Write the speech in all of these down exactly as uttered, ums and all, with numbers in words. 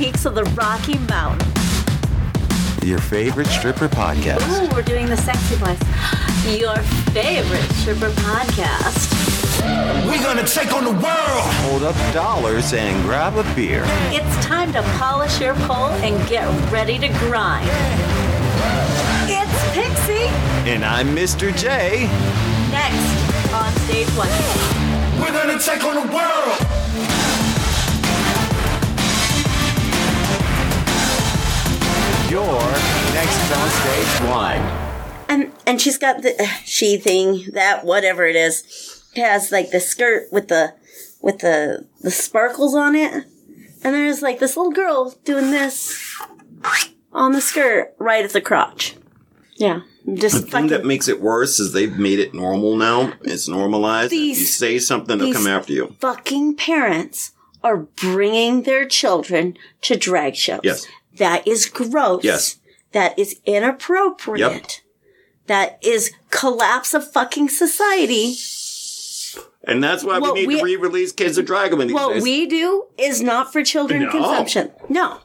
peaks of the Rocky Mountain. Your favorite stripper podcast. Ooh, we're doing the sexy voice. Your favorite stripper podcast. We're gonna take on the world. Hold up dollars and grab a beer. It's time to polish your pole and get ready to grind. It's Pixie. And I'm Mister J. Next on Stage One. We're gonna take on the world. Your next on Stage One. And and she's got the uh, she thing, that whatever it is. It has like the skirt with the with the the sparkles on it. And there's like this little girl doing this on the skirt right at the crotch. Yeah. Just the thing that makes it worse is they've made it normal now. It's normalized. These, if you say something, they'll come after you. Fucking parents are bringing their children to drag shows. Yes. That is gross. Yes. That is inappropriate. Yep. That is collapse of fucking society. And that's why what we need we, to re-release Kids of Dragon these what days. What we do is not for children no. consumption. No.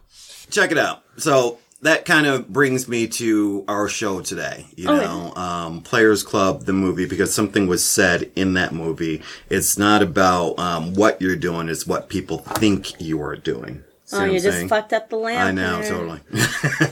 Check it out. So that kind of brings me to our show today. You oh, know, yeah. um, Players Club, the movie, because something was said in that movie. It's not about um, what you're doing. It's what people think you are doing. See oh, you just saying? fucked up the lamp. I know, there. totally.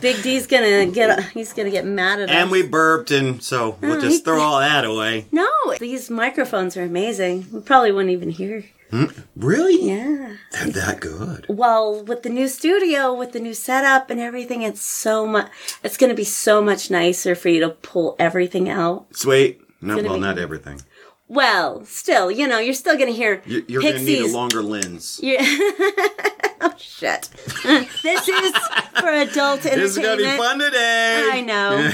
Big D's gonna get he's gonna get mad at and us. And we burped, and so we'll oh, just he, throw all that away. No, these microphones are amazing. We probably wouldn't even hear. Mm, really? Yeah. They're that good. Well, with the new studio, with the new setup and everything, it's so much. It's gonna be so much nicer for you to pull everything out. Sweet. No, well, be- not everything. Well, still, you know, you're still going to hear You're, you're going to need a longer lens. Oh, shit. This is for adult entertainment. This is going to be fun today. I know.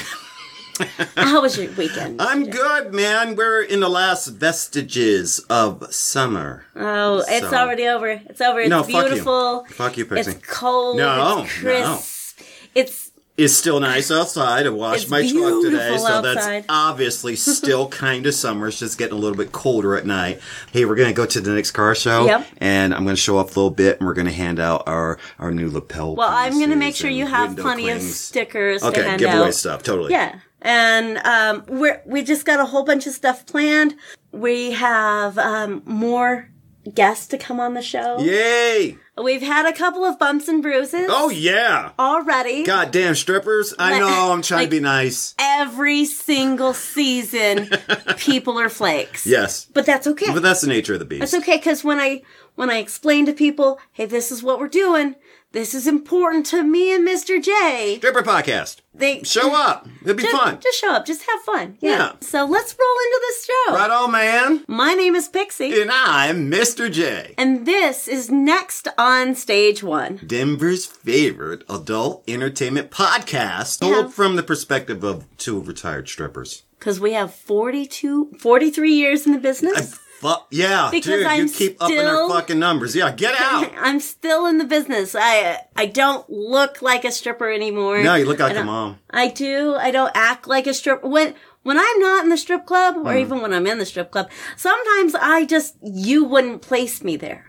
How was your weekend? I'm you good, man. We're in the last vestiges of summer. Oh, so. It's already over. It's over. It's no, beautiful. Fuck you, fuck you Pixie. It's cold. No, it's crisp. No. It's... It's still nice outside. I washed it's my truck today, so outside. That's obviously still kind of summer. It's just getting a little bit colder at night. Hey, we're going to go to the next car show, yep. and I'm going to show up a little bit, and we're going to hand out our, our new lapel. Well, I'm going to make sure you have plenty clings. of stickers okay, to hand giveaway out. giveaway stuff, totally. Yeah, and um, we're, we just got a whole bunch of stuff planned. We have um, more guests to come on the show. Yay! We've had a couple of bumps and bruises. Oh, yeah. Already. Goddamn strippers. I like, know. I'm trying like to be nice. Every single season, people are flakes. Yes. But that's okay. But that's the nature of the beast. That's okay, because when I when I explain to people, hey, this is what we're doing. This is important to me and Mister J. Stripper podcast. They show up. It'll be just, fun. Just show up. Just have fun. Yeah. yeah. So let's roll into this show. Right on, man. My name is Pixie. And I'm Mister J. And this is Next on Stage One. Denver's favorite adult entertainment podcast. Told yeah. from the perspective of two retired strippers. Because we have forty-two, forty-three years in the business. I- Well, yeah, because dude, I'm you keep still, upping our fucking numbers. Yeah, get out. I'm still in the business. I I don't look like a stripper anymore. No, you look like a mom. I do. I don't act like a stripper. When when I'm not in the strip club, or mm. even when I'm in the strip club, sometimes I just, you wouldn't place me there.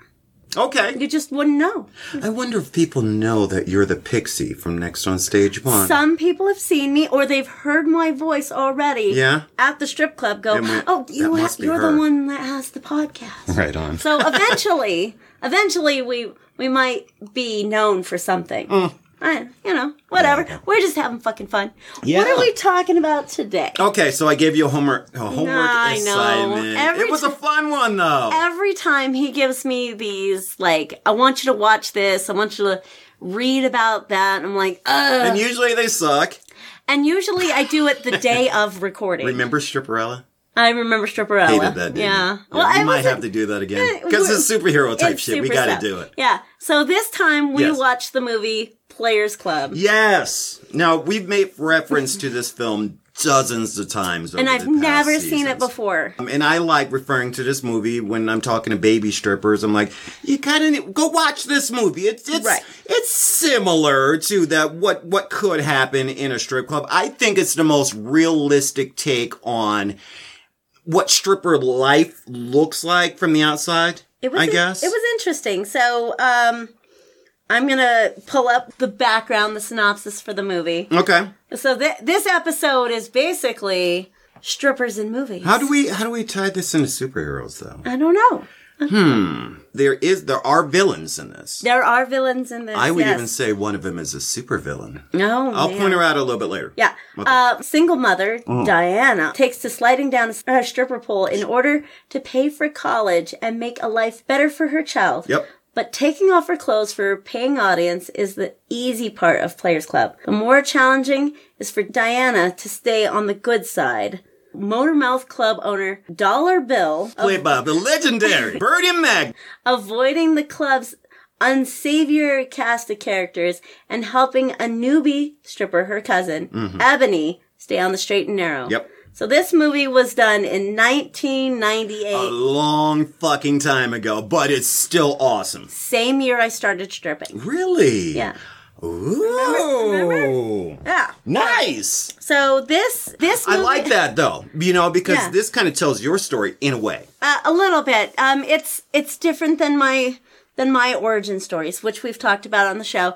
Okay. You just wouldn't know. I wonder if people know that you're the Pixie from Next on Stage One. Some people have seen me, or they've heard my voice already yeah. at the strip club go, we, oh, you ha- you're her. the one that has the podcast. Right on. So eventually, eventually we we might be known for something. Mm. I, you know, whatever. Yeah. We're just having fucking fun. Yeah. What are we talking about today? Okay, so I gave you a homework, a homework nah, assignment. I know. It was t- a fun one, though. Every time he gives me these, like, I want you to watch this. I want you to read about that. I'm like, ugh. And usually they suck. And usually I do it the day of recording. Remember Stripperella? I remember Stripperella. Hated that, didn't yeah. you? Well, we I might have to do that again. Because it's superhero type it's shit. We got to do it. Yeah. So this time we yes. watched the movie Players Club. Yes. Now, we've made reference to this film dozens of times over the past seasons. And I've never seen it before. Um, and I like referring to this movie when I'm talking to baby strippers. I'm like, you kind of go watch this movie. It's it's right. it's similar to that what what could happen in a strip club. I think it's the most realistic take on what stripper life looks like from the outside, it was I in, guess. It was interesting. So, um, I'm going to pull up the background, the synopsis for the movie. Okay. So th- this episode is basically strippers in movies. How do we how do we tie this into superheroes, though? I don't know. Hmm. There is there are villains in this. There are villains in this. I would yes. even say one of them is a supervillain. No, oh, I'll man. point her out a little bit later. Yeah. Okay. Uh, single mother oh. Diana takes to sliding down a stripper pole in order to pay for college and make a life better for her child. Yep. But taking off her clothes for her paying audience is the easy part of Players Club. The more challenging is for Diana to stay on the good side. Motormouth Club owner Dollar Bill, played by the legendary Bernie Mac, avoiding the club's unsavory cast of characters and helping a newbie stripper, her cousin, mm-hmm. Ebony, stay on the straight and narrow. Yep. So this movie was done in nineteen ninety-eight. A long fucking time ago, but it's still awesome. Same year I started stripping. Really? Yeah. Ooh. Remember? Remember? Yeah. Nice. So this this movie, I like that though, you know, because yeah. this kind of tells your story in a way. Uh, a little bit. Um, it's it's different than my than my origin stories, which we've talked about on the show.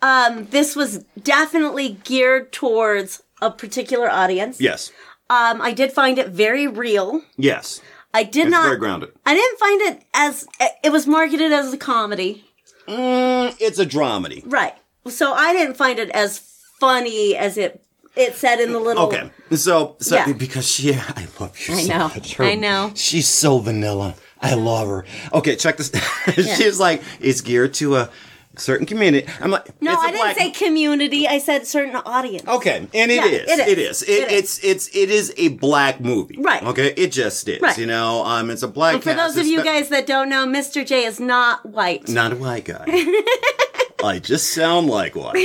Um, this was definitely geared towards a particular audience. Yes. Um, I did find it very real. Yes. I did it's not. Very grounded. I didn't find it as it was marketed as a comedy. Mm, it's a dramedy. Right. So I didn't find it as funny as it it said in the little... Okay, so, so yeah. because she... I love you I so know. much. Her, I know. She's so vanilla. I love her. Okay, check this. Yeah. She's like, it's geared to a certain community. I'm like... No, I didn't black... say community. I said certain audience. Okay, and it, yeah, is. it is. It is. It, it is. It's, it's, it is a black movie. Right. Okay, it just is. Right. You know, um, it's a black... And for those of you guys that don't know, Mister J is not white. Not a white guy. I just sound like one.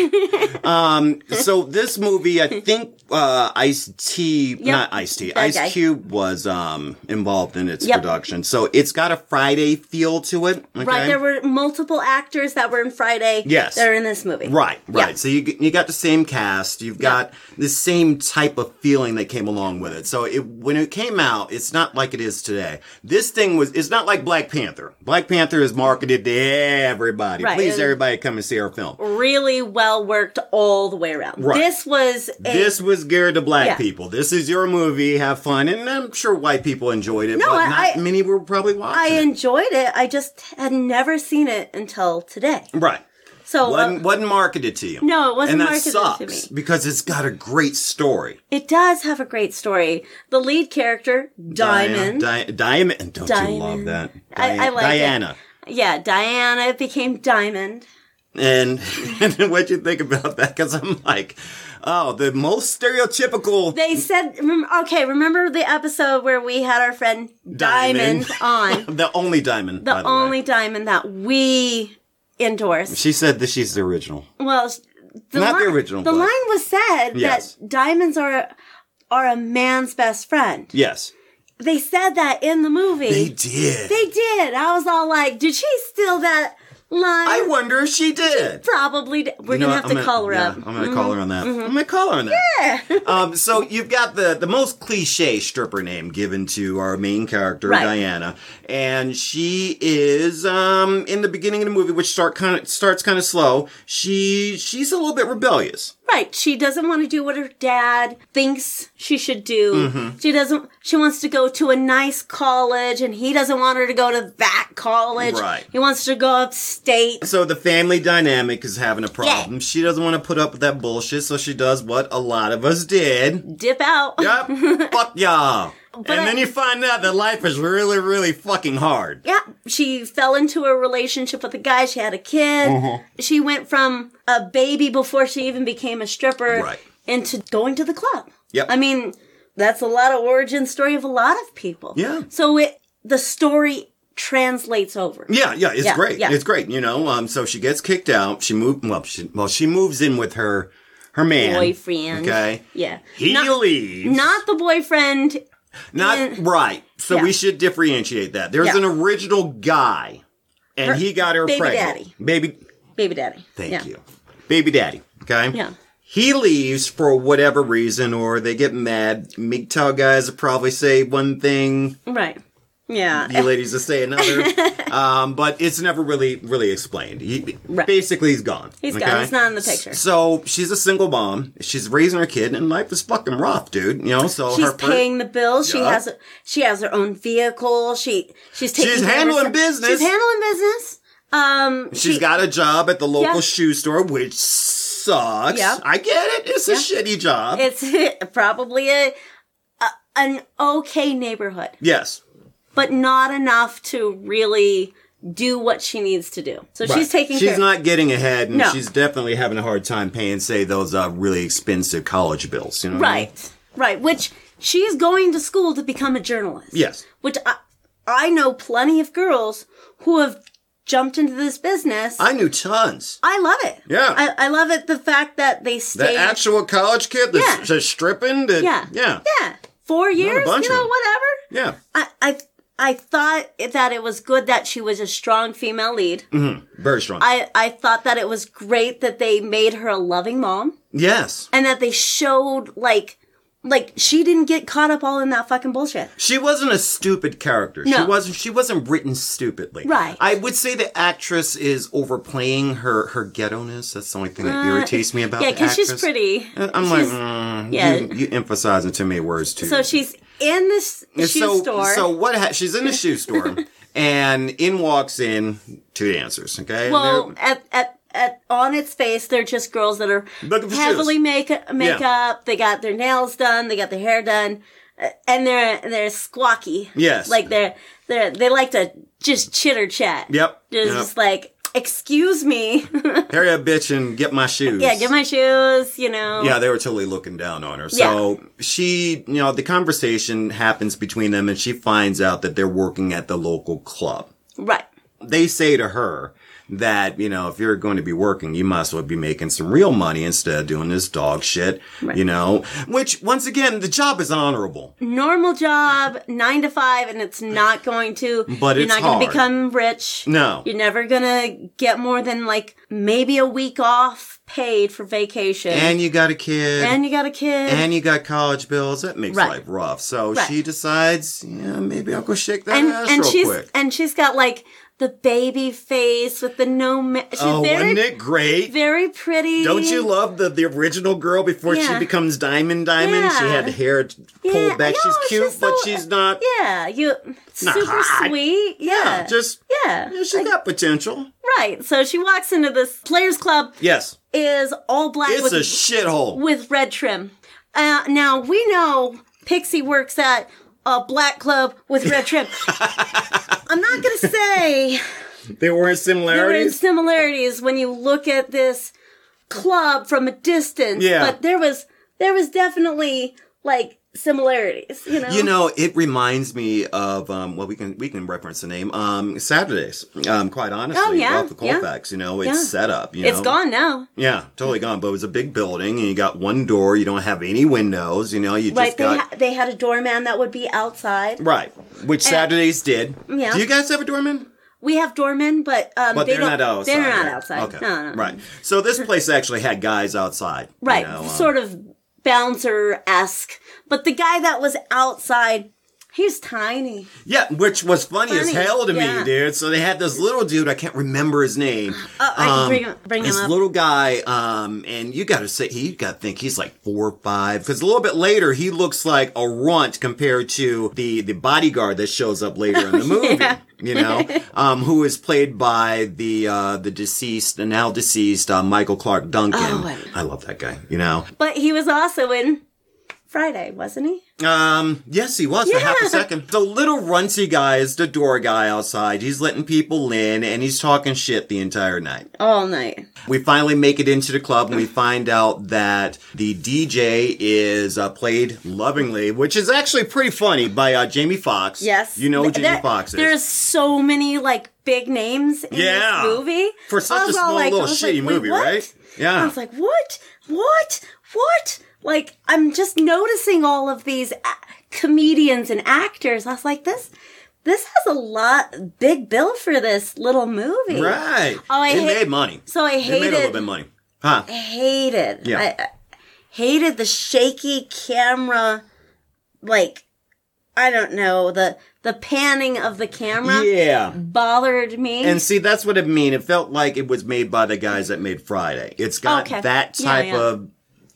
Um, so this movie, I think uh, Ice T, yep. not Ice T, Ice guy. Cube was um, involved in its yep. production. So it's got a Friday feel to it. Okay? Right. There were multiple actors that were in Friday yes. that are in this movie. Right, right. Yeah. So you you got the same cast. You've got yep. the same type of feeling that came along with it. So it, when it came out, it's not like it is today. This thing was, it's not like Black Panther. Black Panther is marketed to everybody. Right. Please, and everybody come and see our film. Really well worked all the way around. Right. This was a, this was geared to black yeah. people. This is your movie. Have fun. And I'm sure white people enjoyed it, no, but I, not I, many were probably watching I it. enjoyed it. I just had never seen it until today. Right. So wasn't, um, wasn't marketed to you. No, it wasn't marketed to me. And that sucks because it's got a great story. It does have a great story. The lead character, Diamond. Diamond. Di- Diamond. Don't Diamond. you love that? Diana, I, I like Diana. It. Yeah, Diana. It became Diamond. And, and what you think about that? Because I'm like, oh, the most stereotypical. They said, okay, remember the episode where we had our friend Diamond, Diamond on? The only Diamond, The, by the only way. Diamond that we endorsed. She said that she's the original. Well, the not li- the original. The but. line was said yes. that diamonds are, are a man's best friend. Yes. They said that in the movie. They did. They did. I was all like, did she steal that? Line. I wonder if she did. She probably did. We're you know, gonna have I'm to gonna, call her yeah, up. I'm gonna mm-hmm. call her on that. Mm-hmm. I'm gonna call her on that. Yeah. um, so you've got the the most cliche stripper name given to our main character, right. Diana, and she is um, in the beginning of the movie, which start kind of starts kind of slow. She she's a little bit rebellious. Right. She doesn't want to do what her dad thinks she should do. Mm-hmm. She doesn't. She wants to go to a nice college, and he doesn't want her to go to that college. Right. He wants to go upstate. So the family dynamic is having a problem. Yeah. She doesn't want to put up with that bullshit, so she does what a lot of us did. Dip out. Yep. Fuck y'all. But and I, then you find out that life is really, really fucking hard. Yeah. She fell into a relationship with a guy. She had a kid. Mm-hmm. She went from a baby before she even became a stripper right. into going to the club. Yep. I mean, that's a lot of origin story of a lot of people. Yeah. So it the story translates over. Yeah, yeah. It's yeah, great. Yeah. It's great. You know, um, so she gets kicked out. She moved, well, she, well, she moves in with her, her man. Boyfriend. Okay. Yeah. He not, leaves. Not the boyfriend... Not yeah. right. So yeah. we should differentiate that. There's yeah. an original guy, and her, he got her baby pregnant. Daddy. Baby, baby daddy. Thank yeah. you, baby daddy. Okay. Yeah. He leaves for whatever reason, or they get mad. M G T O W guys will probably say one thing. Right. Yeah. You ladies to say another. um, but it's never really, really explained. He, right. Basically, he's gone. He's okay? gone. He's not in the picture. So, she's a single mom. She's raising her kid, and life is fucking rough, dude. You know, so She's her paying per- the bills. Yeah. She has a, she has her own vehicle. She She's taking She's handling business. She's handling business. Um, she's she, got a job at the local yeah. shoe store, which sucks. Yep. I get it. It's yeah. a shitty job. It's probably a, a an okay neighborhood. Yes. But not enough to really do what she needs to do. So right. she's taking she's care. She's not getting ahead, and no. she's definitely having a hard time paying, say, those uh, really expensive college bills. You know what right. I mean? Right. Which she's going to school to become a journalist. Yes. Which I, I know plenty of girls who have jumped into this business. I knew tons. I love it. Yeah. I, I love it, the fact that they stayed. The actual college kid that's yeah. stripping. That, yeah. Yeah. Yeah. Four years, you know, whatever. Yeah. I, I I thought that it was good that she was a strong female lead. Mm-hmm. Very strong. I, I thought that it was great that they made her a loving mom. Yes. And that they showed, like... Like, she didn't get caught up all in that fucking bullshit. She wasn't a stupid character. No. She wasn't, she wasn't written stupidly. Right. I would say the actress is overplaying her, her ghetto-ness. That's the only thing that irritates me about uh, yeah, the actress. Yeah, because she's pretty. I'm she's, like, mm, yeah. you, you emphasizing too many words, too. So she's in the shoe so, store. So what ha- she's in the shoe store, and in walks in two dancers, okay? Well, at... at At, on its face, they're just girls that are heavily shoes. make makeup. Yeah. They got their nails done, they got their hair done, and they're they're squawky. Yes, like they're they they like to just chitter chat. Yep, just, yep. just like excuse me. Hurry up, bitch, and get my shoes. Yeah, get my shoes. You know. Yeah, they were totally looking down on her. So yeah. she, you know, the conversation happens between them, and she finds out that they're working at the local club. Right. They say to her that, you know, if you're going to be working, you must well be making some real money instead of doing this dog shit, right. you know, which, once again, the job is honorable. Normal job, nine to five, and it's not going to, but you're it's not going to become rich. No. You're never going to get more than, like, maybe a week off paid for vacation. And you got a kid. And you got a kid. And you got college bills. That makes right. life rough. So right. she decides, yeah, maybe I'll go shake that and, ass and real she's, quick. And she's got, like, the baby face with the no... Ma- She's oh, very, isn't it great? Very pretty. Don't you love the, the original girl before yeah. she becomes Diamond Diamond? Yeah. She had hair pulled yeah. back. No, she's cute, she's so, but she's not... Yeah, you... Not super hot. Sweet. Yeah. yeah just... Yeah. yeah she's like, got potential. Right. So she walks into this Players Club. Yes. Is all black. It's with, a shithole. With red trim. Uh, now, we know Pixie works at... a black club with red trim. I'm not going to say... There weren't similarities? There were similarities when you look at this club from a distance. Yeah. But there was, there was definitely, like, similarities, you know? You know, it reminds me of, um, well, we can we can reference the name, um, Saturdays, um, quite honestly. Oh, yeah. Ralph the Colfax, yeah. you know, it's yeah. set up, you know? It's gone now. Yeah, totally gone. But it was a big building, and you got one door, you don't have any windows, you know, you right, just they got... Right, ha- they had a doorman that would be outside. Right, which and, Saturdays did. Yeah. Do you guys have a doorman? We have doormen, but, um, but they they're not outside. They're not outside. Okay, no, no, no. Right. So this place actually had guys outside. Right, you know, um, sort of... bouncer-esque. But the guy that was outside, he was tiny. Yeah, which was funny, funny. as hell to yeah. me, dude. So they had this little dude, I can't remember his name. Oh, I can um, bring him, bring him this up. This little guy, um, and you gotta say, you gotta think he's like four or five, because a little bit later, he looks like a runt compared to the, the bodyguard that shows up later oh, in the movie. Yeah. You know, um, who is played by the uh, the deceased, now deceased, uh, Michael Clark Duncan. Oh, I love that guy, you know. But he was also in Friday, wasn't he? Um, yes, he was yeah. for half a second. The little runcy guy is the door guy outside. He's letting people in, and he's talking shit the entire night. All night. We finally make it into the club, and we find out that the D J is uh, played lovingly, which is actually pretty funny, by uh, Jamie Foxx. Yes. You know who Jamie Foxx is. There's so many, like, big names in yeah. this movie. For such a small, like, little shitty like, movie, what? Right? Yeah. I was like, what? What? What? Like, I'm just noticing all of these a- comedians and actors. I was like, this this has a lot, big bill for this little movie. Right. Oh, I It ha- made money. So I hated. It made a little bit of money. Huh. I hated. Yeah. I, I hated the shaky camera, like, I don't know, the... the panning of the camera yeah. bothered me. And see, that's what I mean. It felt like it was made by the guys that made Friday. It's got okay. that type yeah, yeah. of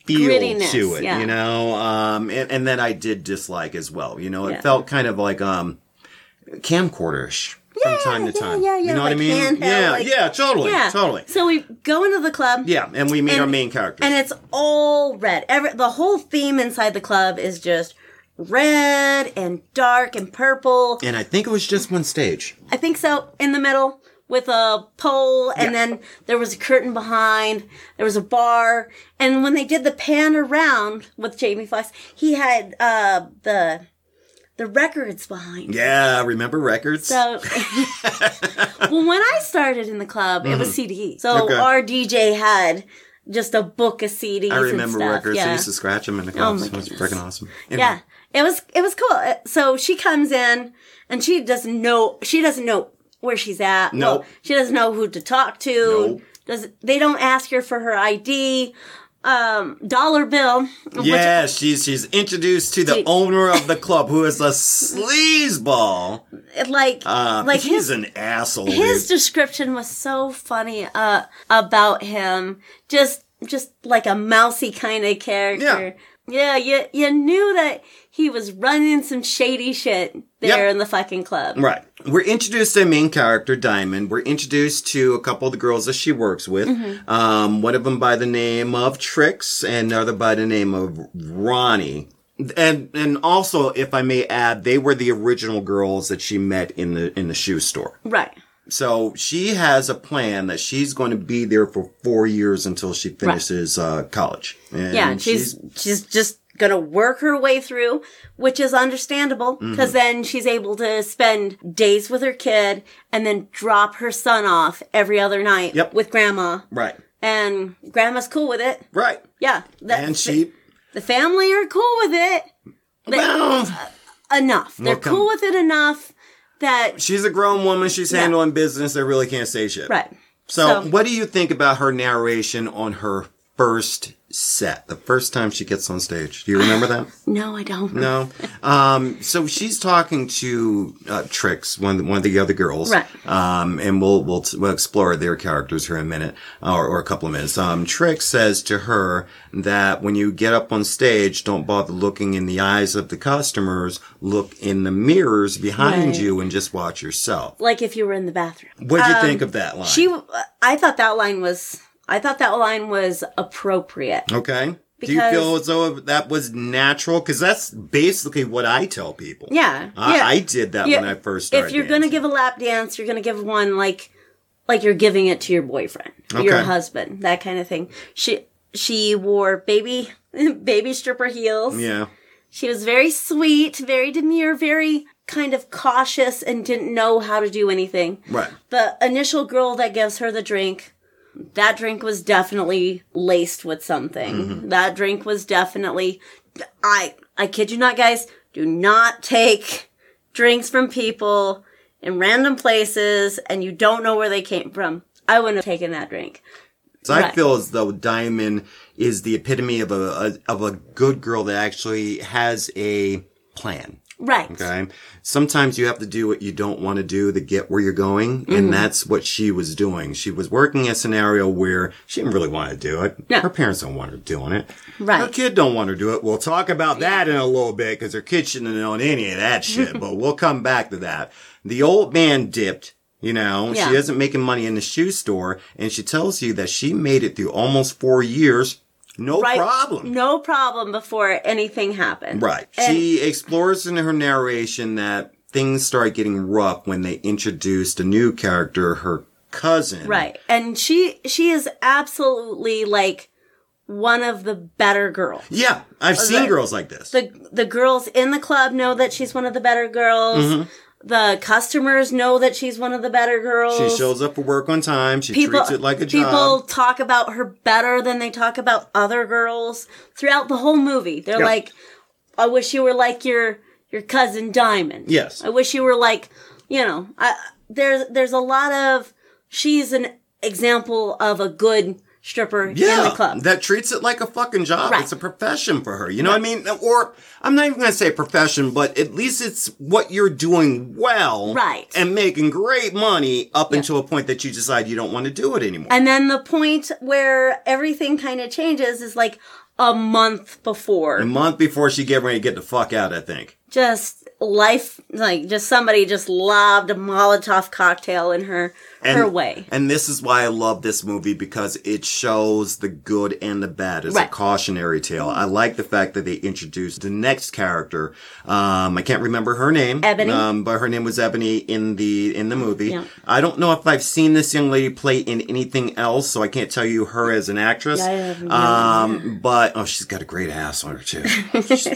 feel grittiness, to it, yeah. you know? Um, and, and that I did dislike as well. You know, it yeah. felt kind of like um, camcorder-ish. From yeah, time to yeah, time. Yeah, yeah, you know like what I mean? Yeah, like, yeah, totally, yeah. totally. So we go into the club. Yeah, and we meet and, our main characters. And it's all red. Every, the whole theme inside the club is just red and dark and purple. And I think it was just one stage. I think so, in the middle with a pole, and yeah. then there was a curtain behind, there was a bar. And when they did the pan around with Jamie Foxx, he had uh, the... The records behind. Yeah, I remember records. So, well, when I started in the club, mm-hmm. it was C Ds. So okay. our D J had just a book of C Ds. I remember and stuff. records. Yeah. I used to scratch them in the club. Oh it was freaking awesome. Anyway. Yeah, it was. It was cool. So she comes in, and she doesn't know. She doesn't know where she's at. No, nope. well, she doesn't know who to talk to. Nope. Does they don't ask her for her I D. Um, dollar bill. Yeah, which, she's she's introduced to the she, owner of the club, who is a sleazeball. Like, uh, like he's his, an asshole. His dude. description was so funny uh, about him. Just just like a mousy kind of character. Yeah, yeah. You you knew that he was running some shady shit there yep. in the fucking club. Right. We're introduced to the main character, Diamond. We're introduced to a couple of the girls that she works with. Mm-hmm. Um, one of them by the name of Trix and another by the name of Ronnie. And and also, if I may add, they were the original girls that she met in the in the shoe store. Right. So she has a plan that she's going to be there for four years until she finishes right. uh, college. And yeah, she's she's, she's just... going to work her way through, which is understandable because mm-hmm. then she's able to spend days with her kid and then drop her son off every other night yep. with grandma. Right. And grandma's cool with it. Right. Yeah. The, and she... The, the family are cool with it. They, well, uh, enough. They're welcome. cool with it enough that... She's a grown woman. She's handling yeah. business. They really can't say shit. Right. So, so what do you think about her narration on her first set, the first time she gets on stage? Do you remember that? No, I don't. No. Um, so she's talking to uh, Trix, one of, the, one of the other girls. Right. Um, and we'll, we'll, we'll explore their characters here in a minute or, or a couple of minutes. Um, Trix says to her that when you get up on stage, don't bother looking in the eyes of the customers. Look in the mirrors behind right. you and just watch yourself. Like if you were in the bathroom. What'd you um, think of that line? She, I thought that line was... I thought that line was appropriate. Okay. Do you feel as though that was natural? Because that's basically what I tell people. Yeah. I, yeah. I did that yeah. when I first started If you're going to give a lap dance, you're going to give one like like you're giving it to your boyfriend, okay. your husband, that kind of thing. She she wore baby baby stripper heels. Yeah. She was very sweet, very demure, very kind of cautious and didn't know how to do anything. Right. The initial girl that gives her the drink... That drink was definitely laced with something. Mm-hmm. That drink was definitely... I I kid you not, guys. Do not take drinks from people in random places and you don't know where they came from. I wouldn't have taken that drink. So right. I feel as though Diamond is the epitome of a, a of a good girl that actually has a plan. Right. Okay. Sometimes you have to do what you don't want to do to get where you're going. Mm-hmm. And that's what she was doing. She was working a scenario where she didn't really want to do it. No. Her parents don't want her doing it. Right. Her kid don't want her to do it. We'll talk about that in a little bit because her kid shouldn't have known any of that shit. But we'll come back to that. The old man dipped. You know, yeah. she isn't making money in the shoe store. And she tells you that she made it through almost four years. No right. problem. No problem before anything happened. Right. And she explores in her narration that things start getting rough when they introduced a new character, her cousin. Right. And she she is absolutely like one of the better girls. Yeah. I've the, seen girls like this. The the girls in the club know that she's one of the better girls. Mm-hmm. The customers know that she's one of the better girls. She shows up for work on time. She people, treats it like a people job. People talk about her better than they talk about other girls throughout the whole movie. They're yeah. like, I wish you were like your your cousin Diamond. Yes. I wish you were like, you know, I, there's, there's a lot of, she's an example of a good stripper yeah, in the club. That treats it like a fucking job. Right. It's a profession for her. You know right. what I mean? Or I'm not even going to say profession, but at least it's what you're doing well. Right. And making great money up yeah. until a point that you decide you don't want to do it anymore. And then the point where everything kind of changes is like a month before. A month before she get ready to get the fuck out, I think. Just life, like, just somebody just lobbed a Molotov cocktail in her and, her way. And this is why I love this movie, because it shows the good and the bad. It's right. a cautionary tale. I like the fact that they introduced the next character. Um, I can't remember her name. Ebony. Um, but her name was Ebony in the in the movie. Yeah. I don't know if I've seen this young lady play in anything else, so I can't tell you her as an actress. Yeah, I have no um, idea. But, oh, she's got a great ass on her, too. She's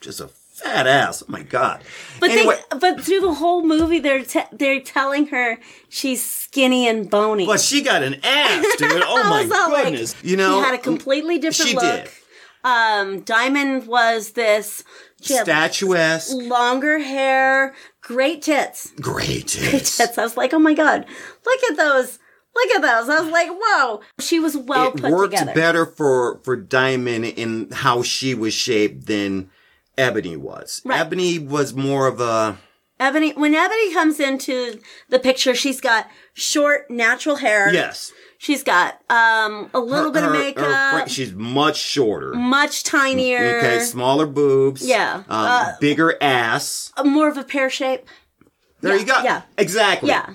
just a fat ass. Oh my God. But anyway. they, but through the whole movie, they're te- they're telling her she's skinny and bony. But she got an ass, dude. Oh my goodness. Like, you know, she had a completely different she look. She did. Um, Diamond was this statuesque, longer hair, great tits. Great tits. Great tits. I was like, oh my God, look at those. Look at those. I was like, whoa. She was well it put together. It worked better for, for Diamond in how she was shaped than Ebony was. Right. Ebony was more of a... Ebony, when Ebony comes into the picture, she's got short, natural hair. Yes. She's got um, a little her, bit her, of makeup. Her, she's much shorter. Much tinier. Okay, smaller boobs. Yeah. Um, uh, bigger ass. More of a pear shape. There yeah, you go. Yeah. Exactly. Yeah.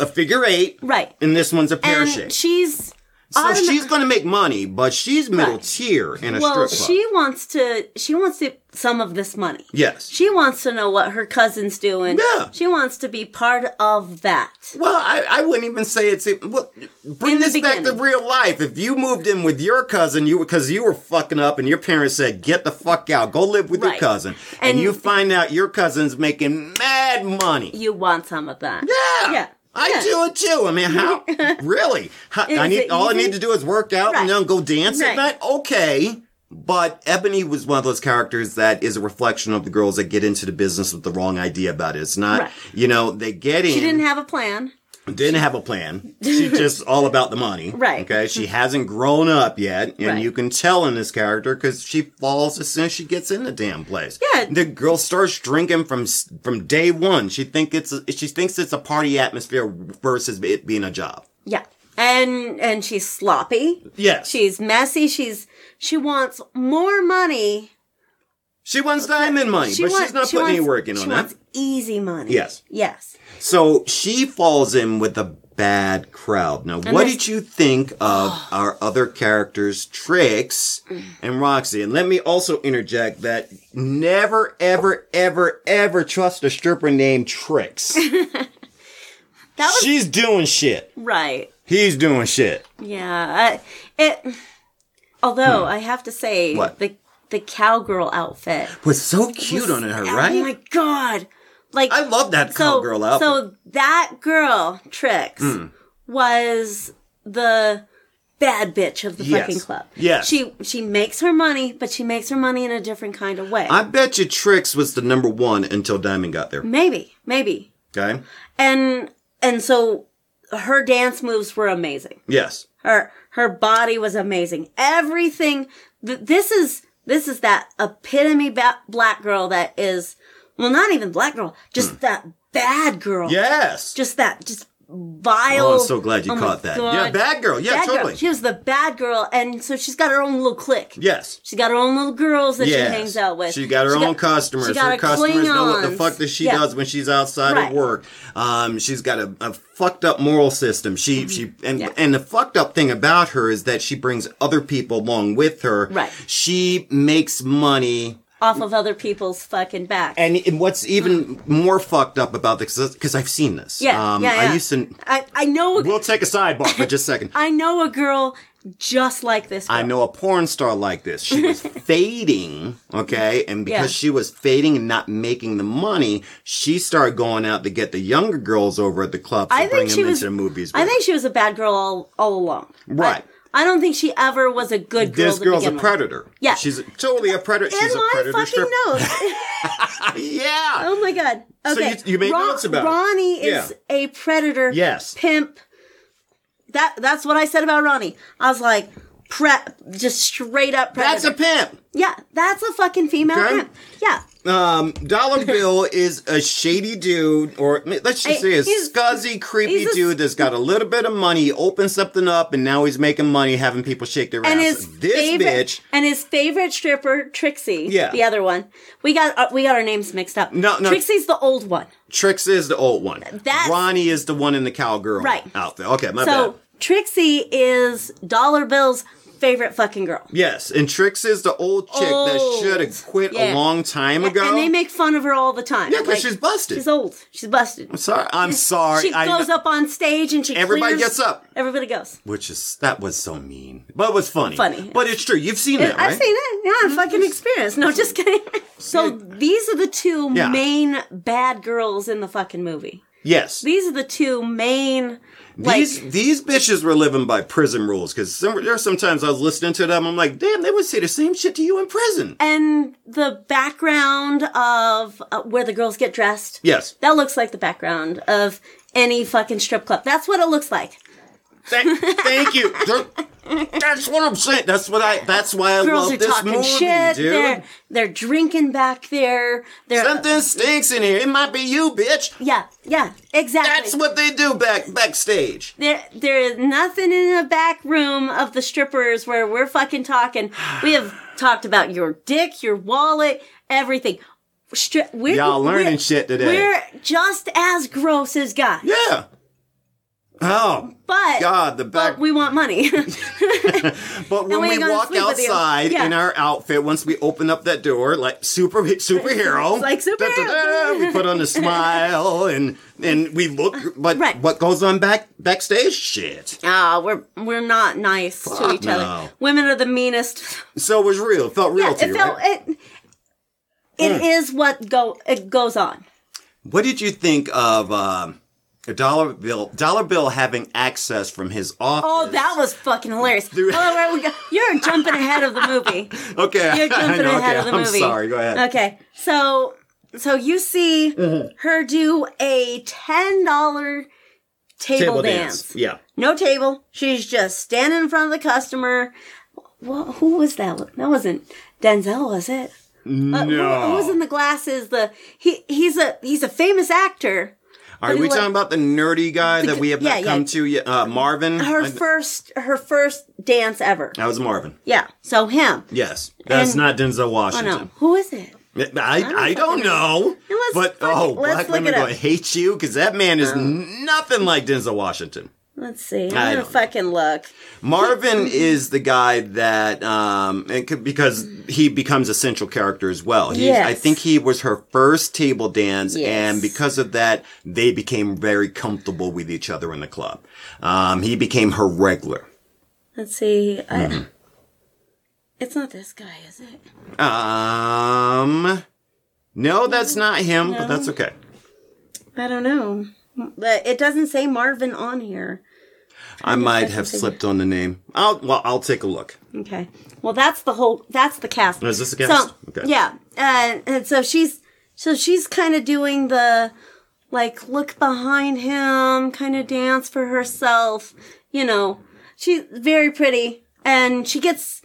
A figure eight. Right. And this one's a pear and shape. she's... So Autom- she's going to make money, but she's middle right. tier in a well, strip club. Well, she wants to, she wants to, some of this money. Yes. She wants to know what her cousin's doing. Yeah. She wants to be part of that. Well, I, I wouldn't even say it's, well, bring in this back to real life. If you moved in with your cousin, you because you were fucking up and your parents said, get the fuck out, go live with right. your cousin. And, and you th- find out your cousin's making mad money. You want some of that. Yeah. Yeah. I yeah. do it too. I mean, how? Really? How, I need all I need to do is work out right. and then go dance right. at night? Okay. But Ebony was one of those characters that is a reflection of the girls that get into the business with the wrong idea about it. It's not, right. you know, they get in. She didn't have a plan. Didn't have a plan. She's just all about the money. Right. Okay. She hasn't grown up yet. And right. you can tell in this character because she falls as soon as she gets in the damn place. Yeah. The girl starts drinking from from day one. She think it's a, she thinks it's a party atmosphere versus it being a job. Yeah. And and she's sloppy. Yes. She's messy. She's she wants more money. She wants diamond money, she but wants, she's not she putting wants, any work in on that. She wants easy money. Yes. Yes. So she falls in with a bad crowd. Now, and what did you think of our other characters, Trix and Roxy? And let me also interject that never, ever, ever, ever trust a stripper named Trix. that was, She's doing shit. Right. He's doing shit. Yeah. I, it. Although, hmm. I have to say... What? The, The cowgirl outfit was so cute was, on her, right? Oh my God! Like I love that so, cowgirl outfit. So that girl, Trix, mm. was the bad bitch of the yes. fucking club. Yeah, she she makes her money, but she makes her money in a different kind of way. I bet you Trix was the number one until Diamond got there. Maybe, maybe. Okay. And and so her dance moves were amazing. Yes. Her her body was amazing. Everything. Th- this is. This is that epitome ba- black girl that is, well, not even black girl, just mm. that bad girl. Yes. Just that, just vile. Oh, I'm so glad you oh caught that. God. Yeah, bad girl. Yeah, bad totally. Girl. She was the bad girl, and so she's got her own little clique. Yes. She's got her own little girls that yes. she hangs out with. She got her she own got, customers. She got her, her customers Klingons. Know what the fuck that she yeah. does when she's outside right. of work. Um, she's got a, a fucked up moral system. She mm-hmm. she and yeah. and the fucked up thing about her is that she brings other people along with her. Right. She makes money off of other people's fucking back. And, and what's even mm. more fucked up about this, because I've seen this. Yeah, um, yeah, yeah. I used to... I, I know... A, we'll take a sidebar for just a second. I know a girl just like this girl. I know a porn star like this. She was fading, okay? And because yeah. she was fading and not making the money, she started going out to get the younger girls over at the club to I bring them was, into the movies. I think she was a bad girl all, all along. Right. I, I don't think she ever was a good girl. This to girl's begin a predator. With. Yeah. She's totally a predator. In She's a predator. In my fucking notes. yeah. Oh my God. Okay. So you, you made Ron, notes about Ronnie it. Is yeah. a predator. Yes. Pimp. that that's what I said about Ronnie. I was like, prep, just straight up predator. That's a pimp. Yeah, that's a fucking female okay. pimp. Yeah. Um, Dollar Bill is a shady dude, or let's just I, say a scuzzy, creepy a, dude that's got a little bit of money, opens something up, and now he's making money having people shake their and asses. His this favorite, bitch. And his favorite stripper, Trixie. Yeah. The other one. We got uh, we got our names mixed up. No, no. Trixie's the old one. Trix is the old one. That's, Ronnie is the one in the cowgirl right. outfit. Okay, my so, bad. So, Trixie is Dollar Bill's favorite fucking girl. Yes, and Trix is the old chick old. that should have quit yeah. a long time yeah. ago. And they make fun of her all the time. Yeah, because like, she's busted. She's old. She's busted. I'm sorry. I'm sorry. She I goes know. up on stage and she Everybody clears, gets up. Everybody goes. Which is, that was so mean. But it was funny. Funny. Yeah. But it's true. You've seen it, that, right? I've seen it. Yeah, mm-hmm. fucking experience. No, just kidding. So yeah. these are the two yeah. main bad girls in the fucking movie. Yes. These are the two main... Like, these these bitches were living by prison rules, because some, there are sometimes I was listening to them, I'm like, damn, they would say the same shit to you in prison. And the background of uh, where the girls get dressed. Yes. That looks like the background of any fucking strip club. That's what it looks like. Thank, thank you. That's what I'm saying. That's what I. That's why I girls love this movie, shit. dude. They're, they're drinking back there. They're, Something uh, stinks in here. It might be you, bitch. Yeah, yeah, exactly. That's what they do back backstage. There, there is nothing in the back room of the strippers where we're fucking talking. We have talked about your dick, your wallet, everything. Stri- we're, Y'all learning we're, shit today. We're just as gross as guys. Yeah. Oh, but, God, the back... but we want money. But when we walk outside yeah. in our outfit, once we open up that door, like super superhero, like superhero. Da, da, da, we put on a smile and and we look. But right. what goes on back backstage? Shit. Ah, oh, we're we're not nice Fuck to each no. other. Women are the meanest. So it was real. It felt real yeah, to it you. Felt, right? It it mm. is what go it goes on. What did you think of? Um, Dollar Bill, Dollar Bill having access from his office. Oh, that was fucking hilarious. Oh, where we go? You're jumping ahead of the movie. Okay, you're jumping I know, ahead okay, of the movie. I'm sorry. Go ahead. Okay, so so you see mm-hmm. her do a ten dollar table, table dance. dance. Yeah, no table. She's just standing in front of the customer. Well, who was that? That wasn't Denzel, was it? No. Uh, who, who was in the glasses? The he he's a he's a famous actor. Are we talking about the nerdy guy that we have not yeah, come yeah. to yet? Uh, Marvin? Her first her first dance ever. That was Marvin. Yeah. So him. Yes. That's and, not Denzel Washington. Oh no. Who is it? I, I, I don't know. Let's but, oh, it. Black women going to hate you because that man is oh. nothing like Denzel Washington. Let's see. I'm going to fucking look. Marvin is the guy that, um, it could, because he becomes a central character as well. He's, yes. I think he was her first table dance. Yes. And because of that, they became very comfortable with each other in the club. Um, he became her regular. Let's see. Mm-hmm. I, it's not this guy, is it? Um, no, that's not him, no. But that's okay. I don't know. But it doesn't say Marvin on here. I, I might have slipped on the name. I'll well, I'll take a look. Okay. Well, that's the whole. That's the cast. Is this the cast? So, okay. Yeah, uh, and so she's so she's kind of doing the like look behind him kind of dance for herself. You know, she's very pretty, and she gets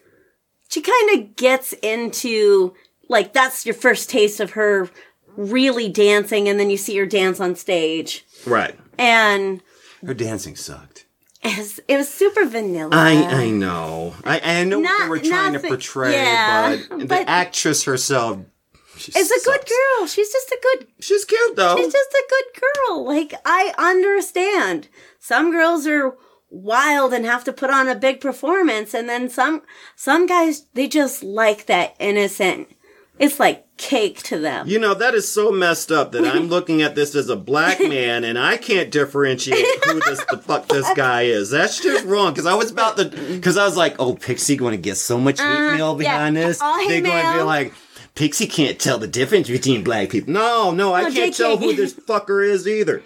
she kind of gets into like that's your first taste of her really dancing, and then you see her dance on stage. Right. And her dancing sucked. It was, it was super vanilla. I, I know. I, I know not, what they were trying nothing, to portray, yeah, but, but the actress herself. She is sucks. a good girl. She's just a good. She's cute though. She's just a good girl. Like I understand. Some girls are wild and have to put on a big performance, and then some. Some guys they just like that innocent. It's like cake to them. You know, that is so messed up that I'm looking at this as a black man and I can't differentiate who this, the fuck this guy is. That's just wrong. Cause I was about to, cause I was like, oh, Pixie going to get so much hate uh, mail behind yeah. this. All They're going to be like, Pixie can't tell the difference between black people. No, no, I oh, can't J K tell who this fucker is either.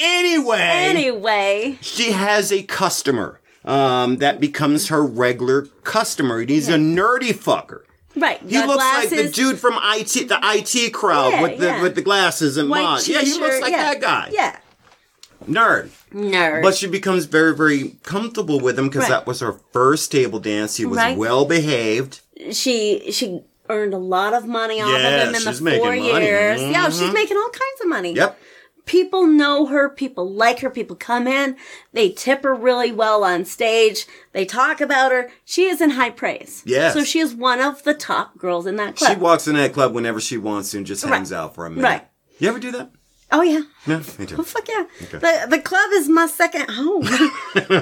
Anyway. Anyway. She has a customer, um, that becomes her regular customer. He's yeah. a nerdy fucker. Right. He looks glasses. like the dude from I T, the I T crowd yeah, with the yeah. with the glasses and blonde. Yeah, he looks like yeah. that guy. Yeah. nerd. Nerd. But she becomes very, very comfortable with him because right. that was her first table dance. She was right. well behaved. She she earned a lot of money off yeah, of him in the four years. Mm-hmm. Yeah, she's making all kinds of money. Yep. People know her. People like her. People come in. They tip her really well on stage. They talk about her. She is in high praise. Yes. So she is one of the top girls in that club. She walks in that club whenever she wants to and just hangs right. out for a minute. Right. You ever do that? Oh, yeah. Yeah, me too. Oh, fuck yeah. Okay. The, the club is my second home.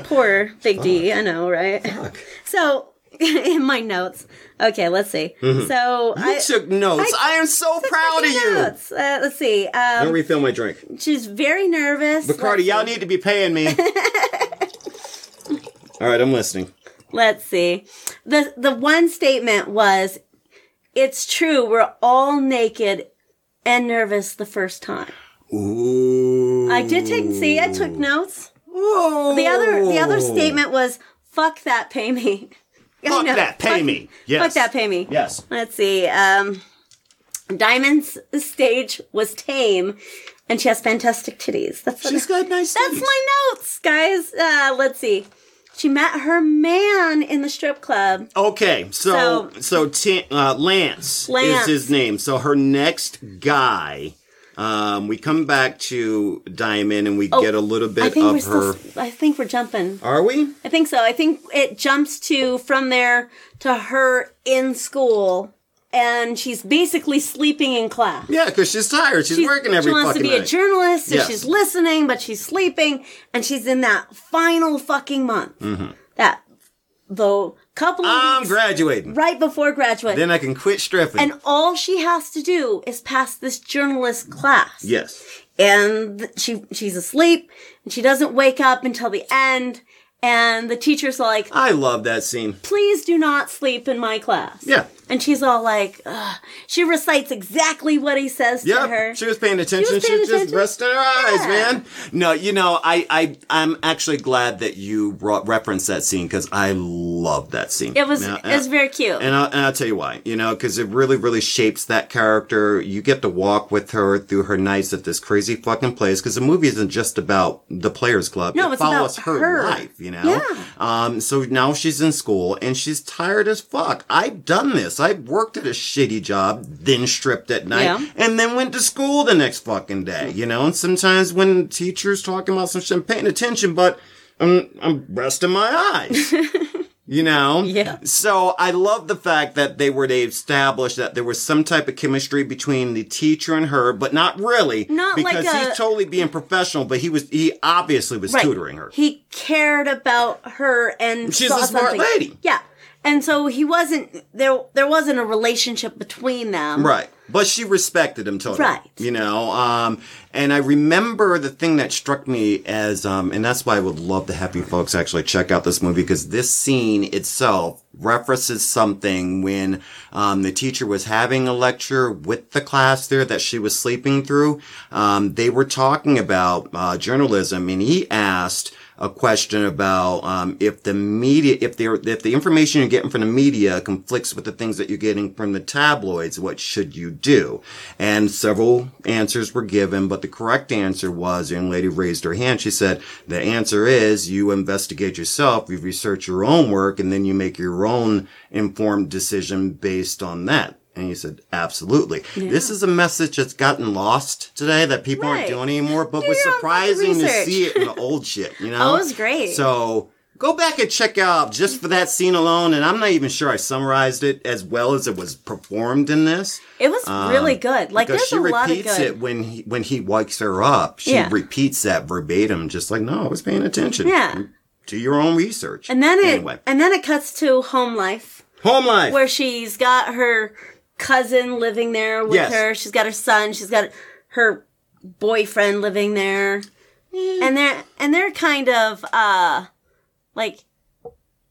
Poor Big fuck. D. I know, right? Fuck. So... in my notes. Okay, let's see. Mm-hmm. So you I took notes. I, I am so proud of you. Notes. Uh, let's see. Um, Let me refill my drink. She's very nervous. Bacardi, y'all need to be paying me. All right, I'm listening. Let's see. The the one statement was, "It's true, we're all naked and nervous the first time." Ooh. I did take see. I took notes. Ooh. The other the other statement was, "Fuck that, pay me." Fuck that, pay fuck, me. Yes. Fuck that, pay me. Yes. Let's see. Um, Diamond's stage was tame, and she has fantastic titties. That's She's got nice titties. That's my notes, guys. Uh, let's see. She met her man in the strip club. Okay, so so, so t- uh, Lance, Lance is his name. So her next guy... Um, we come back to Diamond and we oh, get a little bit I think of we're still, her. I think we're jumping. Are we? I think so. I think it jumps to from there to her in school, and she's basically sleeping in class. Yeah, because she's tired. She's, she's working every fucking night. She wants to be night. a journalist, and yes. she's listening, but she's sleeping, and she's in that final fucking month. Mm-hmm. That the couple of I'm weeks graduating. Right before graduating. Then I can quit stripping. And all she has to do is pass this journalist class. Yes. And she she's asleep, and she doesn't wake up until the end, and the teacher's like... I love that scene. Please do not sleep in my class. Yeah. And she's all like... Ugh. She recites exactly what he says yep. to her. She was paying attention. She was, paying she was attention. just resting her eyes, yeah. man. No, you know, I, I, I'm actually glad that you brought, referenced that scene because I love that scene. It was, now, it was very cute. And, I, and I'll tell you why. You know, because it really, really shapes that character. You get to walk with her through her nights at this crazy fucking place because the movie isn't just about the Players Club. No, it it's follows about her, her life. You know? Yeah. Um, so now she's in school and she's tired as fuck. I've done this. I worked at a shitty job, then stripped at night, yeah. and then went to school the next fucking day, you know? And sometimes when teachers talking about some shit, I'm paying attention, but I'm, I'm resting my eyes. You know? Yeah. So I love the fact that they were, they established that there was some type of chemistry between the teacher and her, but not really. Not because like a, he's totally being professional, but he was, he obviously was right. tutoring her. He cared about her and she's saw a smart something. lady. Yeah. And so he wasn't, there There wasn't a relationship between them. Right. But she respected him totally. Right. You know, um, and I remember the thing that struck me as, um, and that's why I would love to have you folks actually check out this movie, because this scene itself references something when um, the teacher was having a lecture with the class there that she was sleeping through. Um, they were talking about uh, journalism, and he asked... a question about um, if the media, if the if the information you're getting from the media conflicts with the things that you're getting from the tabloids, what should you do? And several answers were given, but the correct answer was, the young lady raised her hand. She said, the answer is you investigate yourself, you research your own work, and then you make your own informed decision based on that. And he said, absolutely. Yeah. This is a message that's gotten lost today that people right. aren't doing anymore, but do was surprising to see it in the old shit, you know? Oh, it was great. So go back and check out just for that scene alone. And I'm not even sure I summarized it as well as it was performed in this. It was um, really good. Like, there's a lot of good. She repeats it when he, when he wakes her up. She yeah. repeats that verbatim, just like, no, I was paying attention. Yeah. Do your own research. And then, anyway. it, and then it cuts to home life. Home life. Where she's got her... cousin living there with yes. her. She's got her son. She's got her boyfriend living there. Mm. And they're, and they're kind of, uh, like,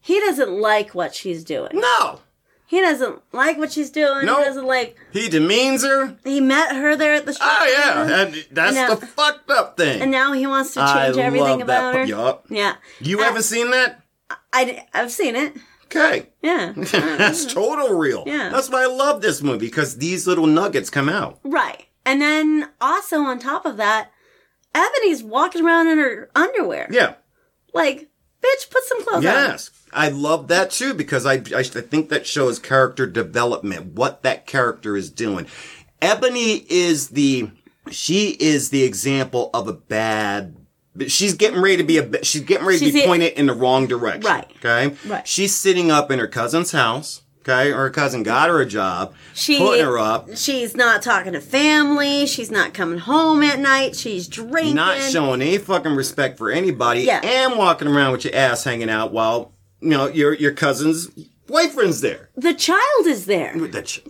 he doesn't like what she's doing. No. He doesn't like what she's doing. Nope. He doesn't like... He demeans her. He met her there at the strip. Oh, yeah. And that's and now, the fucked up thing. And now he wants to change I everything about that. her. Yup. Yeah. You I, haven't seen that? I, I've seen it. Okay. Yeah. That's total real. Yeah. That's why I love this movie, because these little nuggets come out. Right. And then also on top of that, Ebony's walking around in her underwear. Yeah. Like, bitch, put some clothes yes. on. Yes. I love that, too, because I, I think that shows character development, what that character is doing. Ebony is the... She is the example of a bad... She's getting ready to be a... She's getting ready she's to be pointed in the wrong direction. Right. Okay? Right. She's sitting up in her cousin's house. Okay? Her cousin got her a job. She, putting her up. She's not talking to family. She's not coming home at night. She's drinking. Not showing any fucking respect for anybody. Yeah. And walking around with your ass hanging out while, you know, your your cousin's boyfriend's there. The child is there. The ch-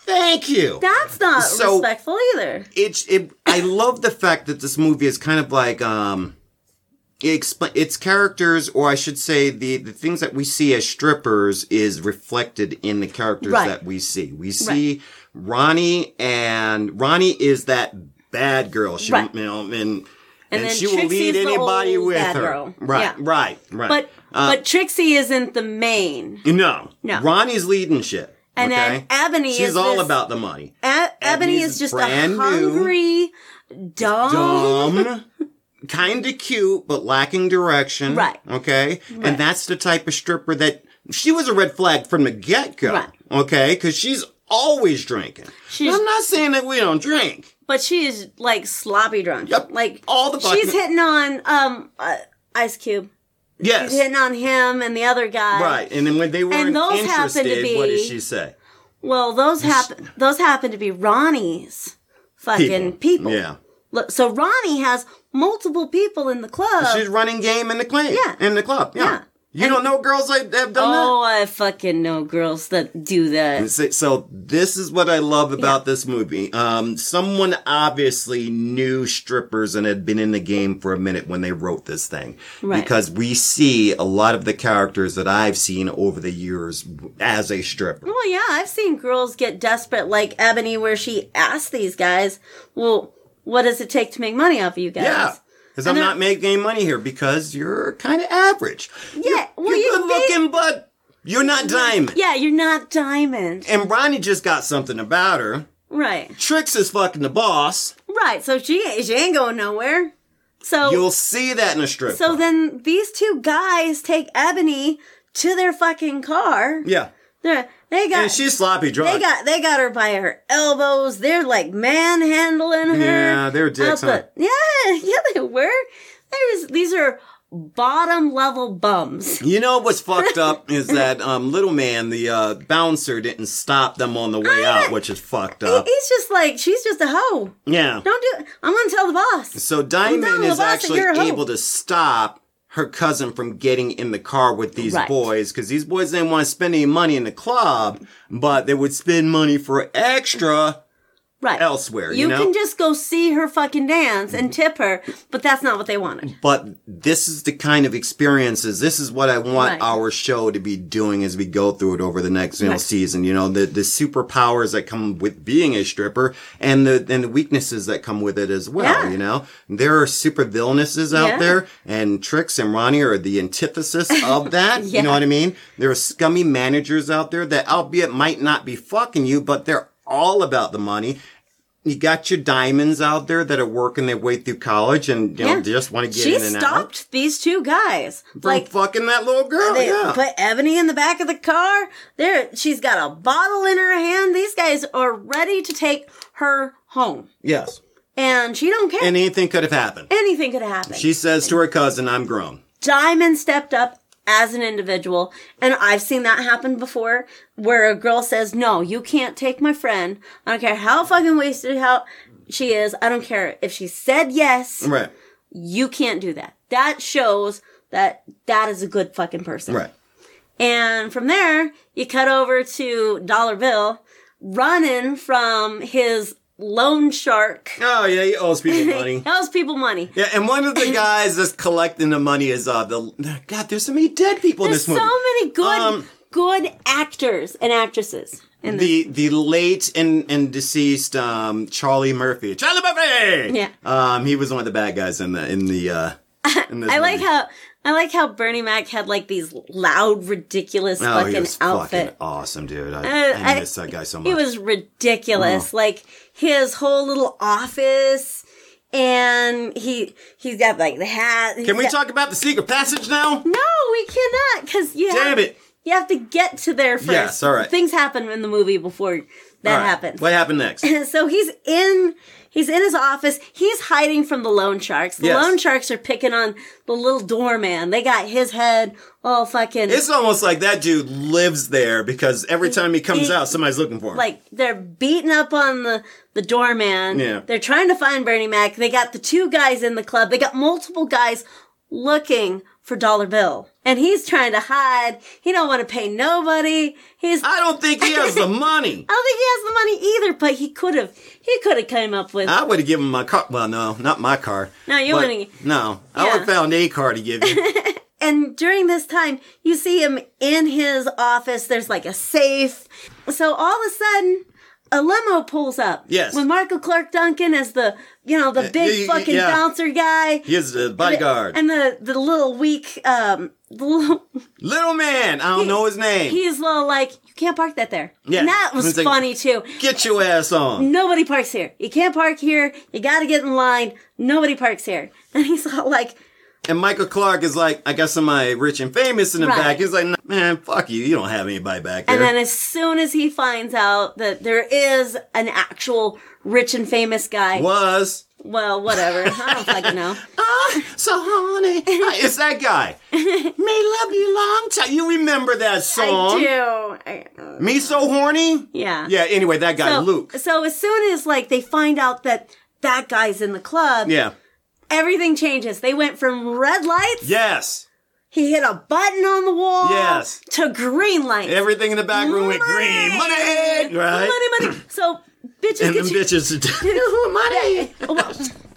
Thank you. That's not so respectful either. It's. It, I love the fact that this movie is kind of like um, it expl- its characters, or I should say, the, the things that we see as strippers is reflected in the characters right. that we see. We see right. Ronnie, and Ronnie is that bad girl. She, right. you know, and and, and she Trixie's will lead anybody with her. Girl. Right, yeah. right, right. But uh, but Trixie isn't the main. No, no. Ronnie's leading shit. And okay. then Ebony She's is She's all this, about the money. E- Ebony is just a hungry, new, dumb, dumb kind of cute, but lacking direction. Right. Okay? Right. And that's the type of stripper that... She was a red flag from the get-go. Right. Okay? Because she's always drinking. She's, I'm not saying that we don't drink. But she is, like, sloppy drunk. Yep. Like, all the fucking... She's hitting on um uh, Ice Cube. Yes. She's hitting on him and the other guy. Right. And then when they weren't and those interested, to be, what did she say? Well, those happen those happen to be Ronnie's fucking people. people. Yeah. Look, so Ronnie has multiple people in the club. She's running game in the club. Yeah. In the club. Yeah. yeah. You and don't know girls that have done oh, that? Oh, I fucking know girls that do that. So, so this is what I love about yeah. this movie. Um, someone obviously knew strippers and had been in the game for a minute when they wrote this thing. Right. Because we see a lot of the characters that I've seen over the years as a stripper. Well, yeah, I've seen girls get desperate like Ebony where she asked these guys, well, what does it take to make money off of you guys? Yeah. Because I'm not making any money here because you're kind of average. Yeah. You're, well, you're good looking, they, but you're not diamond. Yeah, you're not diamond. And Ronnie just got something about her. Right. Trix is fucking the boss. Right. So she, she ain't going nowhere. So you'll see that in a strip. So club. Then these two guys take Ebony to their fucking car. Yeah. They're, they got. And she's sloppy drunk. They got. They got her by her elbows. They're like manhandling her. Yeah, they were dicks, huh? Yeah, yeah, they were. There's these are bottom level bums. You know what's fucked up is that um, little man, the uh, bouncer, didn't stop them on the way I, out, which is fucked up. He's just like she's just a hoe. Yeah. Don't do it. I'm gonna tell the boss. So Diamond is actually able to stop her cousin from getting in the car with these right. boys, because these boys didn't want to spend any money in the club, but they would spend money for extra right. elsewhere. You, you know? Can just go see her fucking dance and tip her, but that's not what they wanted. But this is the kind of experiences, this is what I want right. our show to be doing as we go through it over the next you right. know, season. You know, the, the superpowers that come with being a stripper and the and the weaknesses that come with it as well, yeah. you know? There are super villainesses out yeah. there, and Trix and Ronnie are the antithesis of that, yeah. you know what I mean? There are scummy managers out there that, albeit might not be fucking you, but they're all about the money. You got your diamonds out there that are working their way through college and, you know, yeah. just want to get she in and out. She stopped these two guys. From like, fucking that little girl, they yeah. put Ebony in the back of the car. There, she's got a bottle in her hand. These guys are ready to take her home. Yes. And she don't care. And anything could have happened. Anything could have happened. She says to her cousin, I'm grown. Diamond stepped up as an individual, and I've seen that happen before, where a girl says, no, you can't take my friend. I don't care how fucking wasted how she is. I don't care. If she said yes, right. you can't do that. That shows that that is a good fucking person. Right. And from there, you cut over to Dollar Bill running from his loan shark. Oh, yeah, he owes people money. He owes people money. Yeah, and one of the guys that's collecting the money is, uh, the God, there's so many dead people there's in this movie. There's so many good, um, good actors and actresses in this. The, the late and, and deceased, um, Charlie Murphy. Charlie Murphy! Yeah. Um, he was one of the bad guys in the, in the, uh, in this I movie. like how, I like how Bernie Mac had like these loud, ridiculous oh, fucking he was outfit. Fucking awesome, dude. I, uh, I miss I, that guy so much. He was ridiculous. Oh. Like, his whole little office And he, he's got, like, the hat. Can we got, talk about the secret passage now? No, we cannot, because you Damn have, it. You have to get to there first. Yes, all right. Things happen in the movie before that right. happens. What happened next? So he's in... He's in his office. He's hiding from the loan sharks. The yes. loan sharks are picking on the little doorman. They got his head all fucking... It's almost like that dude lives there because every time he comes he, out, somebody's looking for him. Like, they're beating up on the, the doorman. Yeah. They're trying to find Bernie Mac. They got the two guys in the club. They got multiple guys looking for Dollar Bill. And he's trying to hide. He don't want to pay nobody. He's I don't think he has the money. I don't think he has the money either, but he could have. He could have came up with... I would have given him my car. Well, no, not my car. No, you wouldn't. No, yeah. I would have found a car to give you. And during this time, you see him in his office. There's like a safe. So all of a sudden... a limo pulls up. Yes. With Michael Clark Duncan as the, you know, the big yeah, fucking yeah. bouncer guy. He is the bodyguard. And the, and the, the little weak, um, the little... Little man. I don't he, know his name. He's little like, you can't park that there. Yeah. And that was funny, like, too. Get your ass on. Nobody parks here. You can't park here. You gotta get in line. Nobody parks here. And he's all like... And Michael Clark is like, I got somebody rich and famous in the right. back. He's like, nah, man, fuck you. You don't have anybody back there. And then as soon as he finds out that there is an actual rich and famous guy. Was. Well, whatever. I don't fucking know. Oh, so honey. It's that guy. May love you long time. You remember that song. I do. I, uh, Me so horny? Yeah. Yeah, anyway, that guy, so, Luke. So as soon as, like, they find out that that guy's in the club. Yeah. Everything changes. They went from red lights. Yes. He hit a button on the wall. Yes. To green lights. Everything in the back room money. Went green. Money. Right? Money, money. So bitches and get them you. bitches. Money. Well,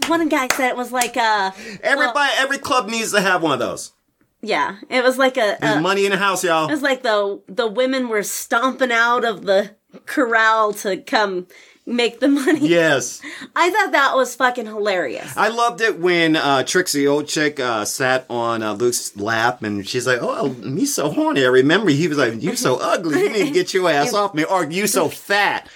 one guy said it was like a... Everybody, well, every club needs to have one of those. Yeah. It was like a... There's a money in the house, y'all. It was like the the women were stomping out of the corral to come... make the money. Yes. I thought that was fucking hilarious. I loved it when uh, Trixie, old chick, uh, sat on uh, Luke's lap and she's like, oh, me so horny. I remember he was like, you so ugly. You need to get your ass off me. Or you so fat.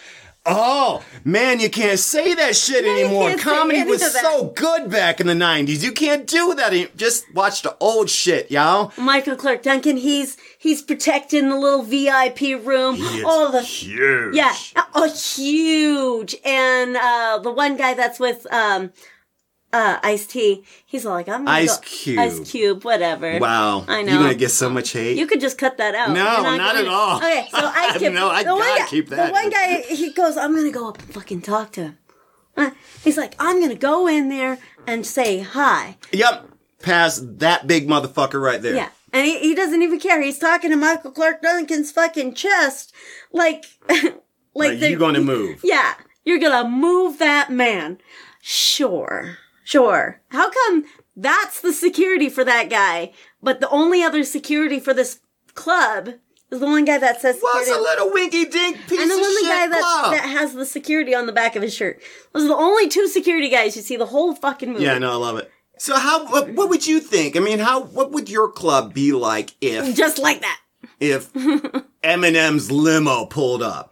Oh, man, you can't say that shit no, anymore. Comedy was so good back in the nineties. You can't do that anymore. Just watch the old shit, y'all. Michael Clark Duncan, he's he's protecting the little V I P room. He is oh, the, huge. Yeah, oh, huge. And uh, the one guy that's with um, uh, Ice-T, he's all like, I'm going to Ice go. Cube. Ice Cube, whatever. Wow. I know. You're going to get so much hate. You could just cut that out. No, not, not gonna... at all. Okay, so Ice Cube. No, I gotta guy, keep that. The one guy, he goes, I'm going to go up and fucking talk to him. Uh, he's like, I'm going to go in there and say hi. Yep. Past that big motherfucker right there. Yeah. And he, he doesn't even care. He's talking to Michael Clark Duncan's fucking chest. Like, like, like you're going to move. Yeah. You're going to move that man. Sure. Sure. How come that's the security for that guy, but the only other security for this club is the one guy that says security? What's a little winky dink piece of shit club? And the one guy that, that has the security on the back of his shirt. Those are the only two security guys you see the whole fucking movie. Yeah, no, I love it. So how, what, what would you think? I mean, how, what would your club be like if... Just like that. If Eminem's limo pulled up?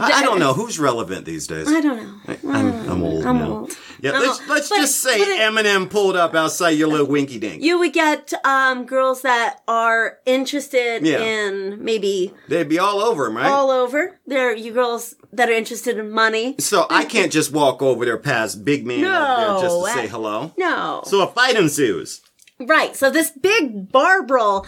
I don't know who's relevant these days. I don't know. I, I'm, I'm old I'm now. Old. Yeah, I'm let's old. let's but, just say it, Eminem pulled up outside your little winky dink. You would get um, girls that are interested yeah. in maybe they'd be all over him, right? All over. There are you girls that are interested in money. So I can't just walk over there past big man no, over there just to say hello. No. So a fight ensues. Right. So this big bar brawl.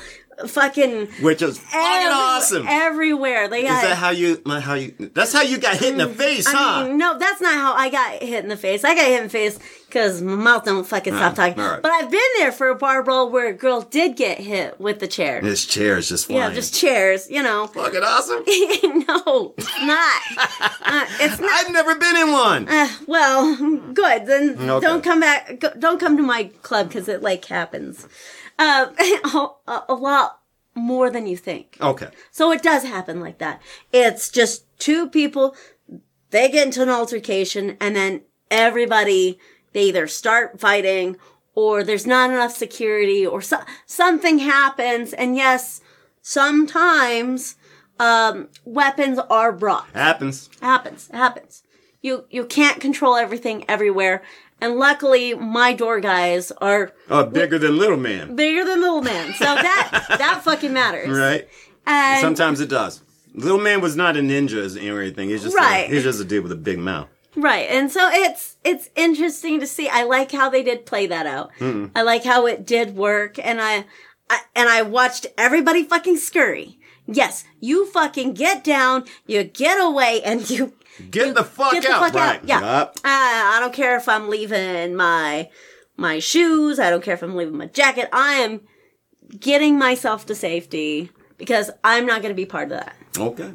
Fucking, which is fucking every, awesome. Everywhere they got. Is that how you? How you? That's how you got hit in the face, I huh? Mean, no, that's not how I got hit in the face. I got hit in the face because my mouth don't fucking stop talking. Right. But I've been there for a bar brawl where a girl did get hit with the chair. This chair is just flying. Yeah, just chairs. You know, fucking awesome. No, it's not. Uh, it's not. I've never been in one. Uh, well, good. Then okay. don't come back. Go, don't come to my club because it like happens. Uh, a, a lot more than you think. Okay. So it does happen like that. It's just two people, they get into an altercation, and then everybody, they either start fighting, or there's not enough security, or so, something happens, and yes, sometimes um, weapons are brought. Happens. Happens. Happens. You, you can't control everything everywhere. And luckily, my door guys are... Uh, bigger li- than little man. Bigger than little man. So that that fucking matters. Right. And sometimes it does. Little man was not a ninja or anything. He's just, right. a, he's just a dude with a big mouth. Right. And so it's it's interesting to see. I like how they did play that out. Mm-mm. I like how it did work. And I, I and I watched everybody fucking scurry. Yes. You fucking get down. You get away. And you... Get you, the fuck get the out. Fuck right. out. Yeah. Yep. Uh, I don't care if I'm leaving my my shoes. I don't care if I'm leaving my jacket. I am getting myself to safety because I'm not going to be part of that. Okay.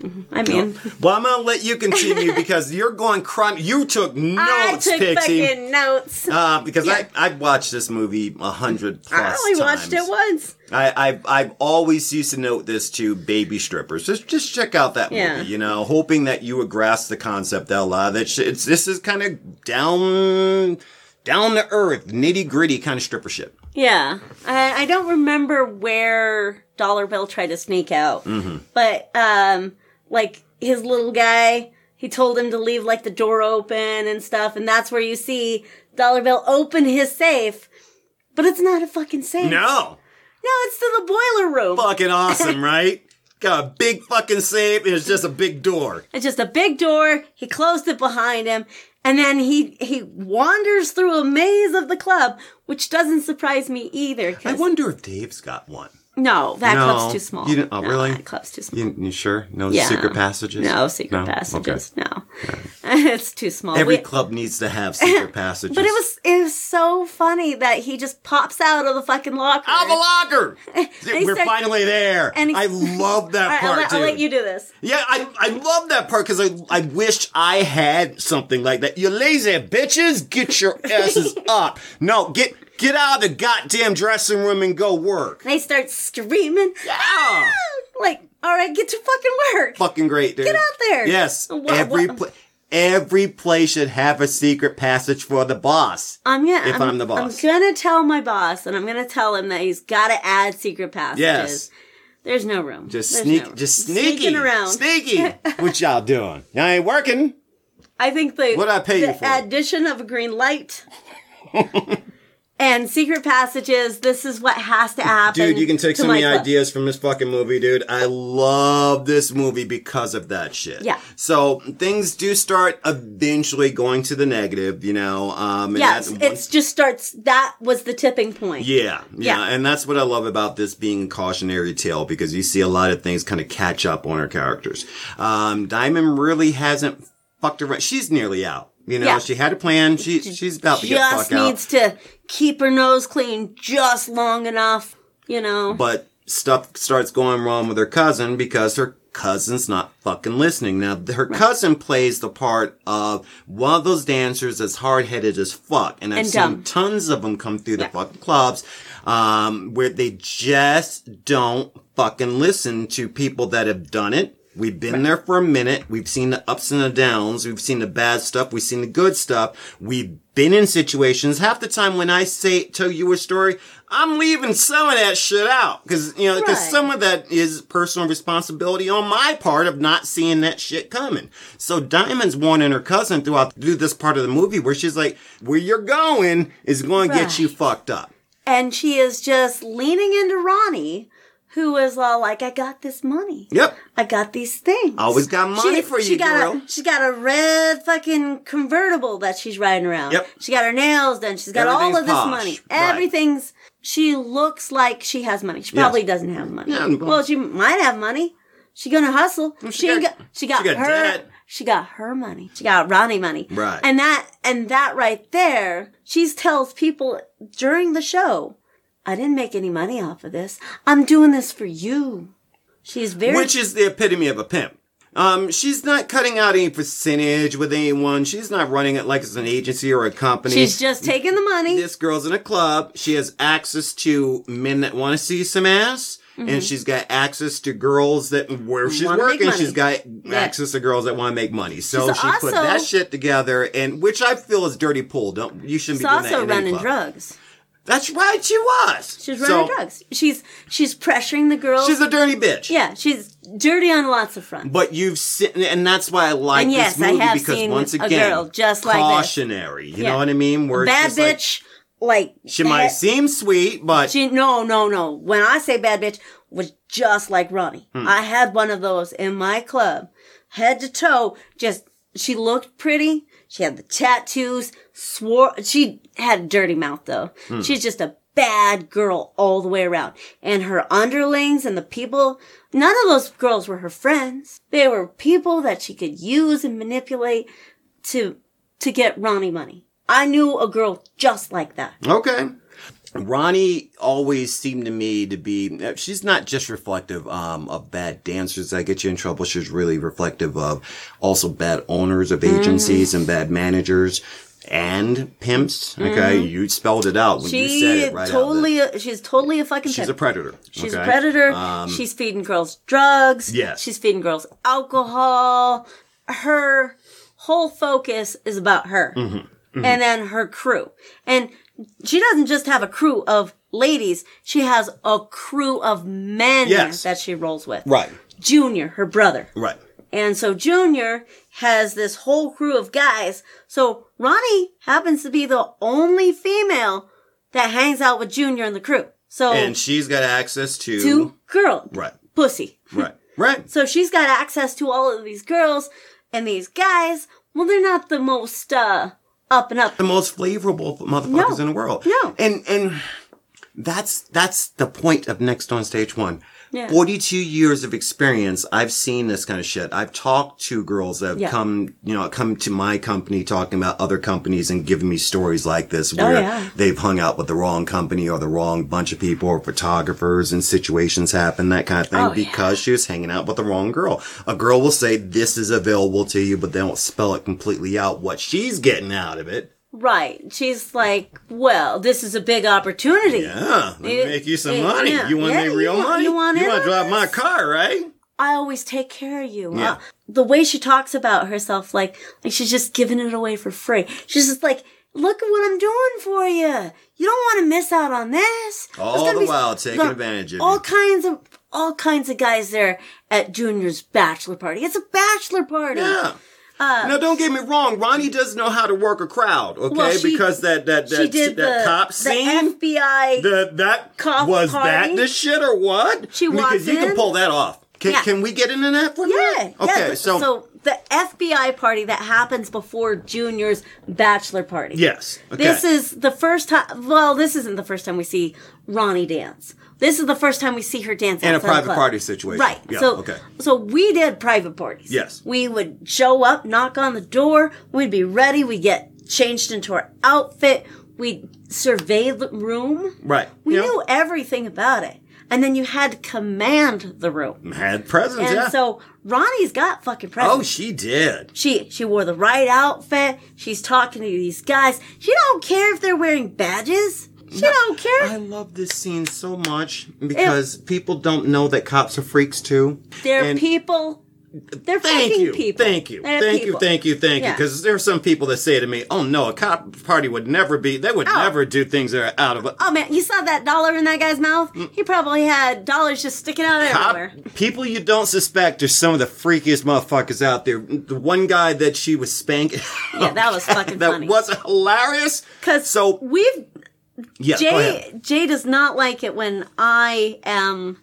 Mm-hmm. I mean. No. Well, I'm going to let you continue because you're going crime. You took notes, Pixie. I took Pixie. fucking notes. Uh, because yeah. I, I've watched this movie a hundred plus times. I only times. watched it once. I, I've, I've always used to note this to baby strippers. Just just check out that yeah. movie, you know, hoping that you would grasp the concept that a lot of that shit. It's, this is kind of down, down to earth, nitty gritty kind of stripper shit. Yeah. I, I don't remember where Dollar Bill tried to sneak out, mm-hmm. but, um, like his little guy, he told him to leave like the door open and stuff. And that's where you see Dollar Bill open his safe, but it's not a fucking safe. No. No, it's to the boiler room. Fucking awesome, right? Got a big fucking safe, and it's just a big door. It's just a big door. He closed it behind him, and then he he wanders through a maze of the club, which doesn't surprise me either. I wonder if Dave's got one. No, that no, club's too small. You didn't, oh, no, really? That club's too small. You, you sure? No yeah. secret passages? No secret no? passages. Okay. No, okay. It's too small. Every we, club needs to have secret passages. But it was it was so funny that he just pops out of the fucking locker. Out of the locker. We're starts, finally there. He, I love that part. I'll, I'll, I'll let you do this. Yeah, I I love that part because I I wish I had something like that. You lazy bitches, get your asses up. No, get. Get out of the goddamn dressing room and go work. They start screaming. Yeah. Ah! Like, all right, get to fucking work. Fucking great, dude. Get out there. Yes. What, every what? Pl- every play should have a secret passage for the boss. I'm gonna, if I'm, I'm the boss. I'm going to tell my boss, and I'm going to tell him that he's got to add secret passages. Yes. There's no room. Just, sneak, no room. just sneaky. Sneaking around. Sneaky. What y'all doing? Y'all ain't working. I think the, what I pay the you for? addition of a green light... And secret passages, this is what has to happen. Dude, you can take so many ideas from this fucking movie, dude. I love this movie because of that shit. Yeah. So things do start eventually going to the negative, you know. Um, and yes, it just starts, that was the tipping point. Yeah, yeah. Yeah. And that's what I love about this being a cautionary tale, because you see a lot of things kind of catch up on our characters. Um, Diamond really hasn't fucked around. She's nearly out. You know, yeah. she had a plan. She, she she's about to get the fuck out. Just needs to keep her nose clean just long enough, you know. But stuff starts going wrong with her cousin because her cousin's not fucking listening. Now, her right. cousin plays the part of one of those dancers that's hard-headed as fuck. And I've and seen dumb. tons of them come through yeah. the fucking clubs um, where they just don't fucking listen to people that have done it. We've been right. there for a minute. We've seen the ups and the downs. We've seen the bad stuff. We've seen the good stuff. We've been in situations. Half the time when I say, tell you a story, I'm leaving some of that shit out. Cause, you know, right. cause some of that is personal responsibility on my part of not seeing that shit coming. So Diamond's warning her cousin throughout through this part of the movie where she's like, where you're going is going right. to get you fucked up. And she is just leaning into Ronnie. Who was all like, I got this money. Yep. I got these things. Always got money she, for you, she got girl. A, she got a red fucking convertible that she's riding around. Yep. She got her nails done. She's got all of this posh. money. Right. Everything's, she looks like she has money. She yes. probably doesn't have money. Yeah, well, well, she might have money. She's going to hustle. She, she got, got, she got, she got her, debt. She got her money. She got Ronnie money. Right. And that, and that right there, she tells people during the show, I didn't make any money off of this. I'm doing this for you. She's very... Which is the epitome of a pimp. Um, she's not cutting out any percentage with anyone. She's not running it like it's an agency or a company. She's just taking the money. This girl's in a club. She has access to men that want to see some ass. Mm-hmm. And she's got access to girls that, where she's working, she's got yeah. access to girls that want to make money. So she's she also, put that shit together, and which I feel is dirty pool. Don't, you shouldn't be doing that in any club. She's also running drugs. That's right, she was. She was running so, drugs. She's she's pressuring the girls. She's a dirty bitch. Yeah, she's dirty on lots of fronts. But you've seen, and that's why I like and this yes, movie I have because seen once again, a girl just cautionary. Like this. You yeah. know what I mean? Where bad it's bitch, like, like she might uh, seem sweet, but she no, no, no. When I say bad bitch, was just like Ronnie. Hmm. I had one of those in my club, head to toe. Just she looked pretty. She had the tattoos, swore, she had a dirty mouth though. Hmm. She's just a bad girl all the way around. And her underlings and the people, none of those girls were her friends. They were people that she could use and manipulate to, to get Ronnie money. I knew a girl just like that. Okay. Ronnie always seemed to me to be, she's not just reflective um, of bad dancers that get you in trouble. She's really reflective of also bad owners of agencies mm. and bad managers and pimps. Okay, mm. you spelled it out when she you said it right totally out. A, she's totally a fucking She's pimp. a predator. She's okay? a predator. Um, she's feeding girls drugs. Yes. She's feeding girls alcohol. Her whole focus is about her mm-hmm. Mm-hmm. and then her crew. And she doesn't just have a crew of ladies. She has a crew of men yes. that she rolls with. Right. Junior, her brother. Right. And so Junior has this whole crew of guys. So Ronnie happens to be the only female that hangs out with Junior and the crew. So and she's got access to... To girl. Right. Pussy. Right. Right. So she's got access to all of these girls and these guys. Well, they're not the most... uh Up and up. The most flavorful motherfuckers no, in the world. No. And, and that's, that's the point of Next on Stage One. Yeah. forty-two years of experience. I've seen this kind of shit. I've talked to girls that have yeah. come, you know, come to my company talking about other companies and giving me stories like this where oh, yeah. they've hung out with the wrong company or the wrong bunch of people or photographers and situations happen, that kind of thing, oh, because yeah. she was hanging out with the wrong girl. A girl will say this is available to you, but they don't spell it completely out what she's getting out of it. Right. She's like, well, this is a big opportunity. Yeah. Let me make you some it, money. Yeah, you want yeah, make real you want, money? You want, you want to drive my car, right? I always take care of you. Yeah. Uh, the way she talks about herself, like, like she's just giving it away for free. She's just like, look at what I'm doing for you. You don't want to miss out on this. All the while taking the, advantage of all you. kinds of all kinds of guys there at Junior's bachelor party. It's a bachelor party. Yeah. Uh, now, don't get me wrong. Ronnie does know how to work a crowd, okay? Well, she, because that that that, that the, cop scene, the F B I, the, that cop was party. that the shit or what? She walks because in. Because you can pull that off. Can yeah. can we get into that one? Yeah. Now? Okay. Yeah, so so the F B I party that happens before Junior's bachelor party. Yes. Okay. This is the first time. Well, this isn't the first time we see Ronnie dance. This is the first time we see her dance in a private party situation. Right. Yeah, so, okay. so we did private parties. Yes. We would show up, knock on the door. We'd be ready. We'd get changed into our outfit. We'd survey the room. Right. We yeah. knew everything about it. And then you had to command the room. Had presence, and yeah. And so Ronnie's got fucking presence. Oh, she did. She she wore the right outfit. She's talking to these guys. She don't care if they're wearing badges. She no, don't care. I love this scene so much because it, people don't know that cops are freaks too. They're and people. They're thank fucking you, people. Thank you. They're thank people. you. Thank you. Thank yeah. you. Because there are some people that say to me, oh no, a cop party would never be, they would oh. never do things that are out of it. Oh man, you saw that dollar in that guy's mouth? Mm. He probably had dollars just sticking out cop, everywhere. People you don't suspect are some of the freakiest motherfuckers out there. The one guy that she was spanking. Yeah, that was fucking that funny. That was hilarious. Because so, we've... Yeah, Jay Jay does not like it when I am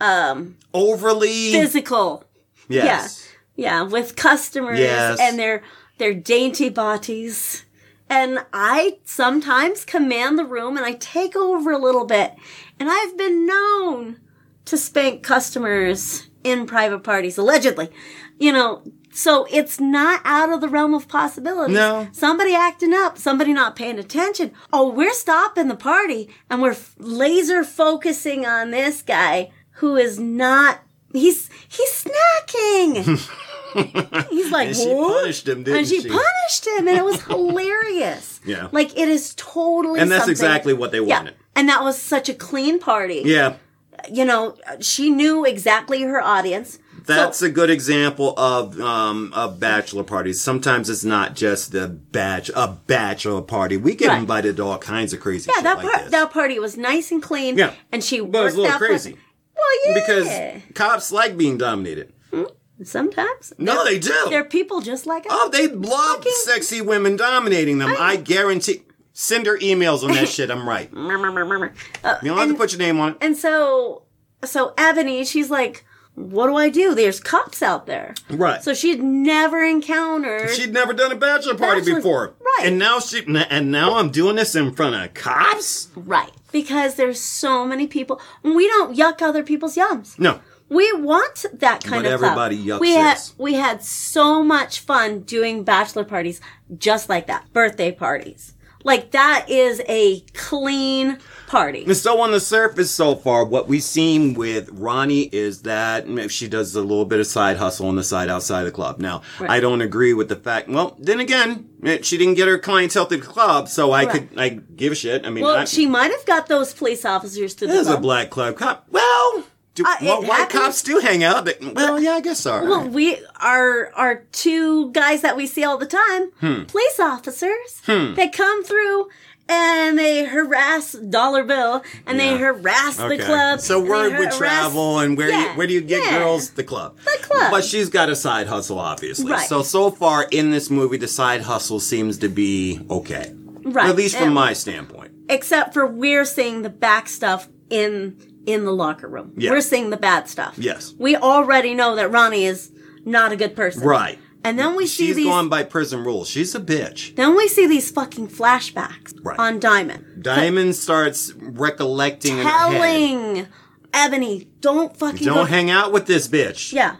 um, overly physical. Yes. Yeah. Yeah, with customers yes. and their their dainty bodies. And I sometimes command the room and I take over a little bit. And I've been known to spank customers in private parties, allegedly. You know, so it's not out of the realm of possibilities. No. Somebody acting up, somebody not paying attention. Oh, we're stopping the party and we're laser focusing on this guy who is not, he's, he's snacking. He's like, and she what? punished him, didn't she? And she punished him and it was hilarious. Yeah. Like it is totally And that's something. exactly what they wanted. Yeah. And that was such a clean party. Yeah. You know, she knew exactly her audience. That's so, a good example of um, of bachelor parties. Sometimes it's not just the batch a bachelor party. We get right. invited to all kinds of crazy. Yeah, shit that like par- this. that party was nice and clean. Yeah, and she but worked it was a little crazy. Pla- well, yeah, because cops like being dominated. Mm-hmm. Sometimes no, they do. They're people just like us. Oh, they love Fucking. sexy women dominating them. I, I guarantee. Send her emails on that shit. I'm right. You don't have and, to put your name on it. And so, so Ebony, she's like, what do I do? There's cops out there. Right. So she'd never encountered. She'd never done a bachelor party bachelor, before. Right. And now she, and now I'm doing this in front of cops? Right. Because there's so many people. We don't yuck other people's yums. No. We want that kind but of club. Everybody yucks we had, we had so much fun doing bachelor parties just like that. Birthday parties. Like, that is a clean party. And so on the surface so far, what we've seen with Ronnie is that she does a little bit of side hustle on the side outside the club. Now, right. I don't agree with the fact... Well, then again, she didn't get her clientele to the club, so I right. could I give a shit. I mean, well, I, she might have got those police officers to the club. There's a black club cop. Well... Do, uh, well, white happens. Cops do hang out. But, well, yeah, I guess so. Well, right. we are our two guys that we see all the time, hmm. police officers. Hmm. They come through and they harass Dollar Bill and yeah. they harass okay. the club. So word har- would travel and where yeah. you, where do you get yeah. girls? The club. The club. But she's got a side hustle, obviously. Right. So so far in this movie, the side hustle seems to be okay, right? At least from and, my standpoint. Except for we're seeing the back stuff in. In the locker room. Yeah. We're seeing the bad stuff. Yes. We already know that Ronnie is not a good person. Right. And then we see She's these... She's going by prison rules. She's a bitch. Then we see these fucking flashbacks right. on Diamond. Diamond so, starts recollecting telling in her head. Ebony, don't fucking... Don't go- hang out with this bitch. Yeah.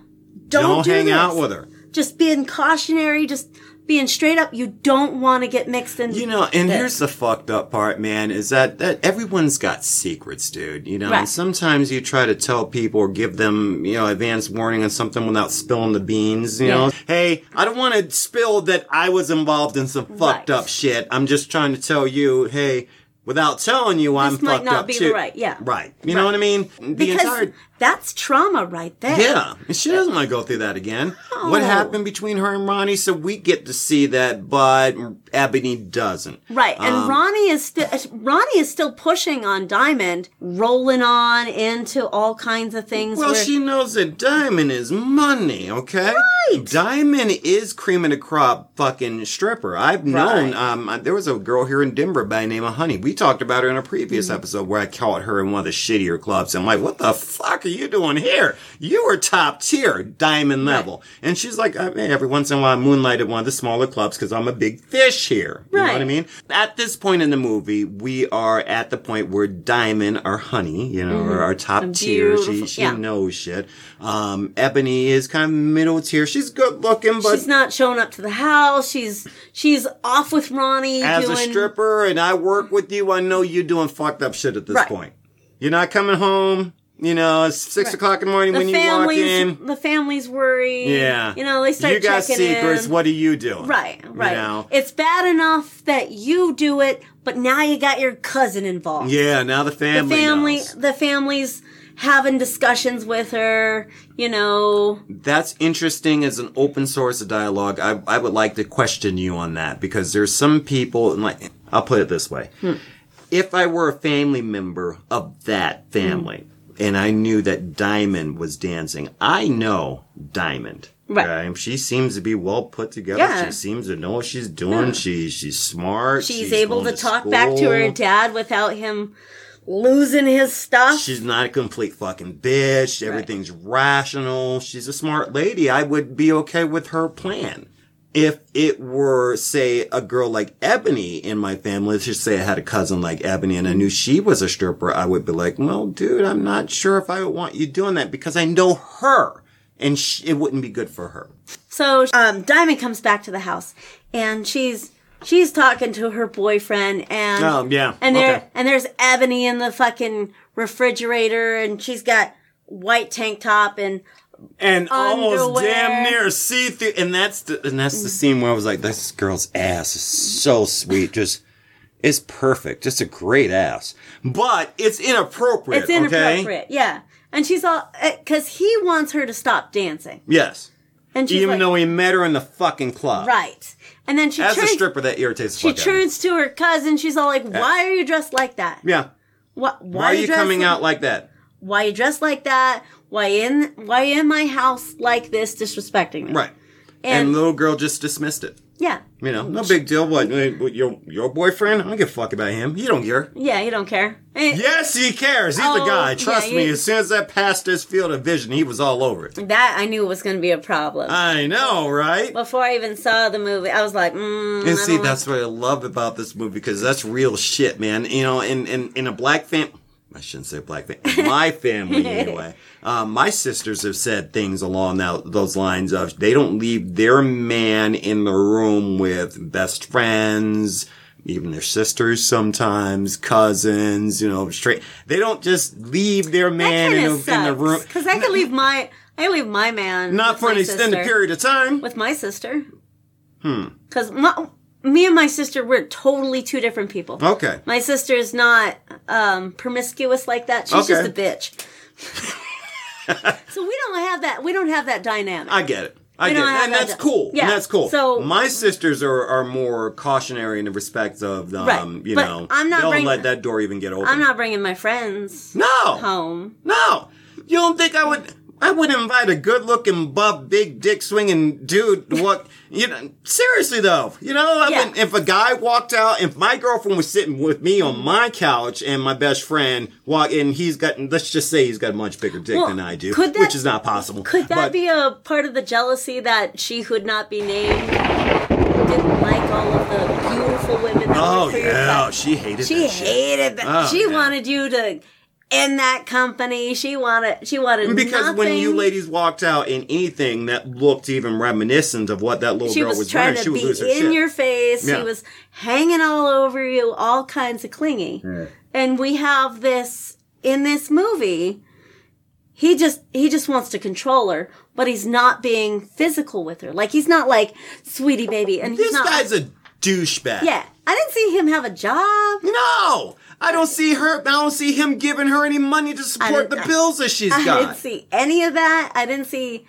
Don't, don't do hang this. out with her. Just being cautionary, just... Being straight up, you don't want to get mixed in. You know, and this. Here's the fucked up part, man, is that, that everyone's got secrets, dude. You know, right. and sometimes you try to tell people or give them, you know, advance warning on something without spilling the beans, you yeah. know. Hey, I don't want to spill that I was involved in some fucked right. up shit. I'm just trying to tell you, hey, without telling you I'm this fucked up too. This might not be the right, yeah. Right. You right. know what I mean? The because entire... that's trauma right there. Yeah. And she doesn't want to go through that again. Oh. What happened between her and Ronnie? So we get to see that, but Ebony doesn't. Right. And um, Ronnie is still Ronnie is still pushing on Diamond, rolling on into all kinds of things. Well, where... she knows that Diamond is money, okay? Right. Diamond is cream of the crop fucking stripper. I've known, right. um, there was a girl here in Denver by the name of Honey. We talked about her in a previous episode where I caught her in one of the shittier clubs. I'm like, what the fuck are you doing here? You were top tier, diamond level. Right. And she's like, I mean, every once in a while I moonlight at one of the smaller clubs because I'm a big fish here. You right. know what I mean? At this point in the movie, we are at the point where Diamond, our Honey, you know, mm-hmm. our top Some tier, she, she yeah. knows shit. Um, Ebony is kind of middle tier. She's good looking, but... She's not showing up to the house. She's she's off with Ronnie. As doing... a stripper, and I work with you. I know you're doing fucked up shit at this right. point. You're not coming home. You know, it's six right. o'clock in the morning the when you walk in. The family's worried. Yeah. You know, they start checking in. You got secrets. In. What are you doing? Right, right. You know? It's bad enough that you do it, but now you got your cousin involved. Yeah, now the family The family, knows. The family's having discussions with her, you know. That's interesting as an open source of dialogue. I, I would like to question you on that because there's some people, and like, I'll put it this way. Hmm. If I were a family member of that family, mm. and I knew that Diamond was dancing, I know Diamond. Right. right? She seems to be well put together. Yeah. She seems to know what she's doing. Yeah. She She's smart. She's, she's able to, to talk school. back to her dad without him losing his stuff. She's not a complete fucking bitch. Everything's right. rational. She's a smart lady. I would be okay with her plan. If it were, say, a girl like Ebony in my family, let's just say I had a cousin like Ebony and I knew she was a stripper, I would be like, well, dude, I'm not sure if I would want you doing that because I know her and she, it wouldn't be good for her. So um, Diamond comes back to the house and she's she's talking to her boyfriend and oh, yeah. and, there, okay. and there's Ebony in the fucking refrigerator and she's got white tank top and... And Underwear. almost damn near see-through. And that's the and that's the scene where I was like, this girl's ass is so sweet. Just, it's perfect. Just a great ass. But it's inappropriate, It's inappropriate, okay? yeah. And she's all, because he wants her to stop dancing. Yes. And she's Even like, though he met her in the fucking club. Right. And then she As turns, a stripper, that irritates the fuck out of me. She turns to her cousin. She's all like, why are you dressed like that? Yeah. What, why, why are you, you coming like, out like that? Why are you dressed like that? Why in Why in my house like this, disrespecting me? Right. And, and the little girl just dismissed it. Yeah. You know, no big deal. What, your your boyfriend? I don't give a fuck about him. He don't care. Yeah, he don't care. It, yes, he cares. He's oh, the guy. Trust yeah, me, he, as soon as that passed his field of vision, he was all over it. That, I knew was going to be a problem. I know, right? Before I even saw the movie, I was like, mm, And I see, that's what I love about this movie, because that's real shit, man. You know, in, in, in a black family... I shouldn't say black family. My family, anyway. Um, my sisters have said things along that, those lines of they don't leave their man in the room with best friends, even their sisters sometimes, cousins, you know, straight. They don't just leave their man in, sucks, in the room. Because I could leave my, I leave my man. Not for an extended period of time. With my sister. Hmm. Because my... Me and my sister, we're totally two different people. Okay. My sister is not um, promiscuous like that. She's okay. just a bitch. So we don't have that. We don't have that dynamic. I get it. I we get it. And that that's di- cool. Yeah. And that's cool. So my sisters are, are more cautionary in the respect of, um, right. you but know, I'm not they bringing, don't let that door even get open. I'm not bringing my friends no. home. No. You don't think I would... I wouldn't invite a good-looking, buff, big dick-swinging dude to walk, you know, seriously, though. You know, I yeah. mean, if a guy walked out, if my girlfriend was sitting with me on my couch and my best friend walked in, he's got, let's just say he's got a much bigger dick well, than I do, that, which is not possible. Could that but, be a part of the jealousy that she who would not be named didn't like all of the beautiful women that oh, were for yeah, your she hated she that She hated shit. that. Oh, she yeah. wanted you to... In that company, she wanted, she wanted because nothing. When you ladies walked out in anything that looked even reminiscent of what that little she girl was, was trying wearing, to she be was in shit. your face. Yeah. She was hanging all over you, all kinds of clingy. Mm. And we have this in this movie. He just, he just wants to control her, but he's not being physical with her. Like he's not like, sweetie baby. And this he's not, guy's a douchebag. Yeah, I didn't see him have a job. No. I don't see her, I don't see him giving her any money to support the bills that she's got. I didn't see any of that. I didn't see,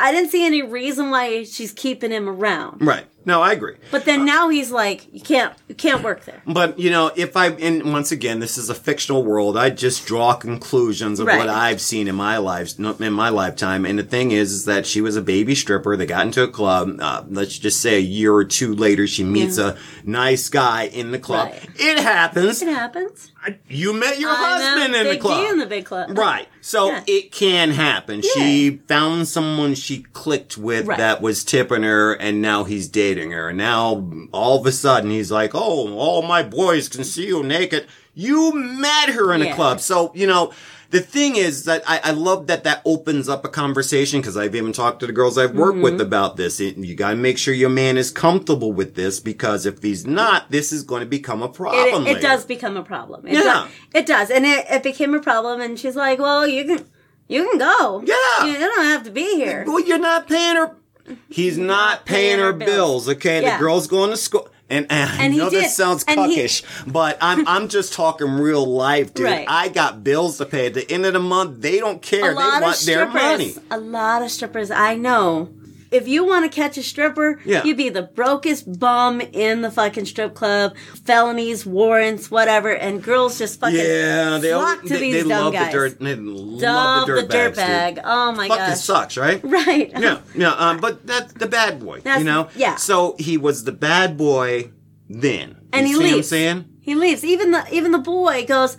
I didn't see any reason why she's keeping him around. Right. No, I agree. But then uh, now he's like, you can't, you can't work there. But, you know, if I, and once again, this is a fictional world. I just draw conclusions of right. what I've seen in my life, in my lifetime. And the thing is, is that she was a baby stripper. They got into a club. Uh, let's just say a year or two later, she meets yeah. a nice guy in the club. Right. It happens. It happens. You met your I husband in the club. I met Big D in the big club. Right. So yeah. it can happen. Yeah. She found someone she clicked with right. that was tipping her, and now he's dating her. And now, all of a sudden, he's like, oh, all my boys can see you naked. You met her in yeah. a club. So, you know... The thing is that I, I love that that opens up a conversation because I've even talked to the girls I've worked mm-hmm. with about this. It, you got to make sure your man is comfortable with this because if he's not, this is going to become a problem. It, it, it does become a problem. It yeah. Do, it does. And it, it became a problem. And she's like, well, you can, you can go. Yeah. You, you don't have to be here. Well, you're not paying her. He's you're not paying, paying her bills. bills okay. Yeah. The girl's going to school. And, and, and I know this sounds cuckish, he... but I'm I'm just talking real life, dude. Right. I got bills to pay. At the end of the month, they don't care. They want their money. A lot of strippers I know. If you want to catch a stripper, yeah. you'd be the brokest bum in the fucking strip club. Felonies, warrants, whatever, and girls just fucking yeah, they flock all, to they, these they dumb love guys. The dirt, they love Dumb the dirtbag. The dirt bag. Oh my god, fucking gosh. sucks, right? Right. Yeah, yeah. Um, but that's the bad boy, that's, you know. Yeah. So he was the bad boy then, and you he see leaves. What I'm saying? He leaves. Even the even the boy goes.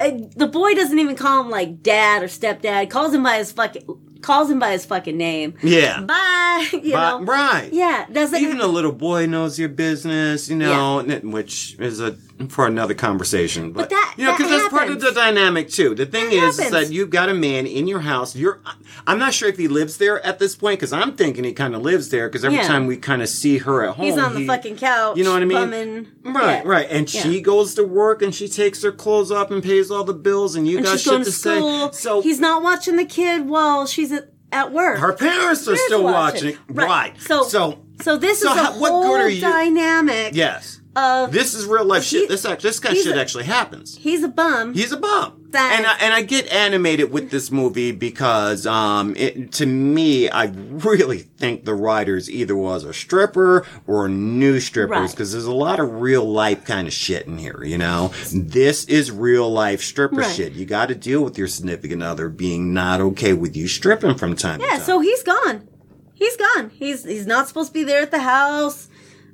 Uh, the boy doesn't even call him like dad or stepdad. Calls him by his fucking. Calls him by his fucking name. Yeah. Bye. You Bye. know. Right. Yeah. Doesn't even a little boy knows your business, you know, yeah. which is a for another conversation. But, but that you know, because that that's part of the dynamic too. The thing that is, is that you've got a man in your house. You're, I'm not sure if he lives there at this point because I'm thinking he kind of lives there because every yeah. time we kind of see her at home, he's on he, the fucking couch. You know what I mean? Bumming. Right. Yeah. Right. And yeah. she goes to work and she takes her clothes off and pays all the bills and you and got she's shit going to, to say. So he's not watching the kid while she's. At work, her parents are still watching. watching. Right. right. So, so, so this so is a how, what whole good are you? dynamic. Yes. of... This is real life shit. This act, this guy shit a, actually happens. He's a bum. He's a bum. That and, I, and I get animated with this movie because, um, it, to me, I really think the writers either was a stripper or new strippers, because right. there's a lot of real life kind of shit in here, you know? This is real life stripper right. shit. You got to deal with your significant other being not okay with you stripping from time yeah, to time. Yeah, so he's gone. He's gone. He's he's not supposed to be there at the house.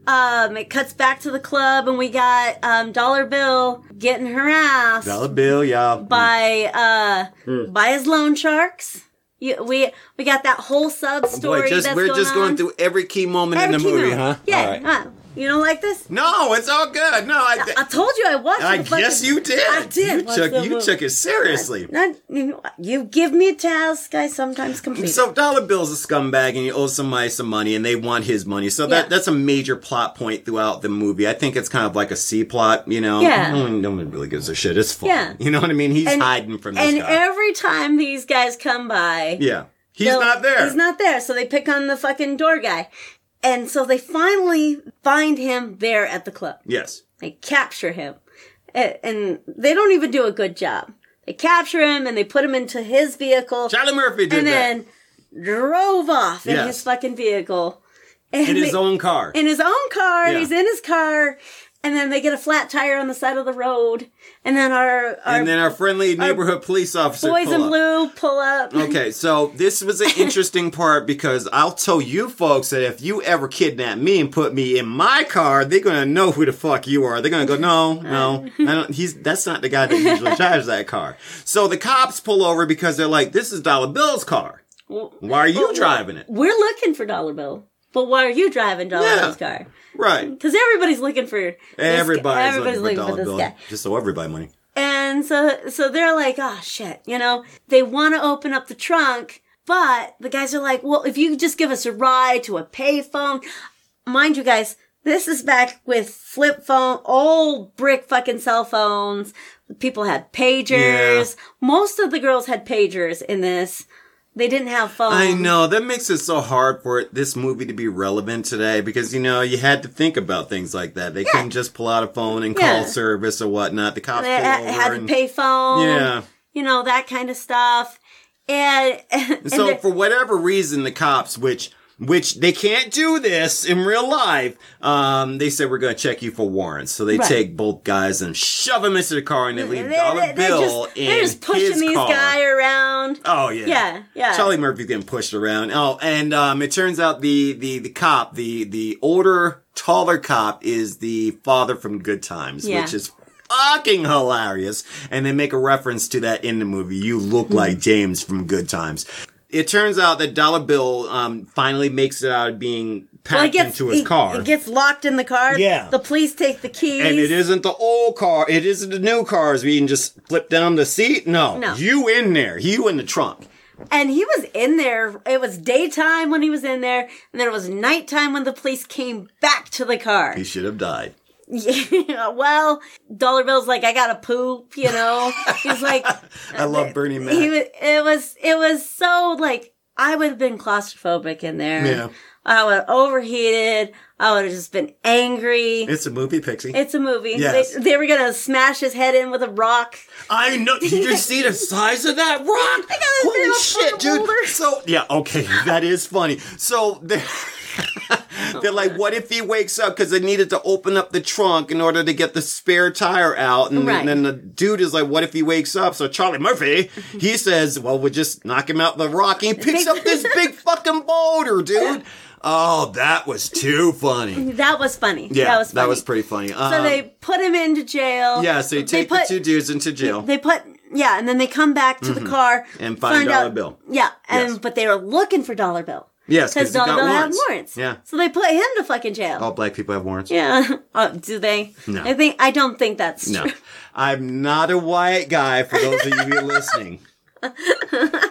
Um, it cuts back to the club, and we got um, Dollar Bill getting harassed. Dollar Bill, yeah. By uh, mm. by his loan sharks. You, we we got that whole sub story. Boy, just, that's we're going just going on. Through every key moment every in the movie, moment. Huh? Yeah. Right. Uh, you don't like this? No, it's all good. No, I. Th- I told you I watched. I guess you did. I did. You took you movie. took it seriously. Not, not, you give me a task. I sometimes complete. So Dollar Bill's a scumbag, and he owes somebody some money, and they want his money. So that yeah. that's a major plot point throughout the movie. I think it's kind of like a C plot. You know, yeah. no, one, no one really gives a shit. It's fun. Yeah. You know what I mean? He's and, hiding from this and guy. And every time these guys come by, yeah, he's not there. He's not there. So they pick on the fucking door guy. And so they finally find him there at the club. Yes. They capture him. And they don't even do a good job. They capture him and they put him into his vehicle. Charlie Murphy did that. And then drove off in yes. his fucking vehicle. And in they, his own car. In his own car. Yeah. He's in his car. And then they get a flat tire on the side of the road. And then our... our and then our friendly neighborhood our police officer Boys in Blue pull up. Okay, so this was an interesting part because I'll tell you folks that if you ever kidnap me and put me in my car, they're going to know who the fuck you are. They're going to go, no, no, I don't, he's that's not the guy that usually drives that car. So the cops pull over because they're like, this is Dollar Bill's car. Why are you well, driving it? We're looking for Dollar Bill. But why are you driving Dollar yeah, Bill's car? Right. Because everybody's looking for everybody's, everybody's looking, looking for, for this guy. Just so everybody money. And so so they're like, oh, shit. You know, they want to open up the trunk, but the guys are like, well, if you just give us a ride to a payphone. Mind you guys, this is back with flip phone, old brick fucking cell phones. People had pagers. Yeah. Most of the girls had pagers in this. They didn't have phones. I know. That makes it so hard for it, this movie to be relevant today because, you know, you had to think about things like that. They yeah. couldn't just pull out a phone and yeah. call service or whatnot. The cops they had, had and, to pay phone. Yeah. You know, that kind of stuff. And, and, and so for whatever reason, the cops, which... Which they can't do this in real life. Um, they said, we're going to check you for warrants. So they right. take both guys and shove them into the car and they leave they, Dollar they, Bill just, in his car. They're just pushing these guys around. Oh, yeah. Yeah, yeah. Charlie Murphy getting pushed around. Oh, and um, it turns out the, the, the cop, the, the older, taller cop is the father from Good Times, yeah. which is fucking hilarious. And they make a reference to that in the movie. You look like James from Good Times. It turns out that Dollar Bill um, finally makes it out of being packed well, gets, into his he, car. It gets locked in the car. Yeah. The police take the keys. And it isn't the old car. It isn't the new cars where you can just flip down the seat. No. No. You in there. You in the trunk. And he was in there. It was daytime when he was in there. And then it was nighttime when the police came back to the car. He should have died. Yeah, well, Dollar Bill's like, I gotta poop, you know? He's like... I love Bernie Mac. He was, it was it was so, like, I would have been claustrophobic in there. Yeah. I would have overheated. I would have just been angry. It's a movie, Pixie. It's a movie. Yes. They, they were gonna smash his head in with a rock. I know. Did you see the size of that rock? I Holy shit, dude. Boulder. So, yeah, okay. That is funny. So, there... They're like, what if he wakes up? Because they needed to open up the trunk in order to get the spare tire out. And, right. and then the dude is like, what if he wakes up? So Charlie Murphy, he says, well, we'll just knock him out with a rock. And he picks up this big fucking boulder, dude. Oh, that was too funny. That was funny. Yeah, that was, funny. That was pretty funny. Um, so they put him into jail. Yeah, so you take put, the two dudes into jail. They put... Yeah, and then they come back to mm-hmm. the car. And find, find Dollar out, Bill. Yeah, and yes. but they were looking for Dollar Bill. Yes, because Dollar Bill had warrants. Yeah. So they put him to fucking jail. All black people have warrants. Yeah. Oh, do they? No. I think I don't think that's no. true. I'm not a white guy for those of you listening.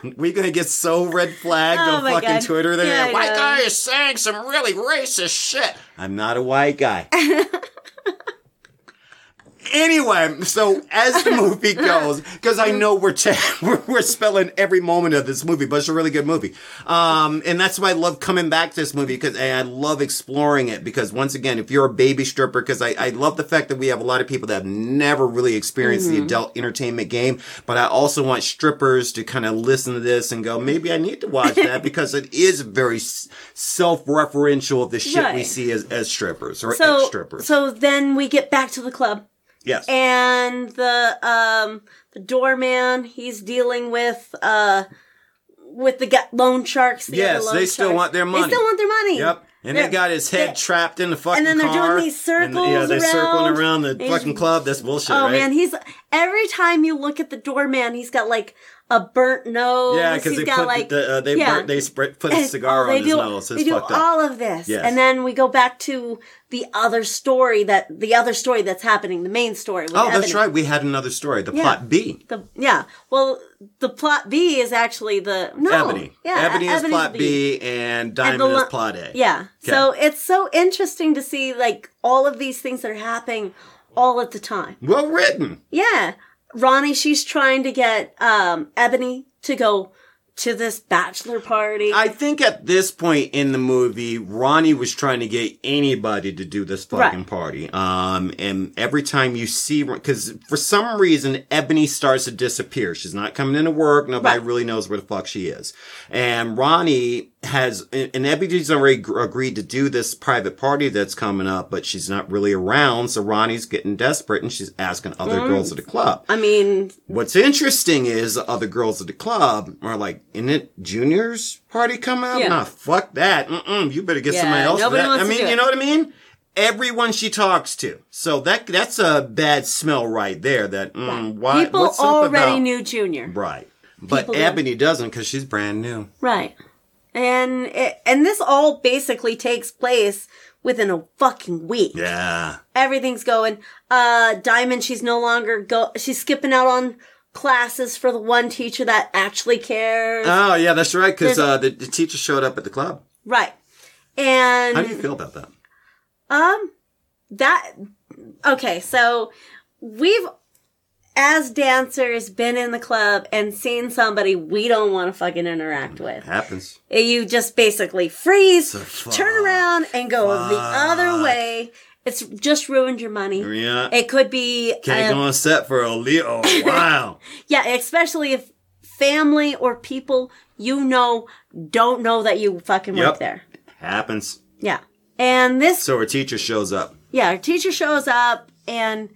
We're going to get so red flagged oh on fucking God. Twitter. There. Yeah, white know. Guy is saying some really racist shit. I'm not a white guy. Anyway, so as the movie goes, because I know we're, t- we're we're spelling every moment of this movie, but it's a really good movie. Um, and that's why I love coming back to this movie, because I love exploring it. Because once again, if you're a baby stripper, because I, I love the fact that we have a lot of people that have never really experienced mm-hmm. the adult entertainment game, but I also want strippers to kind of listen to this and go, maybe I need to watch that, because it is very s- self-referential of the shit right. we see as, as strippers or so, ex-strippers. So then we get back to the club. Yes. And the um the doorman, he's dealing with uh with the ga- loan sharks. The yes, loan they still sharks. want their money. They still want their money. Yep. And they're, they got his head trapped in the fucking car. And then they're car, doing these circles and, yeah, they're around. circling around the fucking club. That's bullshit, oh, right? Oh, man. He's, every time you look at the doorman, he's got, like, a burnt nose. Yeah, because they, put, like, the, uh, they, yeah. burnt, they sp- put a cigar on do, his nose. It's they do fucked up. all of this. Yes. And then we go back to the other story, that the other story that's happening, the main story. Oh, Ebony. That's right. We had another story, the yeah. plot B. The, yeah. Well, the plot B is actually the... No. Ebony. Yeah, Ebony is Ebony's plot B, B and Diamond and the, is plot A. Yeah. Okay. So it's so interesting to see, like, all of these things that are happening all at the time. Well written. Yeah. Ronnie, she's trying to get um, Ebony to go to this bachelor party. I think at this point in the movie, Ronnie was trying to get anybody to do this fucking right. party. Um, and every time you see, because for some reason, Ebony starts to disappear. She's not coming into work. Nobody right. really knows where the fuck she is. And Ronnie has, and Ebony's already g- agreed to do this private party that's coming up, but she's not really around, so Ronnie's getting desperate and she's asking other mm. girls at the club. I mean... What's interesting is other girls at the club are like, isn't it Junior's party coming up? Yeah. Nah, fuck that. Mm-mm, you better get yeah, somebody else for that. I mean, you know what I mean? Everyone she talks to. So that that's a bad smell right there. That, mm, why, People what's already about? knew Junior. Right. But People Ebony know. doesn't, because she's brand new. Right. And it, and this all basically takes place within a fucking week. Yeah. Everything's going. Uh, Diamond, she's no longer go. She's skipping out on classes for the one teacher that actually cares. Oh, yeah, that's right. Because uh, the, the teacher showed up at the club. Right. And how do you feel about that? Um, that okay. So we've. As dancers, been in the club and seen somebody we don't want to fucking interact with. It happens. You just basically freeze, so turn around, and go fuck. the other way. It's just ruined your money. Yeah. It could be... Can't um, go on set for a little while. Yeah, especially if family or people you know don't know that you fucking yep. work there. It happens. Yeah. And this... So our teacher shows up. Yeah, our teacher shows up and...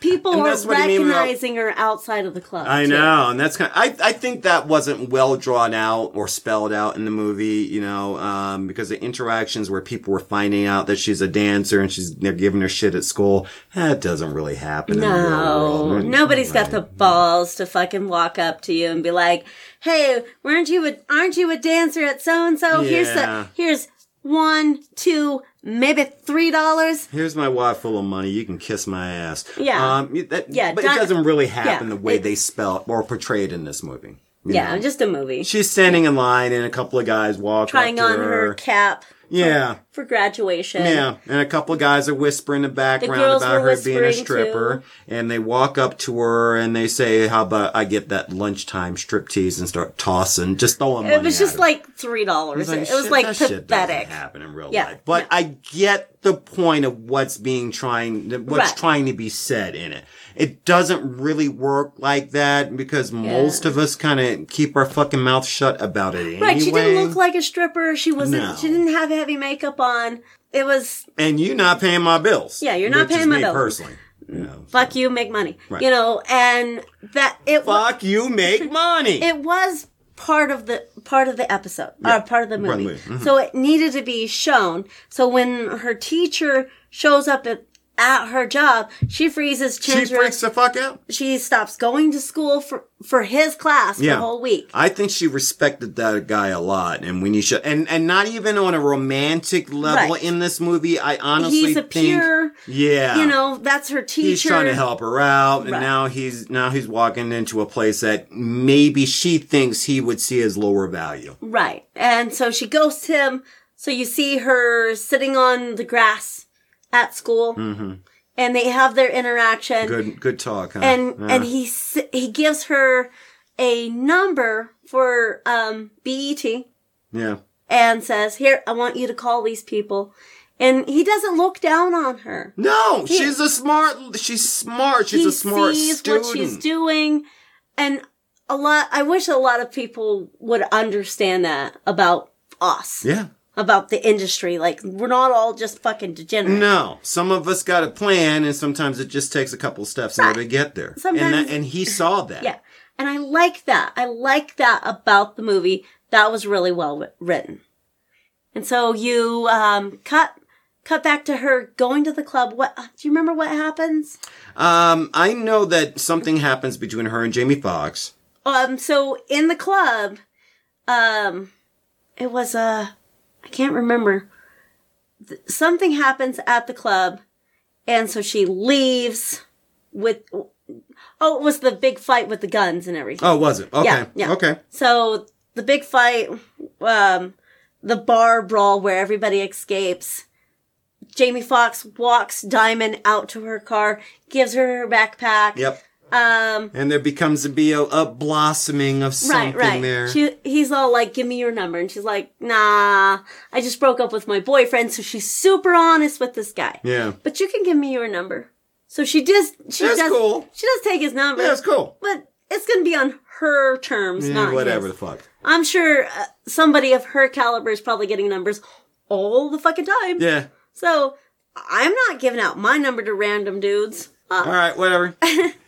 People are recognizing her outside of the club. I too. know, and that's kind of, I I think that wasn't well drawn out or spelled out in the movie, you know, um, because the interactions where people were finding out that she's a dancer and she's they're giving her shit at school, that doesn't really happen. No, in the real world. Nobody's right. got the balls to fucking walk up to you and be like, "Hey, weren't you a aren't you a dancer at so and so? Here's the here's one two." Maybe three dollars. Here's my wad full of money. You can kiss my ass. Yeah, um, that, yeah. But John, it doesn't really happen yeah, the way it, they spell or portrayed in this movie. Yeah, know? just a movie. She's standing in line, and a couple of guys walk trying up to on her, her cap. Yeah, for, for graduation. Yeah, and a couple of guys are whispering in the background the about her being a stripper, too. And they walk up to her and they say, "How about I get that lunchtime striptease?" and start tossing, just throwing money. It was just at her. like three dollars. It was like, shit, it was like that pathetic. Shit doesn't happen in real yeah, life, but no. I get the point of what's being trying, what's right. trying to be said in it. It doesn't really work like that because yeah. most of us kind of keep our fucking mouth shut about it anyway. Right, she didn't look like a stripper. She wasn't. No. She didn't have heavy makeup on. It was. And you're not paying my bills. Yeah, you're not paying my bills. Personally, you know, fuck so. you, make money. Right. You know, and that it. Fuck w- you, make money. It was part of the part of the episode yeah. or part of the movie, mm-hmm. so it needed to be shown. So when her teacher shows up at. At her job, she freezes. She freaks the fuck out. She stops going to school for, for his class yeah. for the whole week. I think she respected that guy a lot, and when you should, and and not even on a romantic level right. in this movie. I honestly he's a think, pure, yeah, you know, that's her teacher. He's trying to help her out, and right. now he's now he's walking into a place that maybe she thinks he would see as lower value, right? And so she ghosts him. So you see her sitting on the grass. At school. Mm-hmm. and they have their interaction. Good, good talk. Huh? And yeah. and he he gives her a number for um, B E T. Yeah. And says, "Here, I want you to call these people." And he doesn't look down on her. No, he, she's a smart. She's smart. She's a smart student. He sees what she's doing, and a lot. I wish a lot of people would understand that about us. Yeah. About the industry. Like, we're not all just fucking degenerates. No. Some of us got a plan, and sometimes it just takes a couple steps in order to get there. Sometimes. And, that, and he saw that. Yeah. And I like that. I like that about the movie. That was really well written. And so you um, cut... Cut back to her going to the club. What do you remember? What happens? Um, I know that something happens between her and Jamie Foxx. Um, so in the club, um, it was a uh, I can't remember. Th- something happens at the club, and so she leaves with. Oh, it was the big fight with the guns and everything. Oh, was it? Okay, yeah, yeah. Okay. So the big fight, um, the bar brawl where everybody escapes. Jamie Foxx walks Diamond out to her car, gives her her backpack. Yep. Um, and there becomes a, be a, a blossoming of something right, right. there. She, he's all like, give me your number. And she's like, nah, I just broke up with my boyfriend. So she's super honest with this guy. Yeah. But you can give me your number. So she does. She that's does, cool. She does take his number. Yeah, that's cool. But it's going to be on her terms, yeah, not whatever his. The fuck. I'm sure uh, somebody of her caliber is probably getting numbers all the fucking time. Yeah. So, I'm not giving out my number to random dudes. Uh, All right, whatever.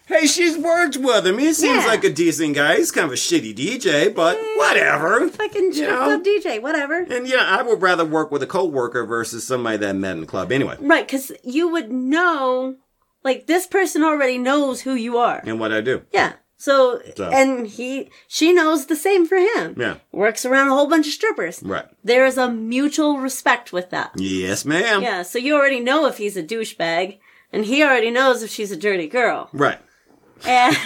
Hey, she's worked with him. He seems yeah. like a decent guy. He's kind of a shitty D J, but mm, whatever. Fucking strip club D J, whatever. And yeah, I would rather work with a co-worker versus somebody that I met in the club anyway. Right, because you would know, like, this person already knows who you are. And what I do. Yeah. So, so, and he, she knows the same for him. Yeah. Works around a whole bunch of strippers. Right. There is a mutual respect with that. Yes, ma'am. Yeah, so you already know if he's a douchebag, and he already knows if she's a dirty girl. Right. And,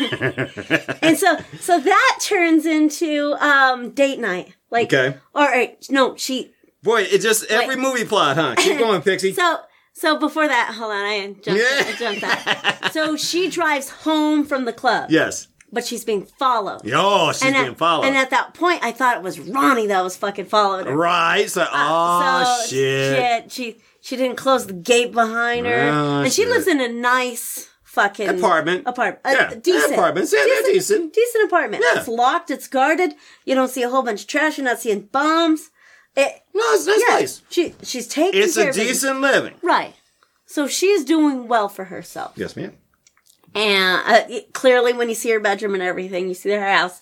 and so, so that turns into, um, date night. Like, okay. All right. No, she. Boy, it's just every like, movie plot, huh? Keep going, Pixie. So. So before that, hold on, I jumped, yeah. I jumped that. So she drives home from the club. Yes. But she's being followed. Oh, she's and being at, followed. And at that point, I thought it was Ronnie that was fucking following her. Right. So, uh, oh, so shit. shit. She she didn't close the gate behind her. Oh, and she shit. lives in a nice fucking... Apartment. Apartment. Yeah. A, decent. Apartments. Yeah, decent, they're decent. Decent apartment. Yeah. It's locked. It's guarded. You don't see a whole bunch of trash. You're not seeing bombs. It, no, it's nice. Yeah, place. She, she's taking it's care of it. It's a decent living. Right. So she's doing well for herself. Yes, ma'am. And uh, it, clearly when you see her bedroom and everything, you see her house,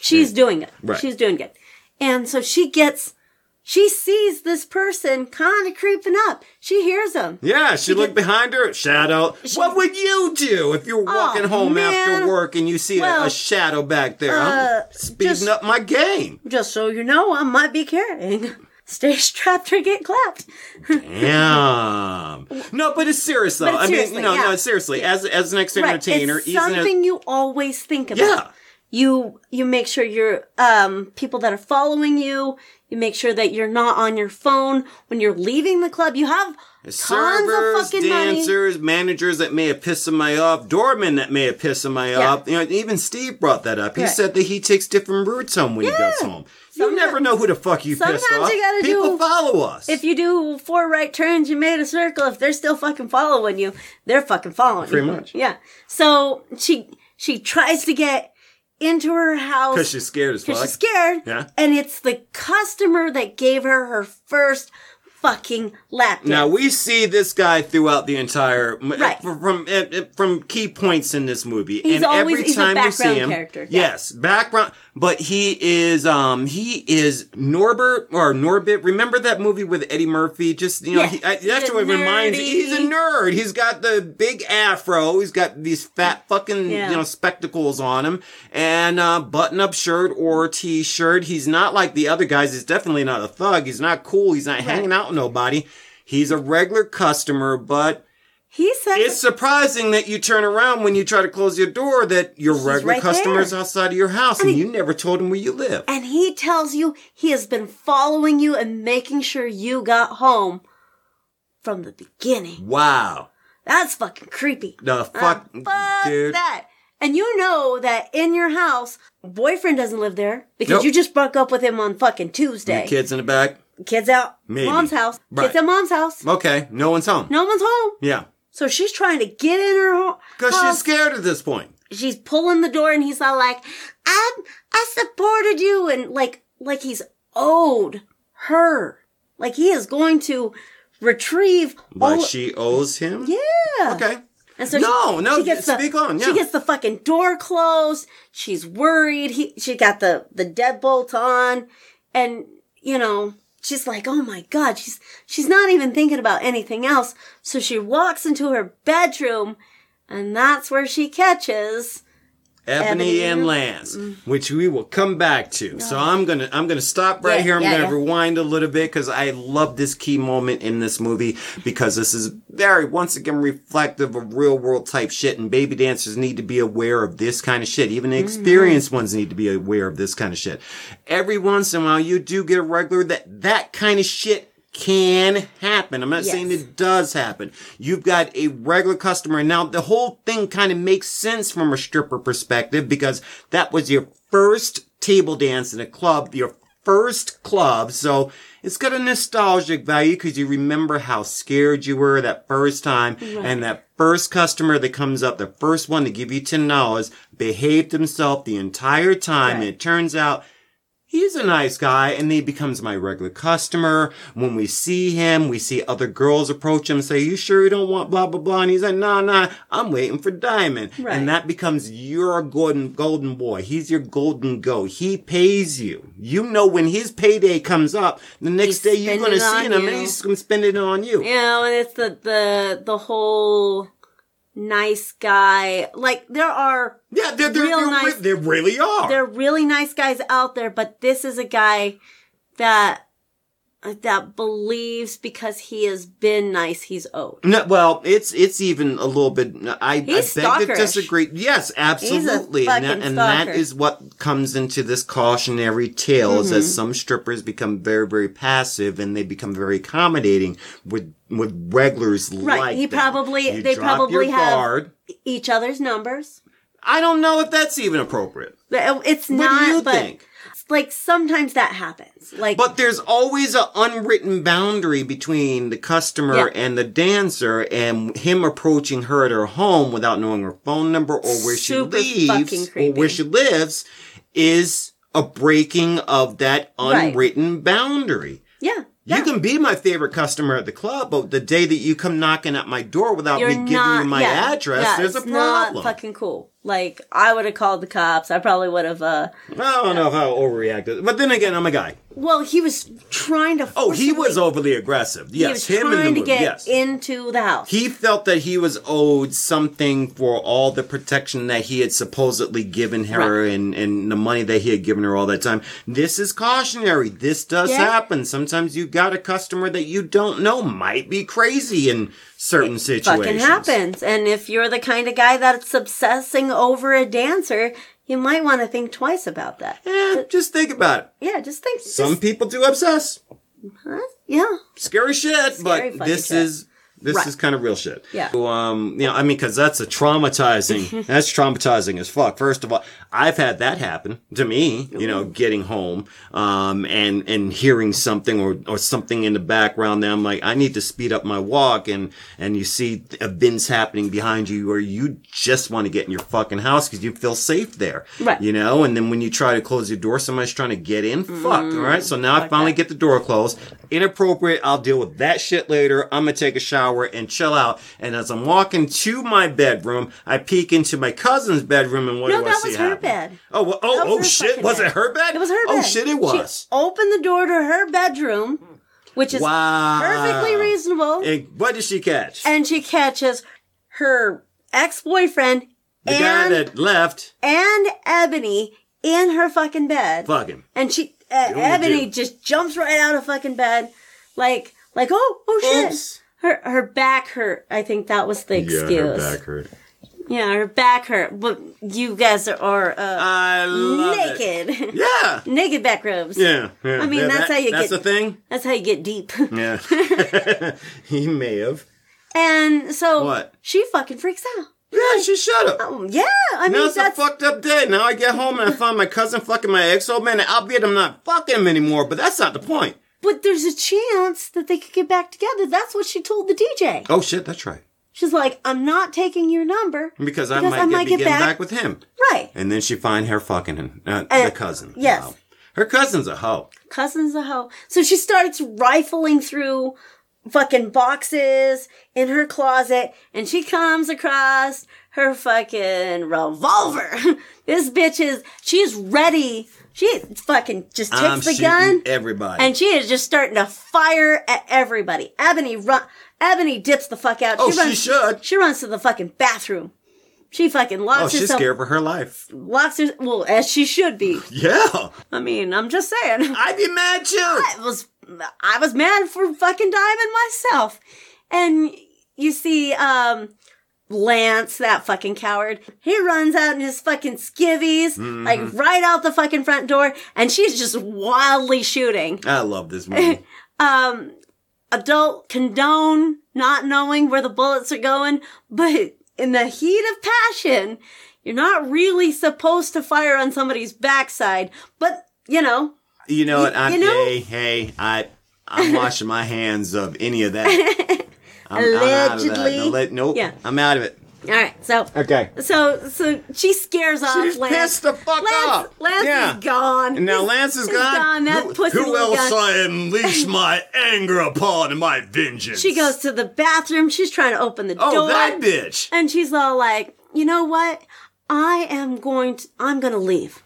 she's right. doing it. Right. She's doing good. And so she gets, she sees this person kind of creeping up. She hears him. Yeah, she, she looked gets, behind her, shadow. She, what would you do if you're walking oh, home man. after work and you see well, a, a shadow back there? Uh, I'm speeding just, up my game. Just so you know, I might be carrying. Stay strapped or get clapped. Damn. No, but it's serious, though. It's I mean, no, yeah. no, seriously. Yeah. As as an ex right. entertainer, it's something as... you always think about. Yeah. You you make sure you're um people that are following you. You make sure that you're not on your phone when you're leaving the club. You have tons servers, of fucking dancers, money. Managers that may have pissed somebody off, doormen that may have pissed somebody yeah. off. You know, even Steve brought that up. He right. said that he takes different routes home when yeah. he goes home. You sometimes, never know who the fuck you pissed off. You gotta People do, follow us. If you do four right turns, you made a circle. If they're still fucking following you, they're fucking following Pretty you. Pretty much. Yeah. So she she tries to get into her house. Because she's scared as fuck. Because she's scared. Yeah. And it's the customer that gave her her first fucking lap dance. Now, we see this guy throughout the entire... Right. From, from, from key points in this movie. He's and always every he's time a background we see him, character. Yeah. Yes, background... But he is, um, he is Norbert or Norbit. Remember that movie with Eddie Murphy? Just, you know, yes. he, I, that's what nerdy. reminds me. He's a nerd. He's got the big afro. He's got these fat fucking, yeah. you know, spectacles on him and a button up shirt or t-shirt. He's not like the other guys. He's definitely not a thug. He's not cool. He's not right. hanging out with nobody. He's a regular customer, but. He said it's surprising that you turn around when you try to close your door that your regular right customers there. outside of your house and, and he, you never told him where you live. And he tells you he has been following you and making sure you got home from the beginning. Wow. That's fucking creepy. No, fuck, uh, fuck dude. that. And you know that in your house, boyfriend doesn't live there because nope. you just broke up with him on fucking Tuesday. Your kids in the back. Kids out. Maybe. Mom's house. Right. Kids at mom's house. Okay. No one's home. No one's home. Yeah. So she's trying to get in her home. Because she's scared at this point. She's pulling the door and he's all like, I I supported you. And like, like he's owed her. Like he is going to retrieve. But all... she owes him? Yeah. Okay. And so no, she, no, she gets speak the, on. Yeah. She gets the fucking door closed. She's worried. He, she got the, the deadbolt on. And, you know, she's like, oh my God, she's, she's not even thinking about anything else. So she walks into her bedroom and that's where she catches Ebony, Ebony and Lance, mm-hmm. which we will come back to. Oh. So I'm going to, I'm going to stop right yeah, here. I'm yeah, going to yeah. rewind a little bit because I love this key moment in this movie because this is very, once again, reflective of real world type shit. And baby dancers need to be aware of this kind of shit. Even the experienced mm-hmm. ones need to be aware of this kind of shit. Every once in a while, you do get a regular that, that kind of shit can happen. I'm not yes. saying it does happen. You've got a regular customer. Now, the whole thing kind of makes sense from a stripper perspective because that was your first table dance in a club, your first club. So it's got a nostalgic value because you remember how scared you were that first time. Right. And that first customer that comes up, the first one to give you ten dollars, behaved himself the entire time. Right. And it turns out he's a nice guy, and he becomes my regular customer. When we see him, we see other girls approach him and say, you sure you don't want blah, blah, blah? And he's like, nah, nah, I'm waiting for Diamond. Right. And that becomes your golden, golden boy. He's your golden goat. He pays you. You know when his payday comes up, the next he's day you're going to see him, you. and he's going to spend it on you. You know, and it's the, the, the whole... nice guy. Like, there are yeah, they're, they're, real they're, nice... There really are. There are really nice guys out there, but this is a guy that that believes because he has been nice, he's owed. No, well, it's it's even a little bit... I, I beg to disagree. Yes, absolutely. He's a fucking and that, and that is what comes into this cautionary tale, mm-hmm. is that some strippers become very, very passive, and they become very accommodating with with regulars right. like he probably that. You they probably have guard. Each other's numbers. I don't know if that's even appropriate. It's what not, do you but think? Like sometimes that happens. Like, but there's always an unwritten boundary between the customer yeah. and the dancer, and him approaching her at her home without knowing her phone number or where Super she leaves or where she lives is a breaking of that unwritten right. boundary. Yeah. You yeah. can be my favorite customer at the club, but the day that you come knocking at my door without You're me giving not, you my yeah, address, yeah, there's a problem. It's not fucking cool. Like, I would have called the cops. I probably would have, uh... I don't uh, know if I overreacted. But then again, I'm a guy. Well, he was trying to... Oh, he was overly aggressive. Yes, him in the movie. He was trying to get yes. into the house. He felt that he was owed something for all the protection that he had supposedly given her right. and, and the money that he had given her all that time. This is cautionary. This does yeah. happen. Sometimes you got a customer that you don't know might be crazy and... certain it situations. Fucking happens. And if you're the kind of guy that's obsessing over a dancer, you might want to think twice about that. Yeah, but, just think about it. Yeah, just think. Some just, people do obsess. Huh? Yeah. Scary shit, Scary but this shit. is this right. is kind of real shit. Yeah. So, um, you know, I mean, because that's a traumatizing. that's traumatizing as fuck. First of all, I've had that happen to me. You know, getting home, um, and and hearing something or, or something in the background. That I'm like, I need to speed up my walk, and and you see events happening behind you, or you just want to get in your fucking house because you feel safe there, right? You know, and then when you try to close your door, somebody's trying to get in. Mm, Fuck. All right. So now I finally that. get the door closed. Inappropriate. I'll deal with that shit later. I'm gonna take a shower and chill out. And as I'm walking to my bedroom, I peek into my cousin's bedroom, and what no, do I see happen? Bed. Oh, well, oh, oh, shit. Was bed. it her bed? It was her bed. Oh, shit, it was. She opened the door to her bedroom, which is wow. perfectly reasonable. And what did she catch? And she catches her ex-boyfriend the and... guy that left. And Ebony in her fucking bed. Fucking. And she... Uh, Ebony do. just jumps right out of fucking bed. Like, like oh, oh, shit. Oops. Her her back hurt. I think that was the excuse. Yeah, her back hurt. Yeah, her back hurt, but you guys are, are uh, I love naked. It. Yeah, naked back rubs. Yeah, yeah. I mean yeah, that's that, how you. That's get, the thing. That's how you get deep. Yeah, he may have. And so what? She fucking freaks out. Yeah, she shut up. Um, yeah, I mean, now it's that's... a fucked up day. Now I get home and I find my cousin fucking my ex. Oh, man, I'll be it. I'm not fucking him anymore, but that's not the point. But there's a chance that they could get back together. That's what she told the D J. Oh, shit, that's right. She's like, I'm not taking your number. Because I because might, I get, might be get getting back. back with him. Right. And then she find her fucking him. Uh, and, the cousin. Yes. Wow. Her cousin's a hoe. Cousin's a hoe. So she starts rifling through fucking boxes in her closet, and she comes across her fucking revolver. This bitch is, she's ready. She fucking just takes I'm the gun. Everybody. And she is just starting to fire at everybody. Ebony run. Ebony dips the fuck out. Oh, she, runs, she should. She runs to the fucking bathroom. She fucking locks herself. Oh, she's herself, scared for her life. Locks her. Well, as she should be. Yeah. I mean, I'm just saying. I'd be mad too. I was, I was mad for fucking diving myself. And you see, um, Lance, that fucking coward, he runs out in his fucking skivvies, mm-hmm. like right out the fucking front door, and she's just wildly shooting. I love this movie. um, Adult condone not knowing where the bullets are going, but in the heat of passion, you're not really supposed to fire on somebody's backside. But you know, you know what? I hey hey, I I'm washing my hands of any of that. I'm, Allegedly, I'm that. nope, yeah. I'm out of it. All right, so okay, so so she scares off She's Lance. Pissed the fuck off. Lance, Lance yeah. is gone. And now Lance is gone. gone. That who pussy who else gone. I unleash my anger upon and my vengeance? She goes to the bathroom. She's trying to open the oh, door. Oh, that bitch! And she's all like, "You know what? I am going to. I'm going to leave.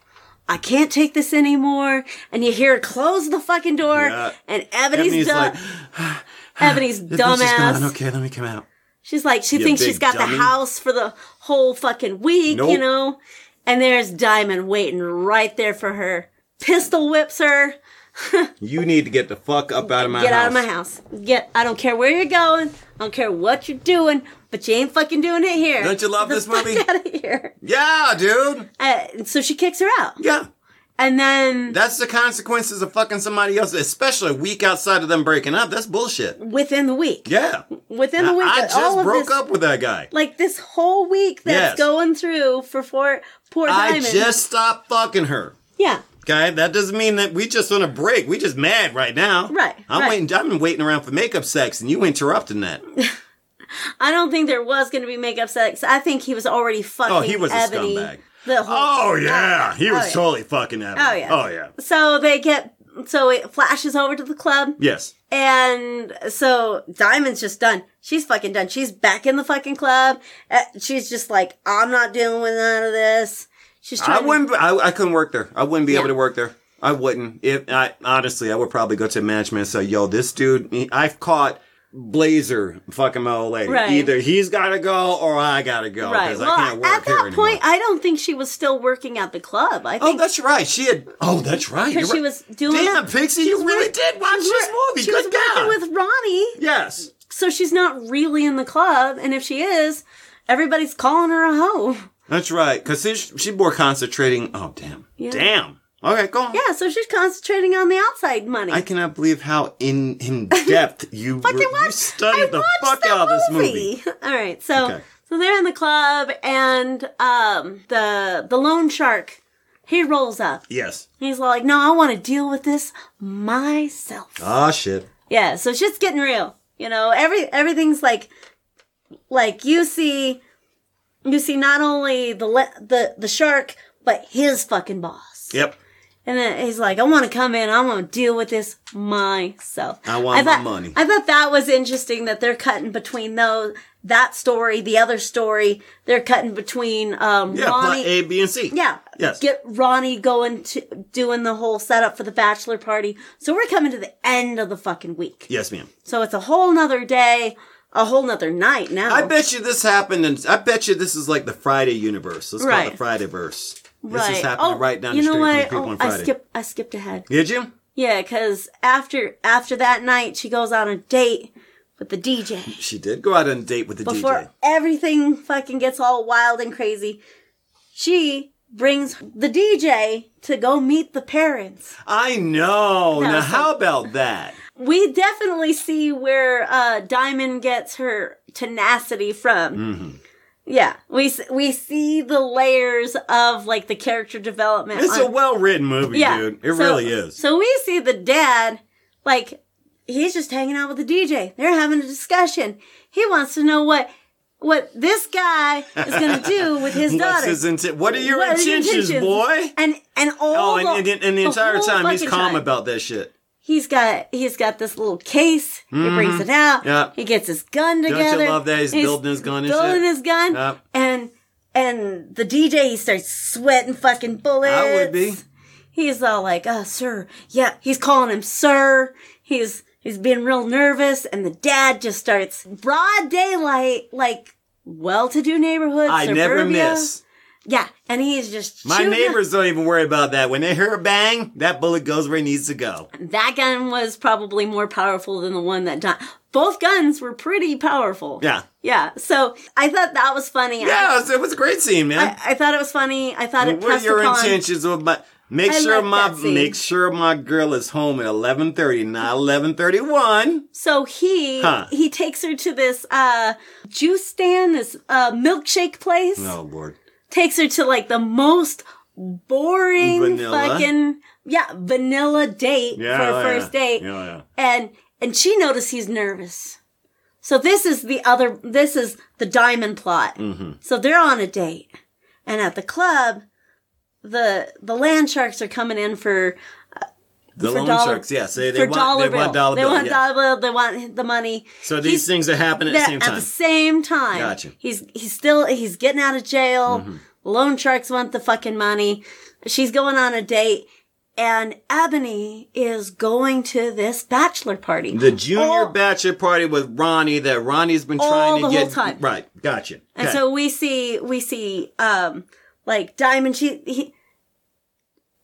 I can't take this anymore." And you hear her close the fucking door. Yeah. And Ebony's dumb. Like, Ebony's dumbass. Okay, let me come out. She's like, she you thinks she's got dummy. the house for the whole fucking week, nope. you know? And there's Diamond waiting right there for her. Pistol whips her. You need to get the fuck up out of my get house. Get out of my house. Get, I don't care where you're going. I don't care what you're doing. But you ain't fucking doing it here. Don't you love Get this the movie? Fuck out of here. Yeah, dude. Uh, so she kicks her out. Yeah. And then... That's the consequences of fucking somebody else, especially a week outside of them breaking up. That's bullshit. Within the week. Yeah. Within the week. I just all of broke this, up with that guy. Like, this whole week that's yes. going through for poor, poor Diamond. I just stopped fucking her. Yeah. Okay? That doesn't mean that we just on a break. We just mad right now. Right. I'm right. waiting. I've been waiting around for makeup sex, and you interrupting that. I don't think there was going to be makeup sex. I think he was already fucking Ebony. Oh, he was Ebony. a scumbag. Oh, thing. yeah. He oh, was yeah. totally fucking at him. Oh, yeah. Oh, yeah. So they get, so it flashes over to the club. Yes. And so Diamond's just done. She's fucking done. She's back in the fucking club. She's just like, I'm not dealing with none of this. She's trying I wouldn't, to- I, I couldn't work there. I wouldn't be yeah. able to work there. I wouldn't. If I, honestly, I would probably go to management and say, yo, this dude, he, I've caught Blazer fucking my old lady. Right. Either he's gotta go or I gotta go. Right. Well, I can't work at that here point, anymore. I don't think she was still working at the club. I think. Oh, that's right. She had. Oh, that's right. Because she right. was doing. Damn, it. Pixie, you really work, did watch this movie. She Good was God. working with Ronnie. Yes. So she's not really in the club, and if she is, everybody's calling her a hoe. That's right. Because she's more concentrating. Oh, damn. Yeah. Damn. Okay, go on. Yeah, so she's concentrating on the outside money. I cannot believe how in, in depth you, re- you studied the fuck out of this movie. All right, so okay. so they're in the club, and um, the the loan shark, he rolls up. Yes. He's like, no, I want to deal with this myself. Ah, shit. Yeah, so shit's getting real. You know, every everything's like, like you see, you see not only the le- the the shark, but his fucking boss. Yep. And then he's like, I want to come in. I want to deal with this myself. I want I thought, my money. I thought that was interesting that they're cutting between those, that story, the other story. They're cutting between um, yeah, Ronnie. Yeah, A, B, and C. Yeah. Yes. Get Ronnie going to doing the whole setup for the bachelor party. So we're coming to the end of the fucking week. Yes, ma'am. So it's a whole nother day. A whole nother night now. I bet you this happened. And I bet you this is like the Friday universe. Let's right. call it the Friday verse. Right. This is happening oh, right down the street from the people oh, on Friday. I skipped, I skipped ahead. Did you? Yeah, because after after that night, she goes on a date with the D J. She did go out on a date with the Before D J. Before everything fucking gets all wild and crazy, she brings the D J to go meet the parents. I know. Now, how about that? we definitely see where uh, Diamond gets her tenacity from. Mm-hmm. Yeah, we we see the layers of, like, the character development. It's on, a well-written movie, yeah, dude. It so, really is. So we see the dad, like, he's just hanging out with the D J. They're having a discussion. He wants to know what what this guy is going to do with his daughter. What's his inti- what are your what intentions, are your boy? And and all oh, and, the, and, and the entire the time he's calm time. about that shit. He's got he's got this little case. Mm-hmm. He brings it out. Yep. He gets his gun together. Don't you love that he's, he's building his gun and building shit? Building his gun. Yep. And and the D J, he starts sweating fucking bullets. I would be. He's all like, "Oh, sir." Yeah, he's calling him sir. He's he's being real nervous, and the dad just starts broad daylight, like well-to-do neighborhood. I suburbia. never miss. Yeah, and he's just My neighbors up. don't even worry about that. When they hear a bang, that bullet goes where it needs to go. That gun was probably more powerful than the one that died. Both guns were pretty powerful. Yeah. Yeah, so I thought that was funny. Yeah, I, it, was, it was a great scene, man. I, I thought it was funny. I thought well, it What are your upon, intentions with my... Make I sure my make sure my girl is home at eleven thirty, not eleven thirty-one. So he huh. he takes her to this uh, juice stand, this uh, milkshake place. Oh, Lord. Takes her to, like, the most boring vanilla. fucking, yeah, vanilla date yeah, for her yeah. first date. Yeah, yeah. And and she noticed he's nervous. So this is the other, this is the Diamond plot. Mm-hmm. So they're on a date. And at the club, the the land sharks are coming in for uh, The for land dollar, sharks, yes. They, they, for want, dollar they bill. want dollar bill. They want yeah. dollar bill. They want the money. So these he's, things are happening at the same time. At the same time. Gotcha. He's, he's still, he's getting out of jail. Mm-hmm. Loan sharks want the fucking money. She's going on a date, and Ebony is going to this bachelor party. The junior all, bachelor party with Ronnie that Ronnie's been trying to get. All the whole time. Right. Gotcha. Okay. And so we see, we see, um, like Diamond, she, he,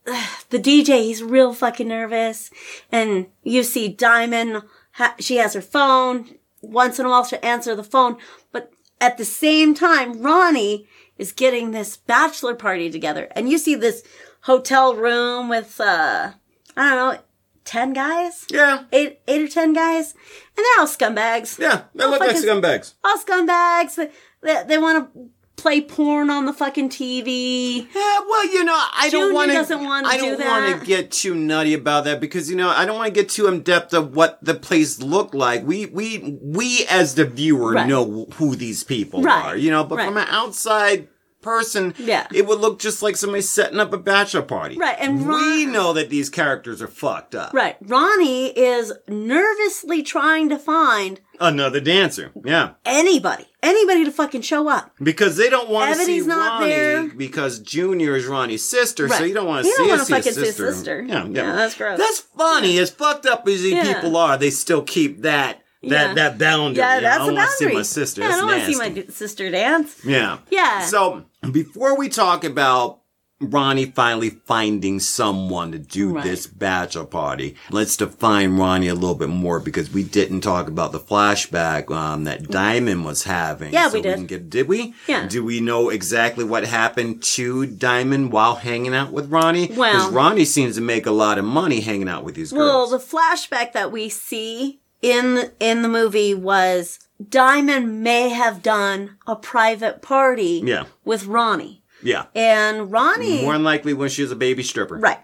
uh, the D J, he's real fucking nervous. And you see Diamond, ha- she has her phone. Once in a while she'll answer the phone. But at the same time, Ronnie is getting this bachelor party together. And you see this hotel room with, uh, I don't know, ten guys? Yeah. Eight, eight or ten guys. And they're all scumbags. Yeah, they all look like scumbags. All scumbags. They, they, they want to play porn on the fucking T V. Yeah, well, you know, I Junior don't want to. doesn't want to do that. I don't want to get too nutty about that because, you know, I don't want to get too in depth of what the place looked like. We, we, we as the viewer right. know who these people right. are, you know. But right. from an outside person, yeah. it would look just like somebody setting up a bachelor party. Right, and Ron- we know that these characters are fucked up. Right, Ronnie is nervously trying to find another dancer. Yeah, anybody. Anybody to fucking show up. Because they don't want Ebony's to see not Ronnie there. Because Junior is Ronnie's sister, right. so you don't want to you see, don't his, see his sister. sister. Yeah, yeah. yeah, that's gross. That's funny. As fucked up as these yeah. people are, they still keep that that yeah. that boundary. Yeah, you know, that's I don't want to see my sister. Yeah, I don't want to see my sister dance. Yeah. Yeah. So before we talk about Ronnie finally finding someone to do right. this bachelor party. Let's define Ronnie a little bit more because we didn't talk about the flashback um, that Diamond was having. Yeah, so we did. We get, did we? Yeah. Do we know exactly what happened to Diamond while hanging out with Ronnie? Because well, Ronnie seems to make a lot of money hanging out with these girls. Well, the flashback that we see in in the movie was Diamond may have done a private party yeah. with Ronnie. Yeah. And Ronnie... more than likely when she was a baby stripper. Right.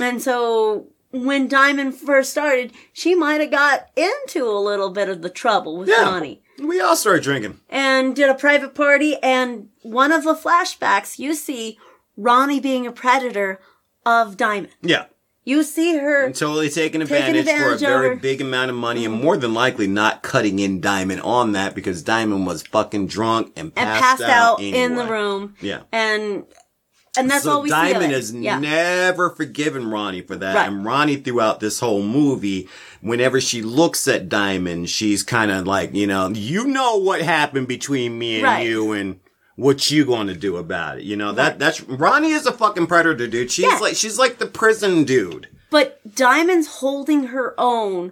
And so when Diamond first started, she might have got into a little bit of the trouble with yeah. Ronnie. We all started drinking. And did a private party. And one of the flashbacks, you see Ronnie being a predator of Diamond. Yeah. You see her... and totally taking advantage, taking advantage for a very big amount of money and more than likely not cutting in Diamond on that because Diamond was fucking drunk and passed, and passed out, out anyway. in the room. Yeah. And and that's so all we Diamond see Diamond has yeah. never forgiven Ronnie for that. Right. And Ronnie throughout this whole movie, whenever she looks at Diamond, she's kind of like, you know, you know what happened between me and right. you and... what you going to do about it? You know, that, right. that's, Ronnie is a fucking predator, dude. She's yeah. like, she's like the prison dude. But Diamond's holding her own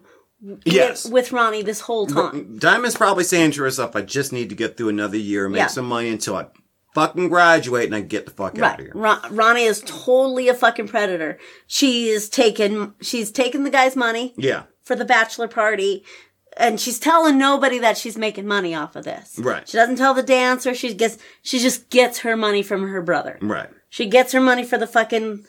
yes. with, with Ronnie this whole time. Diamond's probably saying to herself, I just need to get through another year and make yeah. some money until I fucking graduate and I get the fuck right. out of here. Ron- Ronnie is totally a fucking predator. She's taken, she's taken the guy's money. Yeah. for the bachelor party. And she's telling nobody that she's making money off of this. Right. She doesn't tell the dancer. She gets, she just gets her money from her brother. Right. She gets her money for the fucking,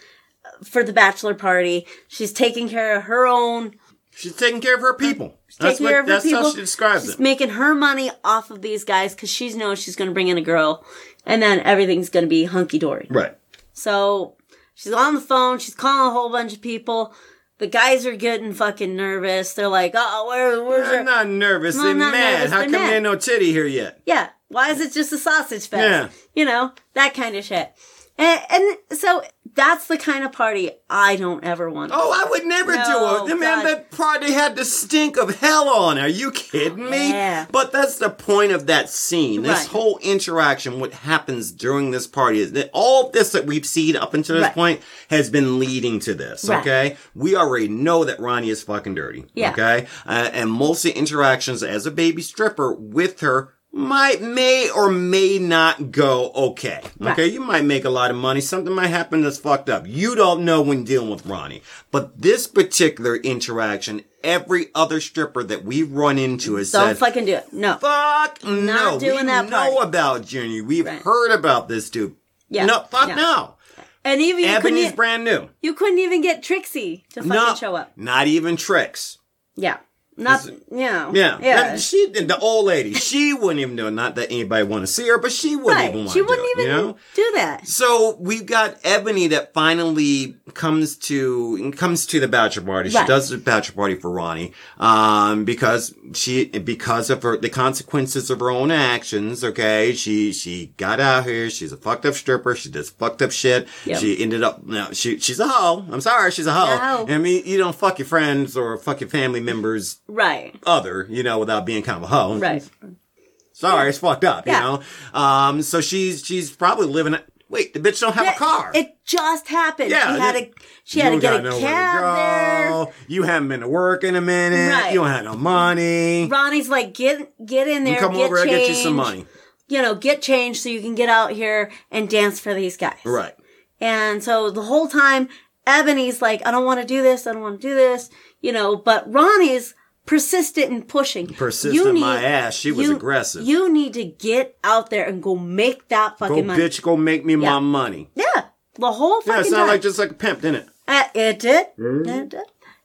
for the bachelor party. She's taking care of her own. She's taking care of her people. She's that's taking what, care of her that's people. How she describes she's it. She's making her money off of these guys because she knows she's going to bring in a girl and then everything's going to be hunky-dory. Right. So she's on the phone. She's calling a whole bunch of people. The guys are getting fucking nervous. They're like, oh, where, where's I'm her? Not nervous. They're not mad. Nervous. How They're come mad. There ain't no titty here yet? Yeah. Why is it just a sausage fest? Yeah. You know, that kind of shit. And, and so that's the kind of party I don't ever want to do. Oh, I would never no, do it. Man, that party had the stink of hell on. Are you kidding me? Yeah. But that's the point of that scene. This right. whole interaction, what happens during this party, is that all this that we've seen up until this right. point has been leading to this, right. okay? We already know that Ronnie is fucking dirty, yeah. okay? Uh, and most of the interactions as a baby stripper with her might, may, or may not go okay. Right. Okay, you might make a lot of money. Something might happen that's fucked up. You don't know when dealing with Ronnie. But this particular interaction, every other stripper that we run into has don't said, fucking do it. No. Fuck no. Not doing we that know party. About Junior. We've right. heard about this dude. Yeah. No, fuck yeah. no. And even you Ebony's couldn't, brand new. You couldn't even get Trixie to fucking no, show up. Not even Trix. Yeah. Not, you know, yeah. Yeah. That, she, the old lady, she wouldn't even know, not that anybody want to see her, but she wouldn't right. even want to She wouldn't do, even you know? do that. So we've got Ebony that finally comes to, comes to the bachelor party. Right. She does the bachelor party for Ronnie, um, because she, because of her, the consequences of her own actions, okay? She, she got out here. She's a fucked up stripper. She does fucked up shit. Yep. She ended up, no, she, she's a hoe. I'm sorry. She's a hoe. No. I mean, you don't fuck your friends or fuck your family members. Right. Other, you know, without being kind of a hoe. Right. Sorry, yeah. it's fucked up, yeah. you know? Um, so she's, she's probably living, a, wait, the bitch don't have that, a car. It just happened. Yeah. She had it, a, she had to get a cab there. You haven't been to work in a minute. Right. You don't have no money. Ronnie's like, get, get in there, you come get over, change. I'll get you some money. You know, get change so you can get out here and dance for these guys. Right. And so the whole time, Ebony's like, I don't want to do this. I don't want to do this. You know, but Ronnie's persistent and pushing. Persistent, need, my ass. She was you, aggressive. You need to get out there and go make that fucking go, money. Go, bitch, go make me yeah. my money. Yeah. The whole fucking Yeah, it sounded like just like a pimp, didn't it? Uh, it did. Mm-hmm. It did.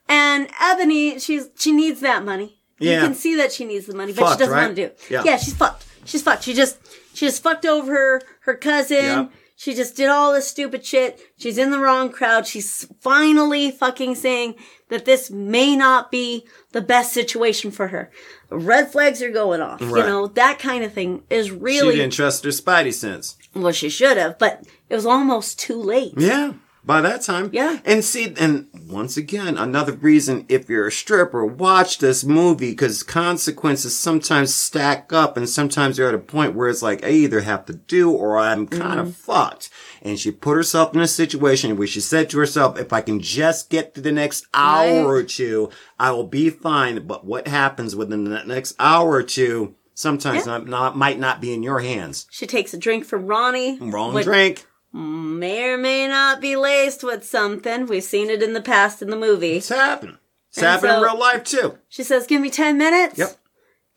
And Ebony, she's she needs that money. Yeah. You can see that she needs the money, but fucked, she doesn't right? want to do it. Yeah. yeah, she's fucked. She's fucked. She just she just fucked over her, her cousin. Yep. She just did all this stupid shit. She's in the wrong crowd. She's finally fucking saying that this may not be the best situation for her. Red flags are going off. Right. You know, that kind of thing is really... She didn't trust her spidey sense. Well, she should have, but it was almost too late. Yeah, by that time. Yeah. And see, and once again, another reason if you're a stripper, watch this movie, because consequences sometimes stack up, and sometimes you're at a point where it's like, I either have to do or I'm kind mm-hmm. of fucked. And she put herself in a situation where she said to herself, if I can just get through the next hour right. or two, I will be fine. But what happens within the next hour or two, sometimes yeah. not, not, might not be in your hands. She takes a drink from Ronnie. Wrong which drink. May or may not be laced with something. We've seen it in the past in the movie. It's happened. It's and happened so in real life, too. She says, give me ten minutes. Yep.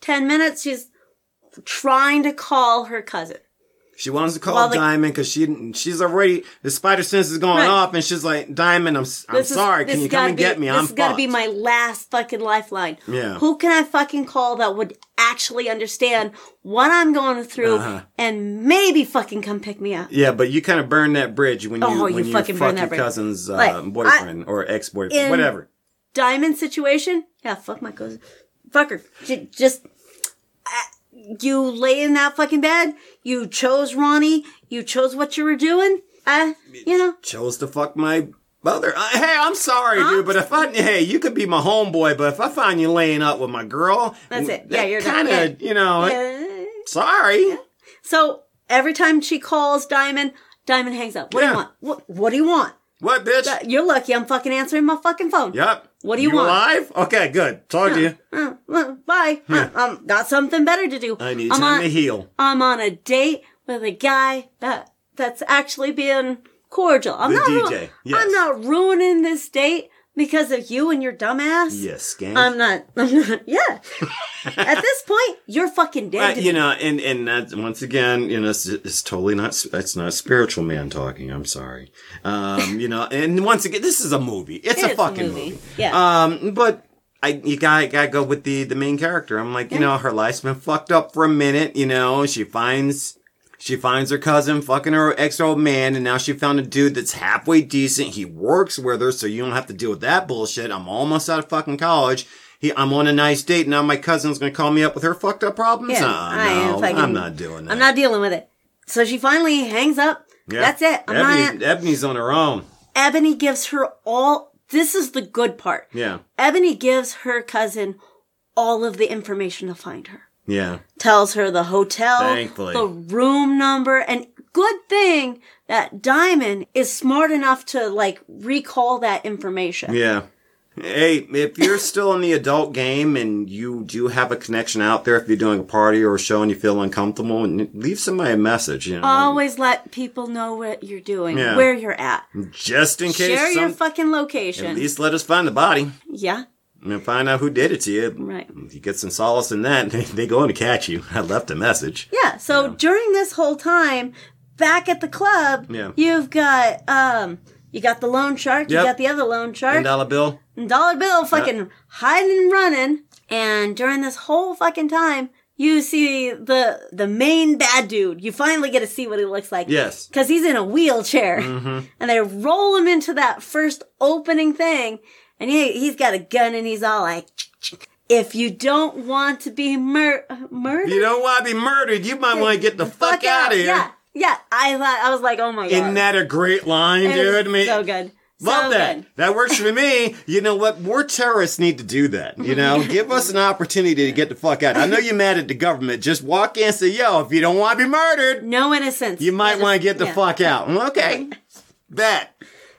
Ten minutes. She's trying to call her cousin. She wants to call well, the, Diamond because she she's already the spider sense is going right. off, and she's like, Diamond, I'm I'm this sorry. Is, can you come and be, get me? This I'm This got to be my last fucking lifeline. Yeah. Who can I fucking call that would actually understand what I'm going through uh-huh. and maybe fucking come pick me up? Yeah, but you kind of burn that bridge when you oh, when you, you fucking fuck your bridge. cousin's uh, like, boyfriend I, or ex boyfriend, whatever. Diamond situation, yeah, fuck my cousin, fuck her. She, just. I, You lay in that fucking bed. You chose Ronnie. You chose what you were doing. Uh, you know. Chose to fuck my mother. Uh, hey, I'm sorry, huh? dude, but if I, hey, you could be my homeboy, but if I find you laying up with my girl. That's it. Yeah, that you're kind of, you know, yeah. sorry. Yeah. So every time she calls Diamond, Diamond hangs up. What yeah. do you want? What, what do you want? What, bitch? You're lucky I'm fucking answering my fucking phone. Yep. What do you, you want? Alive? Okay, good. Talk uh, to you. Uh, uh, bye. Huh. Uh, um, got something better to do. I need I'm time on, to heal. I'm on a date with a guy that that's actually being cordial. I'm the not D J. Ru- yes. I'm not ruining this date Because of you and your dumbass? Yes, yeah, skank. I'm not, I'm not, yeah. At this point, you're fucking dead. Uh, you me. know, and, and that, once again, you know, it's, it's totally not, it's not spiritual man talking. I'm sorry. Um, you know, and once again, this is a movie. It's it a fucking a movie. movie. Yeah. Um, but I, you gotta, gotta go with the, the main character. I'm like, you yeah. know, her life's been fucked up for a minute. You know, she finds, She finds her cousin fucking her ex-old man, and now she found a dude that's halfway decent. He works with her, so you don't have to deal with that bullshit. I'm almost out of fucking college. He, I'm on a nice date, and now my cousin's going to call me up with her fucked up problems? Yeah, no, I no, fucking, I'm not doing that. I'm not dealing with it. So she finally hangs up. Yeah. That's it. I'm Ebony, not, Ebony's on her own. Ebony gives her all... This is the good part. Yeah. Ebony gives her cousin all of the information to find her. Yeah. Tells her the hotel, Thankfully. the room number, and good thing that Diamond is smart enough to, like, recall that information. Yeah. Hey, if you're still in the adult game and you do have a connection out there, if you're doing a party or a show and you feel uncomfortable, leave somebody a message, you know. Always let people know what you're doing, yeah. where you're at. Just in case. Share some, your fucking location. At least let us find the body. Yeah. And find out who did it to you. Right. You get some solace in that, and they go in to catch you. I left a message. Yeah. So yeah. during this whole time, back at the club, yeah. you've got um, you got the loan shark, yep. you got the other loan shark, and Dollar Bill, and Dollar Bill fucking yep. hiding and running. And during this whole fucking time, you see the the main bad dude. You finally get to see what he looks like. Yes. Because he's in a wheelchair, mm-hmm. and they roll him into that first opening thing. And he, he's got a gun and he's all like, if you don't want to be mur- murdered. You don't want to be murdered. You might want to get the fuck, fuck out of here. Yeah. Yeah. I thought, I was like, oh my God. Isn't that a great line, it dude? I mean, so good. Love so that. Good. That works for me. You know what? More terrorists need to do that. You know, give us an opportunity to get the fuck out. I know you're mad at the government. Just walk in and say, yo, if you don't want to be murdered. No innocence. You might want to get the yeah. fuck out. Okay. Bet.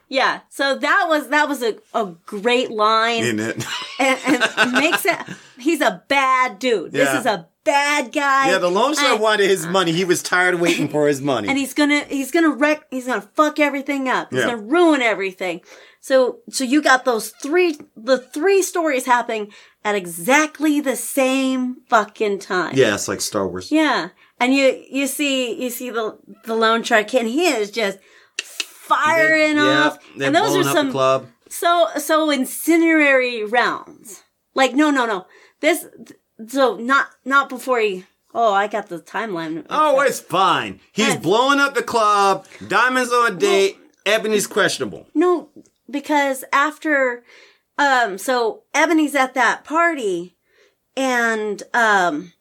Yeah, so that was that was a, a great line. Isn't it? and, and makes it, he's a bad dude. Yeah. This is a bad guy. Yeah, the loan shark wanted his money. He was tired of waiting for his money. And he's gonna he's gonna wreck he's gonna fuck everything up. He's yeah. gonna ruin everything. So so you got those three the three stories happening at exactly the same fucking time. Yeah, it's like Star Wars. Yeah. And you you see you see the the loan shark and he is just firing they, off, yeah, and those are some club. so so incendiary rounds. Like no, no, no. This so not not before he. Oh, I got the timeline. Oh, it's fine. He's and, blowing up the club. Diamond's on a date. Well, Ebony's questionable. No, because after, um, so Ebony's at that party, and um.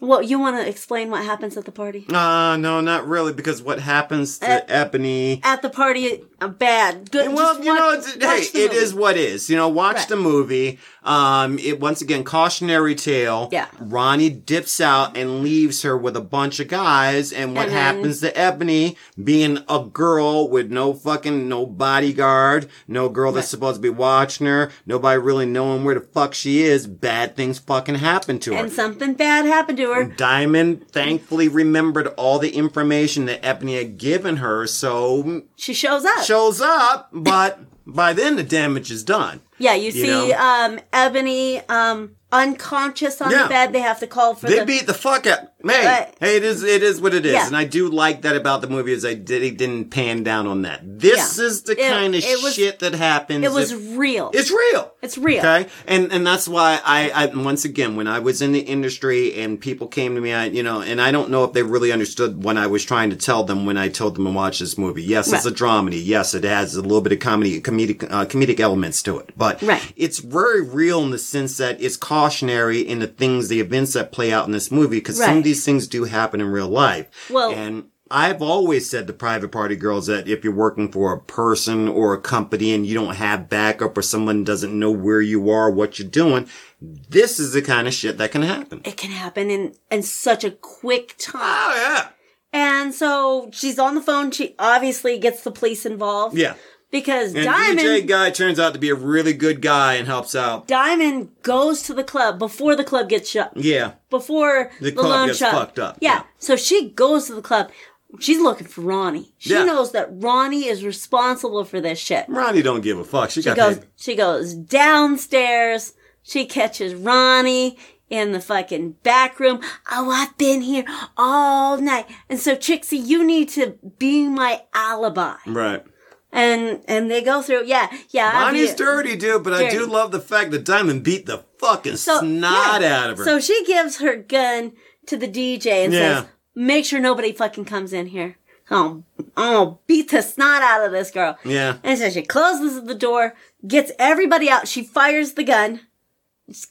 Well, you want to explain what happens at the party? Uh, no, not really, because what happens to at, Ebony... At the party, uh, bad. Good. Well, you watch, know, hey, it movie. is what is. You know, watch right. the movie. Um, it once again, cautionary tale. Yeah. Ronnie dips out and leaves her with a bunch of guys, and what and happens then, to Ebony, being a girl with no fucking, no bodyguard, no girl right. that's supposed to be watching her, nobody really knowing where the fuck she is, bad things fucking happen to her. And something bad happened to her. Diamond thankfully remembered all the information that Ebony had given her, so she shows up. Shows up, but by then the damage is done. Yeah, you, you see um, Ebony um, unconscious on yeah. the bed. They have to call for. They the- beat the fuck out. Hey, but, hey, it is it is what it is, yeah. and I do like that about the movie is I did it didn't pan down on that. This yeah. is the it, kind of was, shit that happens. It was if, real. It's real. It's real. Okay, and and that's why I, I once again when I was in the industry and people came to me, I you know, and I don't know if they really understood what I was trying to tell them when I told them to watch this movie. Yes, right. It's a dramedy. Yes, it has a little bit of comedy, comedic, uh, comedic elements to it. But right. it's very real in the sense that it's cautionary in the things, the events that play out in this movie, because right. some of these things do happen in real life. Well, and I've always said to private party girls that if you're working for a person or a company and you don't have backup or someone doesn't know where you are, what you're doing, this is the kind of shit that can happen. It can happen in, in such a quick time. Oh, yeah. And so she's on the phone. She obviously gets the police involved. Yeah. Because and Diamond... D J guy turns out to be a really good guy and helps out. Diamond goes to the club before the club gets shut. Yeah. Before the, the club gets shut. fucked up. Yeah. yeah. So she goes to the club. She's looking for Ronnie. She yeah. knows that Ronnie is responsible for this shit. Ronnie don't give a fuck. She, she got goes. Paid. She goes downstairs. She catches Ronnie in the fucking back room. Oh, I've been here all night, and so Trixie, you need to be my alibi, right? And and they go through. Yeah, yeah. Ronnie's dirty, dude, but dirty. I do love the fact that Diamond beat the fucking so, snot yeah. out of her. So she gives her gun to the D J and yeah. says, make sure nobody fucking comes in here. I'll, I'll beat the snot out of this girl. Yeah. And so she closes the door, gets everybody out. She fires the gun,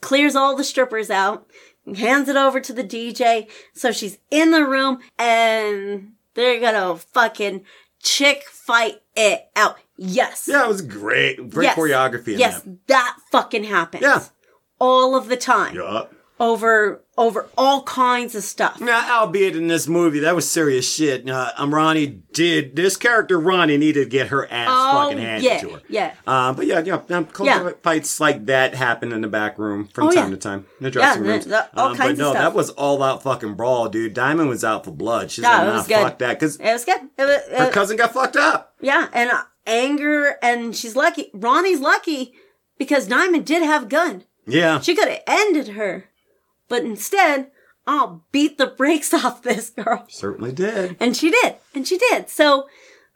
clears all the strippers out, and hands it over to the D J. So she's in the room, and they're gonna fucking chick fight it out. Yes. Yeah, it was great. Great yes. choreography in yes, that. Yes, that fucking happens. Yeah. All of the time. Yeah. Over over all kinds of stuff. Now, albeit in this movie, that was serious shit. Uh, um, Ronnie did, this character Ronnie needed to get her ass oh, fucking handed yeah, to her. Yeah, uh, but yeah, yeah, um, yeah. fights like that happen in the back room from oh, time yeah. to time. In the dressing yeah, rooms. That, all um, kinds but no, of stuff. That was all out fucking brawl, dude. Diamond was out for blood. She's no, like, nah, fuck that. Cause it was good. It was, it, her cousin got fucked up. Yeah, and uh, anger, and she's lucky. Ronnie's lucky because Diamond did have a gun. Yeah. She could have ended her. But instead, I'll beat the brakes off this girl. Certainly did. And she did. And she did. So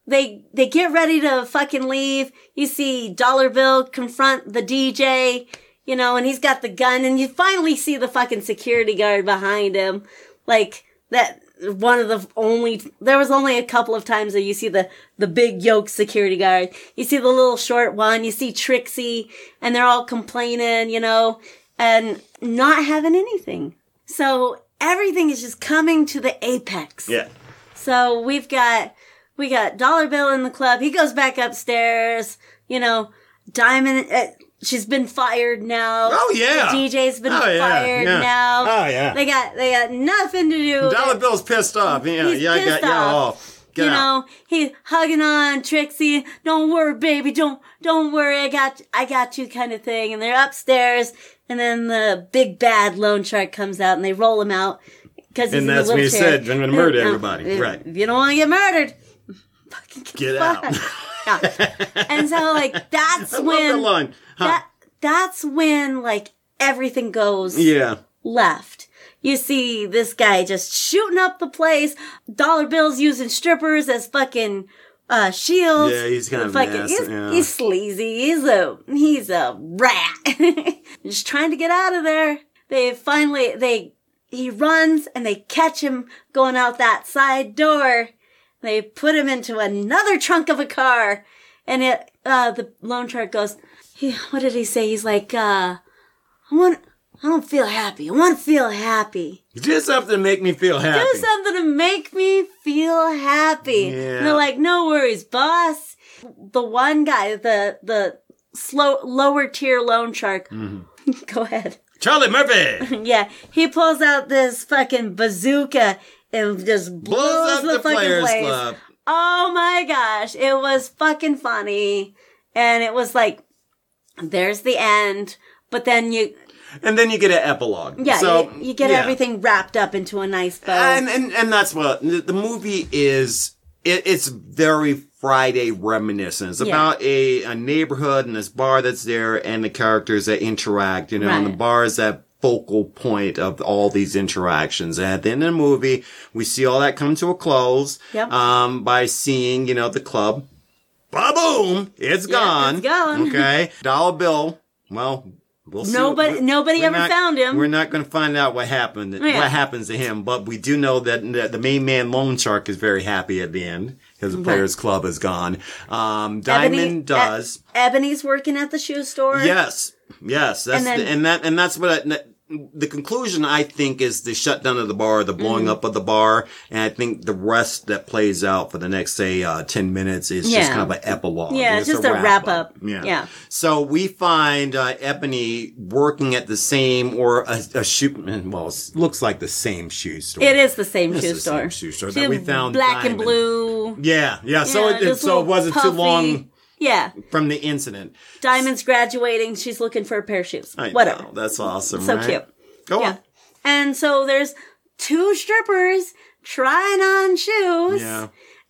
they they get ready to fucking leave. You see Dollar Bill confront the D J, you know, and he's got the gun. And you finally see the fucking security guard behind him. Like, that one of the only, there was only a couple of times that you see the, the big yoke security guard. You see the little short one. You see Trixie. And they're all complaining, you know. And not having anything. So everything is just coming to the apex. Yeah. So we've got, we got Dollar Bill in the club. He goes back upstairs. You know, Diamond, uh, she's been fired now. Oh, yeah. The D J's been oh, fired yeah, yeah. now. Oh, yeah. They got, they got nothing to do with Dollar it. Bill's pissed off. Yeah, He's yeah, pissed I got, yeah, off. Get you out. Know, he's hugging on Trixie. Don't worry, baby. Don't, don't worry. I got, I got you kind of thing. And they're upstairs. And then the big bad loan shark comes out and they roll him out because he's in the wheelchair. And that's when he said, I'm going to murder everybody. Um, right. If you don't want to get murdered, fucking get, get out. yeah. And so, like, that's I when, love that line. Huh. that, that's when, like, everything goes yeah. left. You see this guy just shooting up the place. Dollar Bill's using strippers as fucking Uh, Shields. Yeah, he's kind of fucking, an ass, he's, yeah. he's sleazy. He's a, he's a rat. Just trying to get out of there. They finally, they, he runs and they catch him going out that side door. They put him into another trunk of a car. And it, uh, the loan shark goes, he, what did he say? He's like, uh, I want, I don't feel happy. I want to feel happy. Do something to make me feel happy. Do something to make me feel happy. Yeah. And they're like, no worries, boss. The one guy, the the slow lower tier loan shark. Mm-hmm. Go ahead. Charlie Murphy. yeah. He pulls out this fucking bazooka and just blows, blows up the, the fucking Players place. Club. Oh my gosh. It was fucking funny. And it was like, there's the end. But then you... And then you get an epilogue. Yeah, so, you, you get yeah. everything wrapped up into a nice bow. And and, and that's what, the movie is, it, it's very Friday reminiscent. It's yeah. about a, a neighborhood and this bar that's there and the characters that interact, you know, right. and the bar is that focal point of all these interactions. And at the end of the movie, we see all that come to a close yep. um, by seeing, you know, the club. Ba-boom! It's yeah, gone. It's gone. Okay. Dollar Bill, well... We'll nobody, nobody ever not, found him. We're not going to find out what happened, yeah. what happens to him. But we do know that, that the main man, Lone Shark, is very happy at the end because the right. Players Club is gone. Um, Diamond Ebony, does. E- Ebony's working at the shoe store. Yes, yes, that's and, then, the, and that and that's what I, the conclusion I think is the shutdown of the bar, the blowing mm-hmm. up of the bar, and I think the rest that plays out for the next say uh, ten minutes is yeah. just kind of an epilogue. Yeah, it's just a, a wrap, wrap up. up. Yeah. yeah. So we find uh, Ebony working at the same or a, a shoe. Well, it looks like the same shoe store. It is the same, shoe, the store. same shoe store. Shoe that we found black Diamond. And blue. Yeah, yeah. So yeah, it, it so it wasn't puffy. Too long. Yeah. From the incident. Diamond's graduating. She's looking for a pair of shoes. I Whatever. Know. That's awesome, so right? So cute. Go yeah. on. And so there's two strippers trying on shoes. Yeah.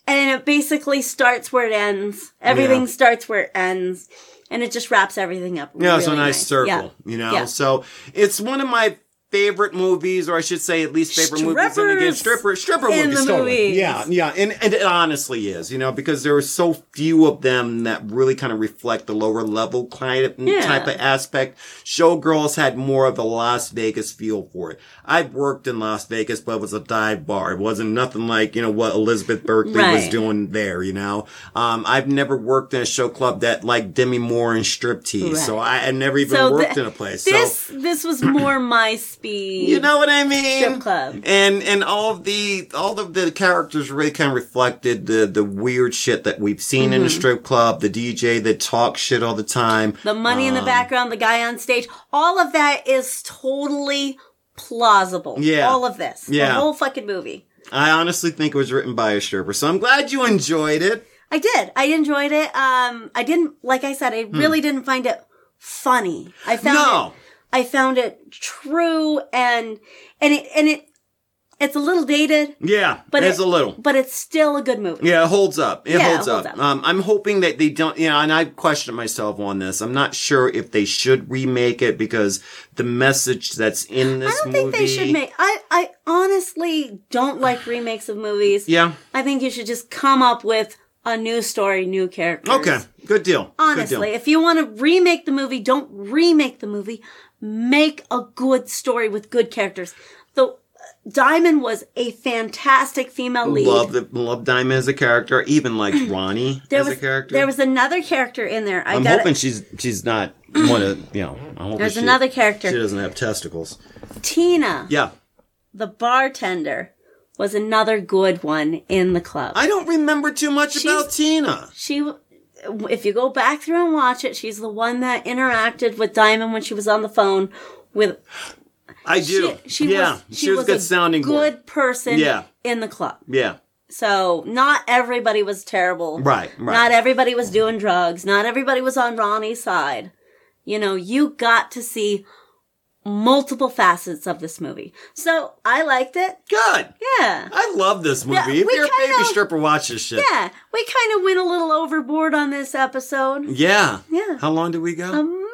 And it basically starts where it ends. Everything yeah. starts where it ends. And it just wraps everything up. Yeah, really it's a nice, nice. circle, yeah. you know. Yeah. So it's one of my favorite movies, or I should say at least favorite Strippers movies. And again, stripper, stripper in movies. The movies. Yeah, yeah. And, and it honestly is, you know, because there are so few of them that really kind of reflect the lower level kind of yeah. type of aspect. Showgirls had more of a Las Vegas feel for it. I've worked in Las Vegas, but it was a dive bar. It wasn't nothing like, you know, what Elizabeth Berkley right. was doing there, you know. Um, I've never worked in a show club that like Demi Moore and Striptease. Right. So I, I never even so worked the, in a place. This, so. this was more my speed. You know what I mean? Strip club. And, and all of the, all of the characters really kind of reflected the, the weird shit that we've seen mm-hmm. in the strip club, the D J that talks shit all the time. The money um, in the background, the guy on stage. All of that is totally plausible. Yeah. All of this. Yeah. The whole fucking movie. I honestly think it was written by a stripper, so I'm glad you enjoyed it. I did. I enjoyed it. Um, I didn't, like I said, I really hmm. didn't find it funny. I found no. it. I found it true and, and it, and it, it's a little dated. Yeah, but it's it, a little. But it's still a good movie. Yeah, it holds up. It yeah, holds, it holds up. up. Um, I'm hoping that they don't, you know, and I've questioned myself on this. I'm not sure if they should remake it because the message that's in this movie. I don't movie, think they should make, I, I honestly don't like remakes of movies. Yeah. I think you should just come up with a new story, new characters. Okay, good deal. Honestly, good deal. If you want to remake the movie, don't remake the movie. Make a good story with good characters. The Diamond was a fantastic female lead. Love the love Diamond as a character. Even like Ronnie there as was, a character. There was another character in there. I I'm gotta, hoping she's she's not one of you know. I'm there's she, another character. She doesn't have testicles. Tina. Yeah. The bartender was another good one in the club. I don't remember too much she's, about Tina. She. If you go back through and watch it, she's the one that interacted with Diamond when she was on the phone with... I do. She, she yeah. was, she she was, was good a sounding good board. person yeah. in the club. Yeah. So not everybody was terrible. Right, right. Not everybody was doing drugs. Not everybody was on Ronnie's side. You know, you got to see multiple facets of this movie. So I liked it. Good. Yeah. I love this movie. Yeah, if you're a baby stripper, watch this shit. Yeah. We kind of went a little overboard on this episode. Yeah. Yeah. How long did we go? Um,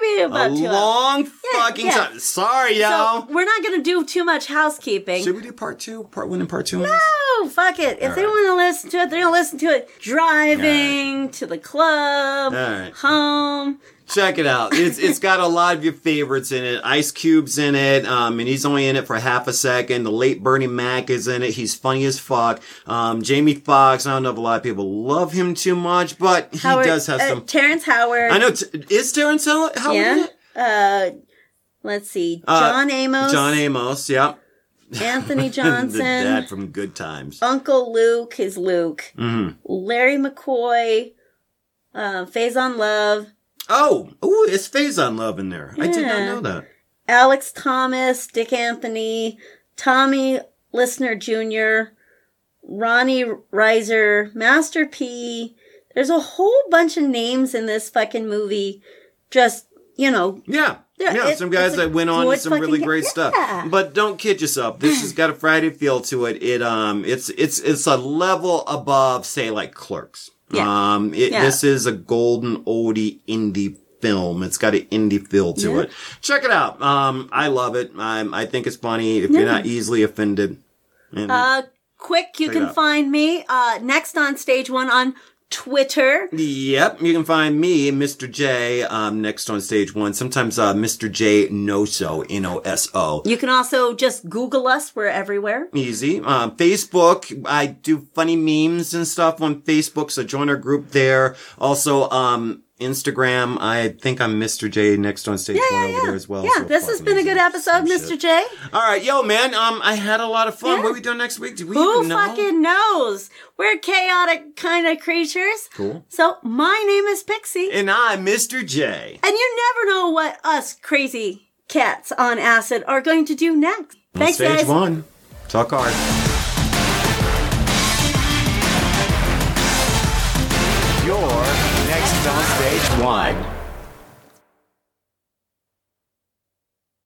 maybe about a two. A long hours. fucking yeah, yeah. time. Sorry, y'all. So we're not going to do too much housekeeping. Should we do part two? Part one and part two? No. Oh, fuck it. If All they right. want to listen to it, they're going to listen to it driving right. to the club, right. home. Check it out. It's It's got a lot of your favorites in it. Ice Cube's in it, um, and he's only in it for half a second. The late Bernie Mac is in it. He's funny as fuck. Um, Jamie Foxx, I don't know if a lot of people love him too much, but he Howard, does have uh, some... Terrence Howard. I know. T- is Terrence Howard yeah. in it? Uh, let's see. John uh, Amos. John Amos, yeah. Anthony Johnson. The dad from Good Times. Uncle Luke is Luke. Mm-hmm. Larry McCoy. Uh, Faizon Love. Oh, ooh, it's Faizon Love in there. Yeah. I did not know that. Alex Thomas, Dick Anthony, Tommy Listener Junior, Ronnie Reiser, Master P. There's a whole bunch of names in this fucking movie. Just, you know. Yeah. Yeah, yeah it, some guys that went on to some really great yeah. stuff. But don't kid yourself. This has got a Friday feel to it. It um, it's it's it's a level above, say, like Clerks. Yeah. Um, it, yeah. This is a golden oldie indie film. It's got an indie feel to yeah. it. Check it out. Um, I love it. I'm, I think it's funny. If yeah. you're not easily offended. And uh, quick, you can find me uh, next on Stage One on Twitter. Yep, you can find me, Mister J, um, next on Stage One. Sometimes uh, Mister J Noso, N O S O. You can also just Google us. We're everywhere. Easy. Uh, Facebook, I do funny memes and stuff on Facebook, so join our group there. Also, um, Instagram, I think I'm Mister J next on Stage yeah, One yeah, over yeah. there as well. Yeah, so this has been amazing. a good episode, Mister Shit. J. All right, yo, man, um, I had a lot of fun. Yeah. What are we doing next week? Do we Who even know? Who fucking knows? We're chaotic kind of creatures. Cool. So my name is Pixie. And I'm Mister J. And you never know what us crazy cats on acid are going to do next. On Thanks, stage guys. Stage One. Talk hard. Stage One.